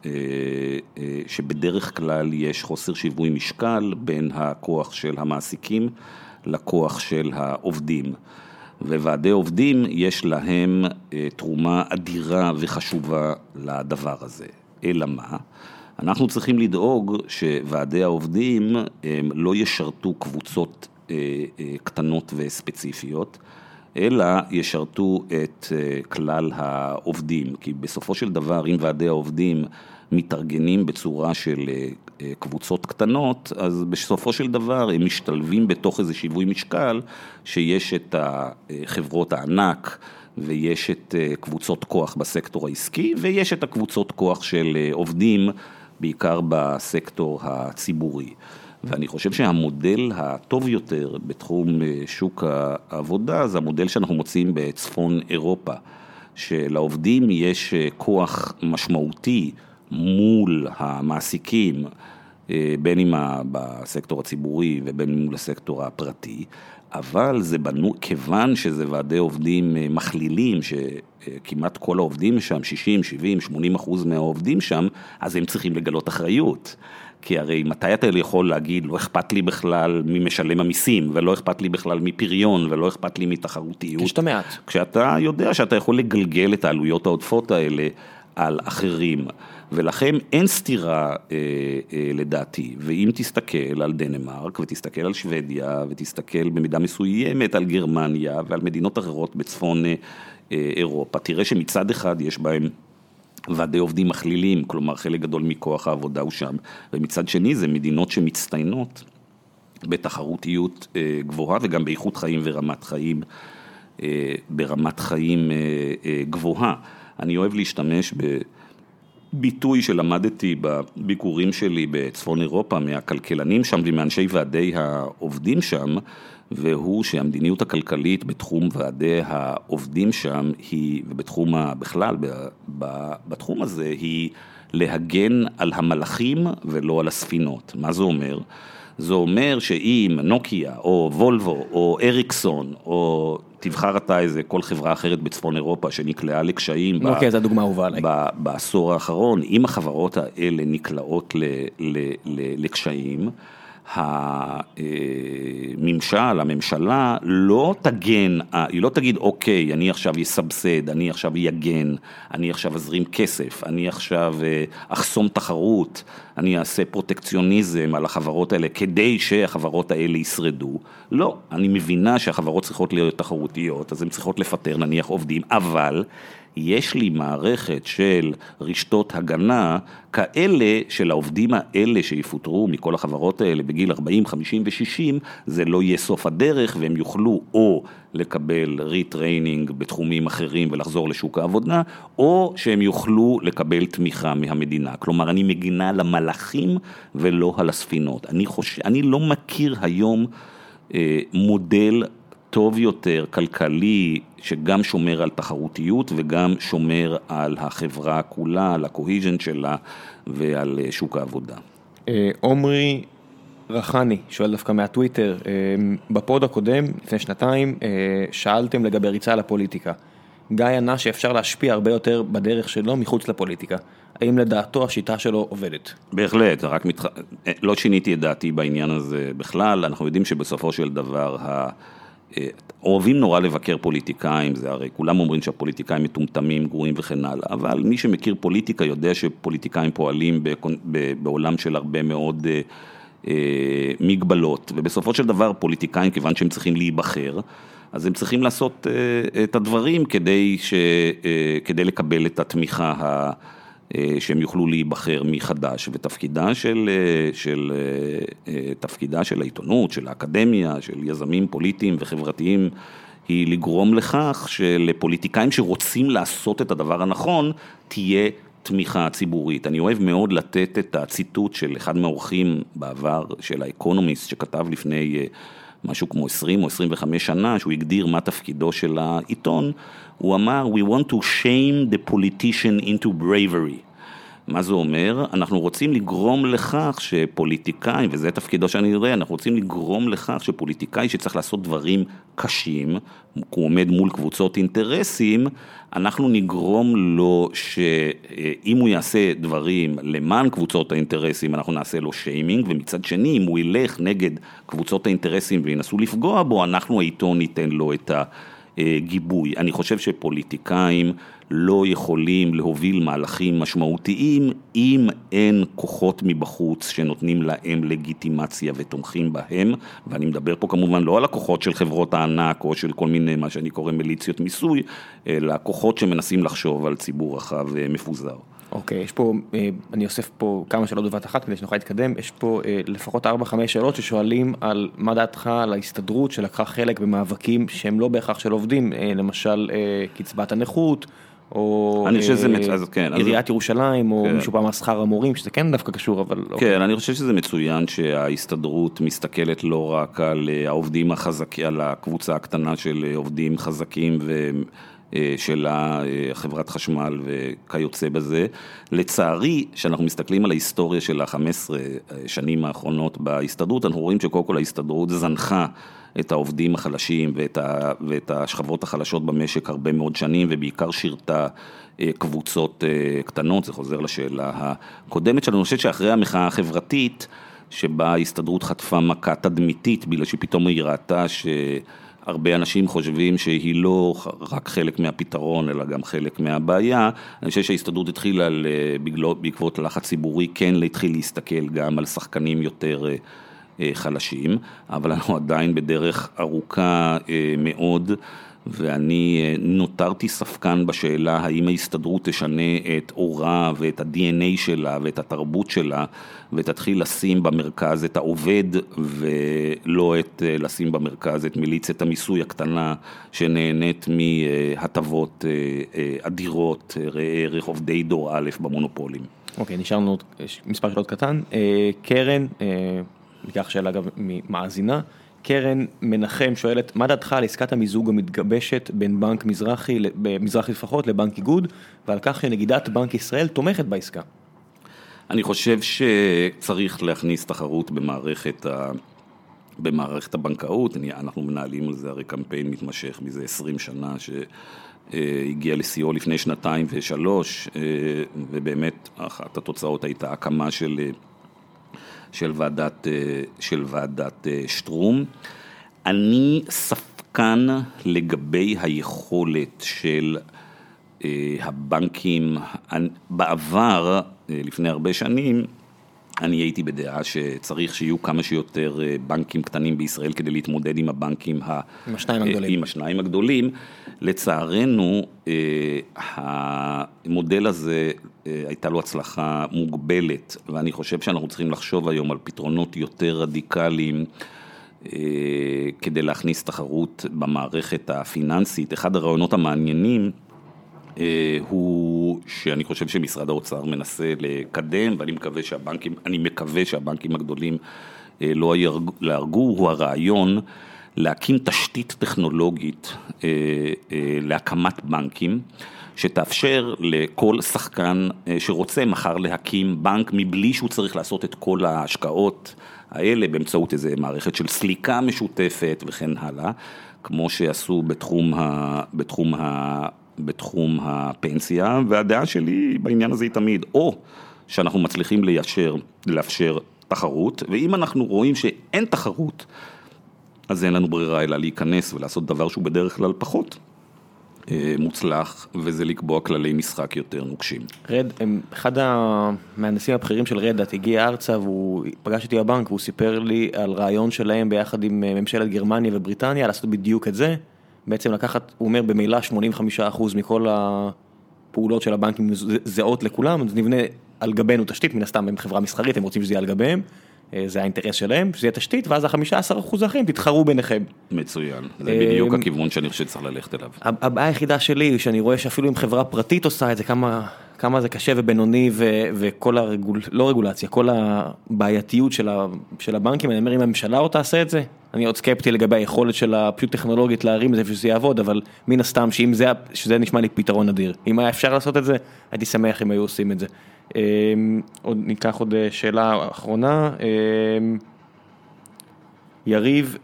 שבדרך כלל יש חוסר שיווי משקל בין הכוח של המעסיקים לכוח של העובדים. וועדי עובדים יש להם אה, תרומה אדירה וחשובה לדבר הזה. אלא מה? אנחנו צריכים לדאוג שוועדי העובדים אה, לא ישרתו קבוצות אה, אה, קטנות וספציפיות, אלא ישרתו את כלל העובדים, כי בסופו של דבר, אם ועדי העובדים מתארגנים בצורה של קבוצות קטנות, אז בסופו של דבר הם משתלבים בתוך איזה שיווי משקל, שיש את החברות הענק, ויש את קבוצות כוח בסקטור העסקי, ויש את הקבוצות כוח של עובדים, בעיקר בסקטור הציבורי. ואני חושב שהמודל הטוב יותר בתחום שוק העבודה, זה המודל שאנחנו מוצאים בצפון אירופה, שלעובדים יש כוח משמעותי מול המעסיקים, בין אם בסקטור הציבורי ובין אם מול הסקטור הפרטי, אבל זה בנו, כיוון שזה ועדי עובדים מכלילים, שכמעט כל העובדים שם, שישים, שבעים, שמונים אחוז מהעובדים שם, אז הם צריכים לגלות אחריות. כי הרי מתי אתה יכול להגיד, לא אכפת לי בכלל ממשלם המיסים, ולא אכפת לי בכלל מפריון, ולא אכפת לי מתחרותיות. כשאתה מעט. כשאתה יודע שאתה יכול לגלגל את העלויות העודפות האלה על אחרים. ולכן אין סתירה אה, אה, לדעתי, ואם תסתכל על דנמרק, ותסתכל על שוודיה, ותסתכל במידה מסוימת על גרמניה, ועל מדינות אחרות בצפון אה, אירופה, תראה שמצד אחד יש בהם ועדי עובדים מכלילים, כלומר חלק גדול מכוח העבודה הוא שם, ומצד שני זה מדינות שמצטיינות בתחרותיות אה, גבוהה, וגם באיכות חיים ורמת חיים, אה, ברמת חיים אה, אה, גבוהה. אני אוהב להשתמש ב... ביטוי שלמדתי בביקורים שלי בצפון אירופה, מהכלכלנים שם ומאנשי ועדי העובדים שם, והוא שהמדיניות הכלכלית בתחום ועדי העובדים שם, היא, ובתחום בכלל, בתחום הזה, היא להגן על המלאכים ולא על הספינות. מה זה אומר? זה אומר שאם נוקיה או וולבו או אריקסון או תבחר אתה איזה כל חברה אחרת בצפון אירופה שנקלעה לקשיים אוקיי, זו הדוגמה הובאה עליי. בעשור האחרון, אם החברות האלה נקלעות לקשיים, הממשל, הממשלה לא תגן, היא לא תגיד אוקיי, אני עכשיו יסבסד, אני עכשיו יגן, אני עכשיו אזרים כסף, אני עכשיו אחסום תחרות, אני אעשה פרוטקציוניזם על החברות האלה כדי שהחברות האלה ישרדו. לא, אני מבינה שהחברות צריכות להיות תחרותיות, אז הן צריכות לפטר נניח עובדים, אבל יש לי מערכת של רשתות הגנה כאלה של העובדים האלה שיפוטרו מכל החברות האלה בגיל ארבעים, חמישים וששים, זה לא יהיה סוף הדרך והם יוכלו או לקבל ריטריינינג בתחומים אחרים ולחזור לשוק העבודה, או שהם יוכלו לקבל תמיכה מהמדינה. כלומר, אני מגינה על המלאכים ולא על הספינות. אני חושב, אני לא מכיר היום אה, מודל טוב יותר, כלכלי, שגם שומר על תחרותיות וגם שומר על החברה כולה, על הקוהיז'ן שלה ועל שוק העבודה. עומרי רחני, שואל דווקא מהטוויטר, בפוד הקודם, לפני שנתיים, שאלתם לגבי ריצה לפוליטיקה. גיא ענה שאפשר להשפיע הרבה יותר בדרך שלו מחוץ לפוליטיקה. האם לדעתו השיטה שלו עובדת? בהחלט, רק מתח... לא שיניתי את דעתי בעניין הזה בכלל, אנחנו יודעים שבסופו של דבר ה... אוהבים נורא לבקר פוליטיקאים, זה הרי כולם אומרים שהפוליטיקאים מטומטמים, גרועים וכן הלאה, אבל מי שמכיר פוליטיקה יודע שפוליטיקאים פועלים בעולם של הרבה מאוד מגבלות, ובסופו של דבר פוליטיקאים, כיוון שהם צריכים להיבחר, אז הם צריכים לעשות את הדברים כדי, ש... כדי לקבל את התמיכה ה... שהם יוכלו להיבחר מחדש, ותפקידה של, של, תפקידה של העיתונות, של האקדמיה, של יזמים פוליטיים וחברתיים, היא לגרום לכך שלפוליטיקאים שרוצים לעשות את הדבר הנכון, תהיה תמיכה ציבורית. אני אוהב מאוד לתת את הציטוט של אחד מהאורחים בעבר של האקונומיסט, שכתב לפני משהו כמו עשרים או עשרים וחמש שנה, שהוא הגדיר מה תפקידו של העיתון, הוא אמר, we want to shame the politician into bravery. מה זה אומר? אנחנו רוצים לגרום לכך שפוליטיקאים, וזה תפקידו שאני רואה, אנחנו רוצים לגרום לכך שפוליטיקאי שצריך לעשות דברים קשים, הוא עומד מול קבוצות אינטרסים, אנחנו נגרום לו שאם הוא יעשה דברים למען קבוצות האינטרסים, אנחנו נעשה לו שיימינג, ומצד שני, אם הוא ילך נגד קבוצות האינטרסים וינסו לפגוע בו, אנחנו העיתון ניתן לו את ה... גיבוי. אני חושב שפוליטיקאים לא יכולים להוביל מהלכים משמעותיים אם אין כוחות מבחוץ שנותנים להם לגיטימציה ותומכים בהם, ואני מדבר פה כמובן לא על הכוחות של חברות הענק או של כל מיני מה שאני קורא מיליציות מיסוי, אלא כוחות שמנסים לחשוב על ציבור רחב מפוזר. אוקיי, יש פה, אני אוסף פה כמה שאלות בבת אחת כדי שנוכל להתקדם, יש פה לפחות ארבע חמש שאלות ששואלים על מה דעתך על ההסתדרות שלקחה חלק במאבקים שהם לא בהכרח של עובדים, למשל קצבת הנכות, או עיריית ירושלים, או מישהו פעם שכר המורים, שזה כן דווקא קשור, אבל... כן, אני חושב שזה מצוין שההסתדרות מסתכלת לא רק על העובדים החזקים, על הקבוצה הקטנה של עובדים חזקים ו... של חברת חשמל וכיוצא בזה. לצערי, שאנחנו מסתכלים על ההיסטוריה של ה-חמש עשרה שנים האחרונות בהסתדרות, אנחנו רואים שקודם כל ההסתדרות זנחה את העובדים החלשים ואת, ה, ואת השכבות החלשות במשק הרבה מאוד שנים, ובעיקר שירתה קבוצות קטנות. זה חוזר לשאלה הקודמת שלנו, שאחרי המחאה החברתית, שבה ההסתדרות חטפה מכה תדמיתית, בגלל שפתאום היא ראתה ש... הרבה אנשים חושבים שהיא לא רק חלק מהפתרון, אלא גם חלק מהבעיה. אני חושב שההסתדרות התחילה בעקבות לחץ ציבורי, כן להתחיל להסתכל גם על שחקנים יותר חלשים, אבל אנחנו עדיין בדרך ארוכה מאוד, ואני נותרתי ספקן בשאלה האם ההסתדרות תשנה את אורה ואת ה-די אן איי שלה ואת התרבות שלה, ותתחיל לשים במרכז את העובד ולא את, לשים במרכז את מיליציית המיסוי הקטנה שנהנית מהטבות אדירות, ראה ערך עובדי דור א' במונופולים. אוקיי, נשארנו מספר שאלות קטן. קרן, ניקח שאלה אגב ממאזינה, קרן מנחם שואלת, מה דעתך על עסקת המיזוג המתגבשת בין בנק מזרחי, מזרחי לפחות, לבנק איגוד, ועל כך שנגידת בנק ישראל תומכת בעסקה? אני חושב שצריך להכניס תחרות במערכת, ה... במערכת הבנקאות. אנחנו מנהלים על זה הרי קמפיין מתמשך מזה עשרים שנה שהגיע לסיוע לפני שנתיים ושלוש, ובאמת אחת התוצאות הייתה הקמה של... של ועדת, של ועדת שטרום. אני ספקן לגבי היכולת של הבנקים. בעבר, לפני הרבה שנים, אני הייתי בדעה שצריך שיהיו כמה שיותר בנקים קטנים בישראל כדי להתמודד עם הבנקים השניים הגדולים. עם השניים הגדולים. לצערנו, המודל הזה הייתה לו הצלחה מוגבלת, ואני חושב שאנחנו צריכים לחשוב היום על פתרונות יותר רדיקליים כדי להכניס תחרות במערכת הפיננסית. אחד הרעיונות המעניינים הוא שאני חושב שמשרד האוצר מנסה לקדם, ואני מקווה שהבנקים, אני מקווה שהבנקים הגדולים לא יהרגו, הוא הרעיון להקים תשתית טכנולוגית להקמת בנקים, שתאפשר לכל שחקן שרוצה מחר להקים בנק, מבלי שהוא צריך לעשות את כל ההשקעות האלה, באמצעות איזו מערכת של סליקה משותפת וכן הלאה, כמו שעשו בתחום ה... בתחום ה... בתחום הפנסיה, והדעה שלי בעניין הזה היא תמיד, או שאנחנו מצליחים ליישר, לאפשר תחרות, ואם אנחנו רואים שאין תחרות, אז אין לנו ברירה אלא להיכנס ולעשות דבר שהוא בדרך כלל פחות מוצלח, וזה לקבוע כללי משחק יותר נוקשים. רד, אחד המהנדסים הבכירים של רדט הגיע ארצה, והוא פגש אותי בבנק, והוא סיפר לי על רעיון שלהם ביחד עם ממשלת גרמניה ובריטניה, לעשות בדיוק את זה, בעצם לקחת, הוא אומר, במילא שמונים וחמישה אחוז מכל הפעולות של הבנקים זהות לכולם, אז נבנה על גבינו תשתית, מן הסתם הם חברה מסחרית, הם רוצים שזה יהיה על גביהם, זה האינטרס שלהם, שזה יהיה תשתית, ואז ה-חמישה עשר אחוז האחרים תתחרו ביניכם. מצוין, זה בדיוק הכיוון שאני חושב שצריך ללכת אליו. הבעיה היחידה שלי היא שאני רואה שאפילו אם חברה פרטית עושה את זה, כמה... כמה זה קשה ובינוני, וכל הרגול, לא רגולציה, כל הבעייתיות של הבנקים, אני אומר, אם הממשלה או תעשה את זה, אני עוד סקפטי לגבי היכולת של הפשוט טכנולוגית להרים את זה שזה יעבוד, אבל מן הסתם, שאם זה, שזה נשמע לי פתרון אדיר. אם היה אפשר לעשות את זה, הייתי שמח אם היו עושים את זה. עוד, ניקח עוד שאלה אחרונה. יריב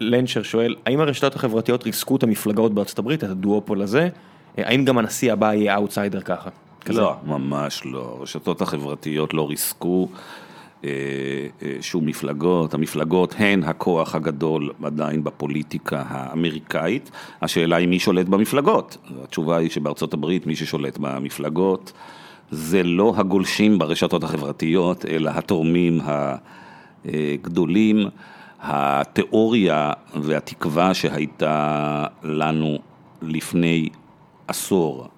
לנשר שואל, האם הרשתות החברתיות ריסקו את המפלגות בארצות הברית, את הדואופול הזה? האם גם הנשיא הבא יהיה אאוטסיידר ככה? לא, ממש לא. הרשתות החברתיות לא ריסקו שום מפלגות, המפלגות הן הכוח הגדול עדיין בפוליטיקה האמריקאית, השאלה היא מי שולט במפלגות, התשובה היא שבארצות הברית מי ששולט במפלגות זה לא הגולשים ברשתות החברתיות, אלא התורמים הגדולים, התיאוריה והתקווה שהייתה לנו לפני עשור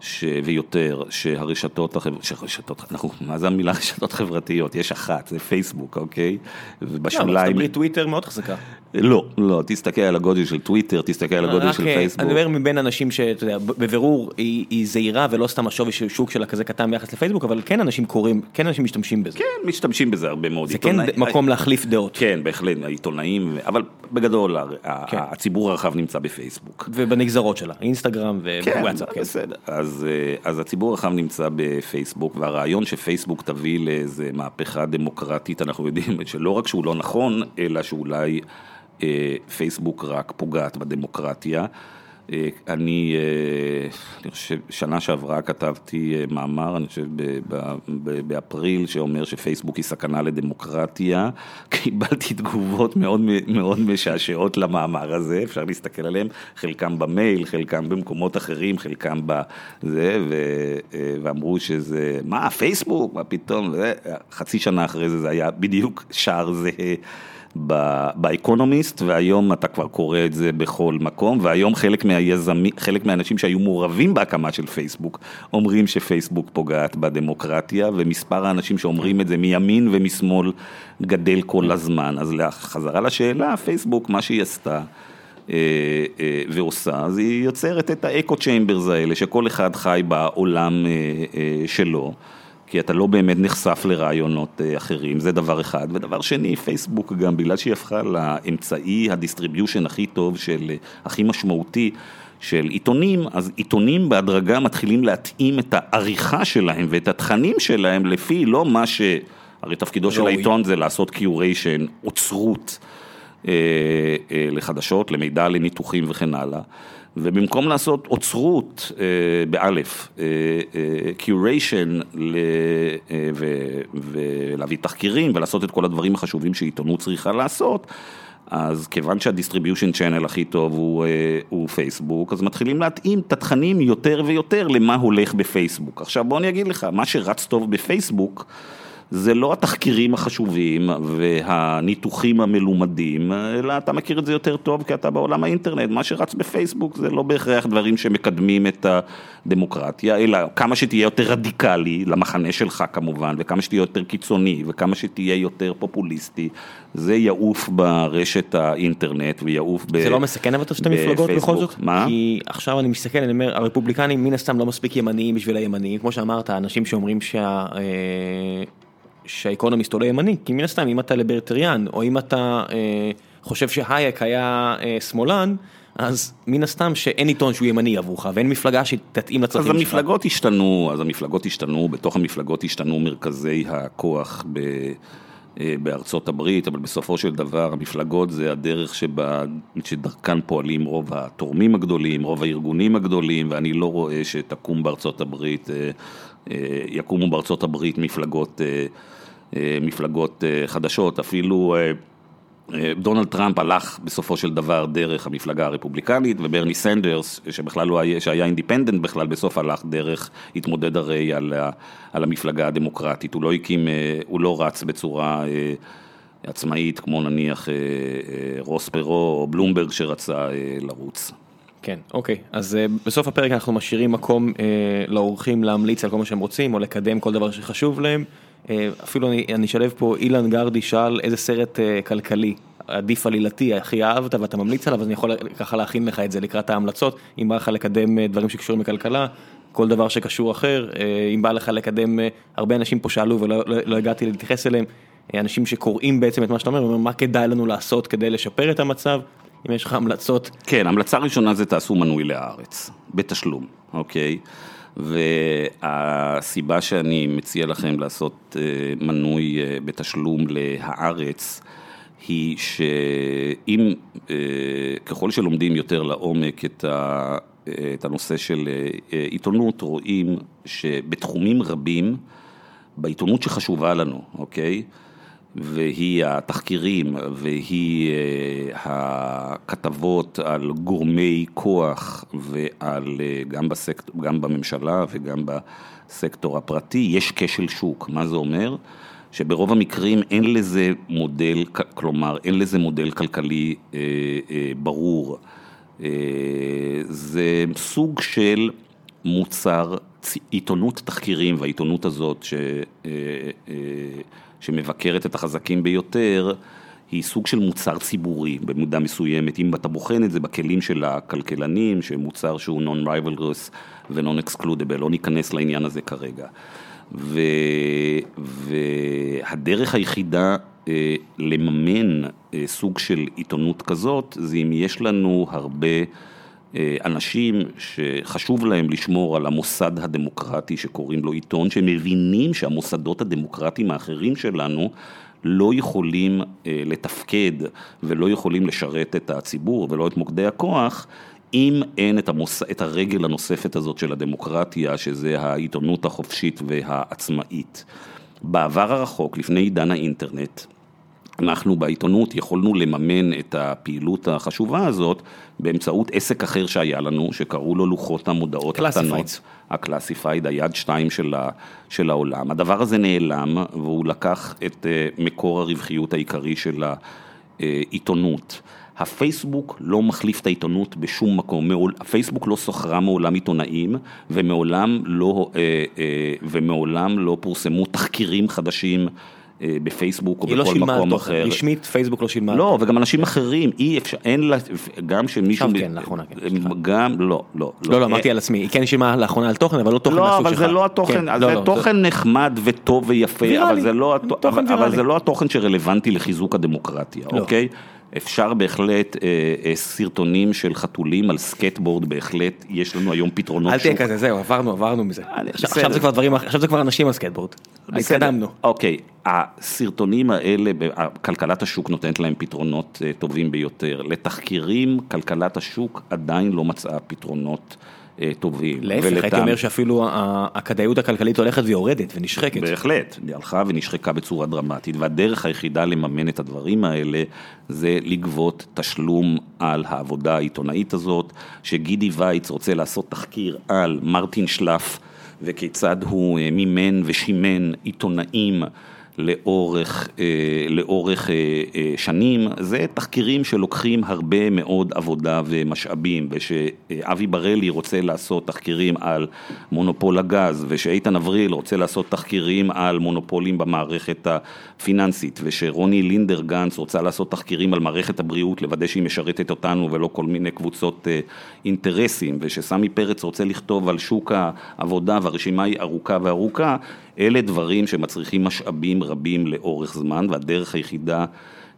ש... ויותר, שהרשתות, החבר... שרשתות, אנחנו, מה זה המילה רשתות חברתיות? יש אחת, זה פייסבוק, אוקיי? ובשוליים... לא, טוויטר מאוד חזקה. לא, לא, תסתכל על הגודל של טוויטר, תסתכל על הגודל של פייסבוק. אני אומר מבין אנשים שאתה יודע, בבירור היא, היא זהירה ולא סתם השווי של שוק שלה כזה קטן ביחס לפייסבוק, אבל כן אנשים קוראים, כן אנשים משתמשים בזה. כן, משתמשים בזה הרבה מאוד. זה עיתונא... כן מקום להחליף דעות. כן, בהחלט, העיתונאים, אבל בגדול, כן. הציבור הרחב נמצא בפייסבוק. ובנגזרות שלה, אינסטגרם ווואטסאפ. כן, בסדר. אז, אז הציבור הרחב נמצא בפייסבוק, והרעיון שפייסבוק תביא לאיזו מהפכה דמוקרטית, אנחנו יודעים שלא רק שהוא לא נכון, אלא שאולי פייסבוק רק פוגעת בדמוקרטיה. אני, אני חושב, שנה שעברה כתבתי מאמר, אני חושב, באפריל, שאומר שפייסבוק היא סכנה לדמוקרטיה. קיבלתי תגובות מאוד, מאוד משעשעות למאמר הזה, אפשר להסתכל עליהם, חלקם במייל, חלקם במקומות אחרים, חלקם בזה, ואמרו שזה, מה, פייסבוק? מה פתאום? חצי שנה אחרי זה, זה היה בדיוק שער זה, באקונומיסט, והיום אתה כבר קורא את זה בכל מקום, והיום חלק מהיזמים, חלק מהאנשים שהיו מעורבים בהקמה של פייסבוק, אומרים שפייסבוק פוגעת בדמוקרטיה, ומספר האנשים שאומרים את זה מימין ומשמאל גדל כל הזמן. אז לחזרה לשאלה, פייסבוק, מה שהיא עשתה ועושה, אז היא יוצרת את האקו-צ'יימברס האלה, שכל אחד חי בעולם שלו, כי אתה לא באמת נחשף לרעיונות אחרים, זה דבר אחד. ודבר שני, פייסבוק גם, בגלל שהיא הפכה לאמצעי הדיסטריביושן הכי טוב, הכי משמעותי של עיתונים, אז עיתונים בהדרגה מתחילים להתאים את העריכה שלהם ואת התכנים שלהם, לפי לא מה ש... הרי תפקידו של העיתון זה לעשות קיוריישן, עוצרות לחדשות, למידע, לניתוחים וכן הלאה. ובמקום לעשות עוצרות באלף, קיוריישן, ולהביא תחקירים ולעשות את כל הדברים החשובים שעיתונות צריכה לעשות, אז כיוון שהדיסטריביושן צ'אנל הכי טוב הוא פייסבוק, אז מתחילים להתאים את התכנים יותר ויותר למה הולך בפייסבוק. עכשיו בוא אני אגיד לך, מה שרץ טוב בפייסבוק, זה לא התחקירים החשובים והניתוחים המלומדים, אלא אתה מכיר את זה יותר טוב כי אתה בעולם האינטרנט. מה שרץ בפייסבוק זה לא בהכרח דברים שמקדמים את הדמוקרטיה, אלא כמה שתהיה יותר רדיקלי למחנה שלך כמובן, וכמה שתהיה יותר קיצוני, וכמה שתהיה יותר פופוליסטי, זה יעוף ברשת האינטרנט ויעוף בפייסבוק. זה ב- לא מסכן אבל שאתה מפלגות בכל זאת? מה? כי עכשיו אני מסתכל, אני אומר, הרפובליקנים מן הסתם לא מספיק ימניים בשביל הימניים, כמו שאמרת, האנשים שאומרים שה... שהאקונומיסט עולה ימני, כי מן הסתם אם אתה ליברטריאן, או אם אתה אה, חושב שהייק היה אה, שמאלן, אז מן הסתם שאין עיתון שהוא ימני עבורך, ואין מפלגה שתתאים לצרכים שלך. אז המפלגות השתנו, אז המפלגות השתנו, בתוך המפלגות השתנו מרכזי הכוח ב, אה, בארצות הברית, אבל בסופו של דבר המפלגות זה הדרך שבה, שדרכן פועלים רוב התורמים הגדולים, רוב הארגונים הגדולים, ואני לא רואה שתקום בארצות הברית... אה, יקומו בארצות הברית מפלגות, מפלגות חדשות, אפילו דונלד טראמפ הלך בסופו של דבר דרך המפלגה הרפובליקנית, וברני סנדרס, שבכלל לא היה, שהיה אינדיפנדנט בכלל, בסוף הלך דרך, התמודד הרי על, על המפלגה הדמוקרטית, הוא לא הקים, הוא לא רץ בצורה עצמאית, כמו נניח רוס פרו או בלומברג שרצה לרוץ. כן, אוקיי. אז uh, בסוף הפרק אנחנו משאירים מקום uh, לאורחים להמליץ על כל מה שהם רוצים, או לקדם כל דבר שחשוב להם. Uh, אפילו אני, אני אשלב פה, אילן גרדי שאל איזה סרט uh, כלכלי, עדיף עלילתי, הכי אהבת ואתה ממליץ עליו, אז אני יכול ככה להכין לך את זה לקראת ההמלצות, אם בא לך לקדם uh, דברים שקשורים לכלכלה, כל דבר שקשור אחר, uh, אם בא לך לקדם, uh, הרבה אנשים פה שאלו ולא לא, לא הגעתי להתייחס אליהם, uh, אנשים שקוראים בעצם את מה שאתה אומר, ואומרים מה כדאי לנו לעשות כדי לשפר את המצב, אם יש לך המלצות... כן, המלצה הראשונה זה תעשו מנוי לארץ, בתשלום, אוקיי? והסיבה שאני מציע לכם לעשות מנוי בתשלום לארץ, היא שאם, ככל שלומדים יותר לעומק את הנושא של עיתונות, רואים שבתחומים רבים, בעיתונות שחשובה לנו, אוקיי? והיא התחקירים, והיא הכתבות על גורמי כוח, ועל גם בסקטור, גם בממשלה וגם בסקטור הפרטי, יש כשל שוק. מה זה אומר? שברוב המקרים אין לזה מודל, כלומר, אין לזה מודל כלכלי אה, אה, ברור. אה, זה סוג של מוצר, עיתונות תחקירים, והעיתונות הזאת ש... אה, אה, שמבקרת את החזקים ביותר, היא סוג של מוצר ציבורי, במידה מסוימת, אם אתה בוחן את זה בכלים של הכלכלנים, שמוצר שהוא non-rivalrous ו-non-excludable, לא ניכנס לעניין הזה כרגע. והדרך היחידה לממן סוג של עיתונות כזאת, זה אם יש לנו הרבה אנשים שחשוב להם לשמור על המוסד הדמוקרטי שקוראים לו עיתון, שמבינים שהמוסדות הדמוקרטיים האחרים שלנו לא יכולים לתפקד ולא יכולים לשרת את הציבור ולא את מוקדי הכוח, אם אין את, המוס... את הרגל הנוספת הזאת של הדמוקרטיה, שזה העיתונות החופשית והעצמאית. בעבר הרחוק, לפני עידן האינטרנט, אנחנו בעיתונות יכולנו לממן את הפעילות החשובה הזאת באמצעות עסק אחר שהיה לנו, שקראו לו לוחות המודעות הקטנות. הקלאסיפייד, היד שתיים של, ה... של העולם. הדבר הזה נעלם, והוא לקח את מקור הרווחיות העיקרי של העיתונות. הפייסבוק לא מחליף את העיתונות בשום מקום, הפייסבוק לא סוחרה מעולם עיתונאים, ומעולם לא, ומעולם לא פורסמו תחקירים חדשים בפייסבוק או בכל מקום אחר. רשמית, פייסבוק לא שילמה. לא, וגם אנשים אחרים, אי אפשר, אין לה, גם שמישהו... עכשיו כן, לאחרונה, כן. גם, לא, לא. לא, לא, אמרתי על עצמי, היא כן שילמה לאחרונה על תוכן, אבל לא תוכן עשו שלך. לא, אבל זה לא התוכן, זה תוכן נחמד וטוב ויפה, אבל זה לא התוכן שרלוונטי לחיזוק הדמוקרטיה, אוקיי? אפשר בהחלט אה, סרטונים של חתולים על סקטבורד, בהחלט יש לנו היום פתרונות שוק. אל תהיה כזה, זהו, עברנו, עברנו מזה. עכשיו זה כבר דברים, עכשיו זה כבר אנשים על סקטבורד. התקדמנו. אוקיי, הסרטונים האלה, כלכלת השוק נותנת להם פתרונות אה, טובים ביותר. לתחקירים, כלכלת השוק עדיין לא מצאה פתרונות אה, טובים. להפך, הייתי אומר שאפילו הכדאיות הכלכלית הולכת ויורדת ונשחקת. בהחלט, הלכה ונשחקה בצורה דרמטית, והדרך היחידה לממן את הדברים האלה זה לגבות תשלום על העבודה העיתונאית הזאת, שגידי וייץ רוצה לעשות תחקיר על מרטין שלף, וכיצד הוא מימן ושימן עיתונאים לאורך, לאורך שנים. זה תחקירים שלוקחים הרבה מאוד עבודה ומשאבים, ושאבי ברלי רוצה לעשות תחקירים על מונופול הגז, ושאיתן אבריל רוצה לעשות תחקירים על מונופולים במערכת הפיננסית, ושרוני לינדר גנץ רוצה לעשות תחקירים על מערכת הבריאות, לוודא שהיא משרתת אותנו ולא כל מיני קבוצות אינטרסים, ושסמי פרץ רוצה לכתוב על שוק העבודה, והרשימה היא ארוכה וארוכה. אלה דברים שמצריכים משאבים רבים לאורך זמן, והדרך היחידה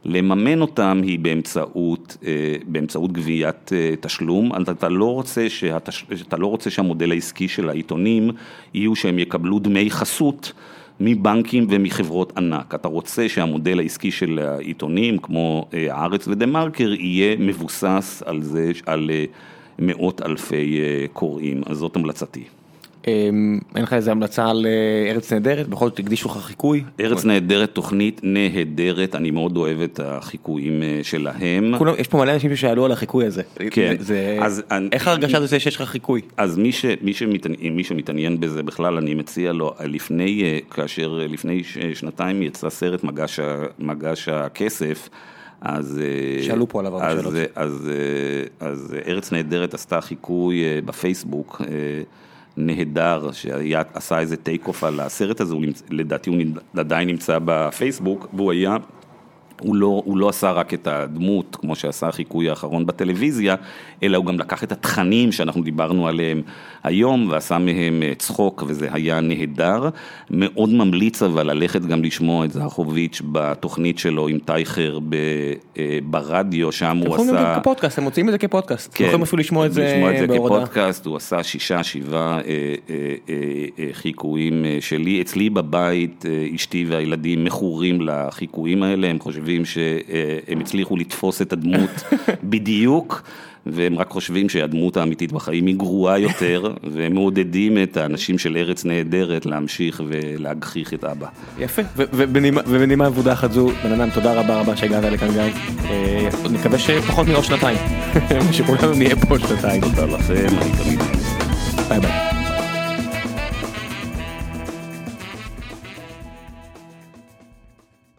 לממן אותם היא באמצעות, באמצעות גביית תשלום. אתה לא רוצה שהתש... אתה לא רוצה שהמודל העסקי של העיתונים יהיו שהם יקבלו דמי חסות מבנקים ומחברות ענק. אתה רוצה שהמודל העסקי של העיתונים, כמו הארץ ודמרקר, יהיה מבוסס על זה, על מאות אלפי קוראים. אז זאת המלצתי. אין לך איזו המלצה על ארץ נהדרת? בכל זאת תקדישו לך חיקוי? ארץ נהדרת, תוכנית נהדרת, אני מאוד אוהב את החיקויים שלהם. יש פה מלא אנשים ששאלו על החיקוי הזה. כן. איך הרגשת זה שיש לך חיקוי? אז מי שמתעניין בזה בכלל, אני מציע לו, לפני, כאשר לפני שנתיים יצא סרט מגש הכסף, אז שאלו פה עליו הרבה שאלות. אז ארץ נהדרת עשתה חיקוי בפייסבוק, נהדר, שעשה איזה טייק אוף על הסרט הזה, לדעתי הוא עדיין נמצא בפייסבוק, והוא היה, הוא לא, הוא לא עשה רק את הדמות, כמו שעשה החיקוי האחרון בטלוויזיה, אלא הוא גם לקח את התכנים שאנחנו דיברנו עליהם היום, ועשה מהם צחוק, וזה היה נהדר. מאוד ממליץ אבל ללכת גם לשמוע את זרחוביץ' בתוכנית שלו עם טייכר ברדיו, שם הוא עשה... אתם יכולים גם כפודקאסט, הם מוצאים את זה כפודקאסט. אתם יכולים אפילו לשמוע את זה כפודקאסט, הוא עשה שישה, שבעה חיקויים שלי. אצלי בבית, אשתי והילדים מכורים לחיקויים האלה, הם חושבים שהם הצליחו לתפוס את הדמות בדיוק, והם רק חושבים שהדמות האמיתית בחיים היא גרועה יותר, והם מעודדים את האנשים של ארץ נהדרת להמשיך ולהגחיך את אבא. יפה, ובנימה עבודה אחת זו, בן אדם, תודה רבה רבה שהגעת לכאן גיא, נקווה שפחות מעוד שנתיים, שכולם נהיה פה שנתיים. תודה לכם, אני תמיד. ביי ביי.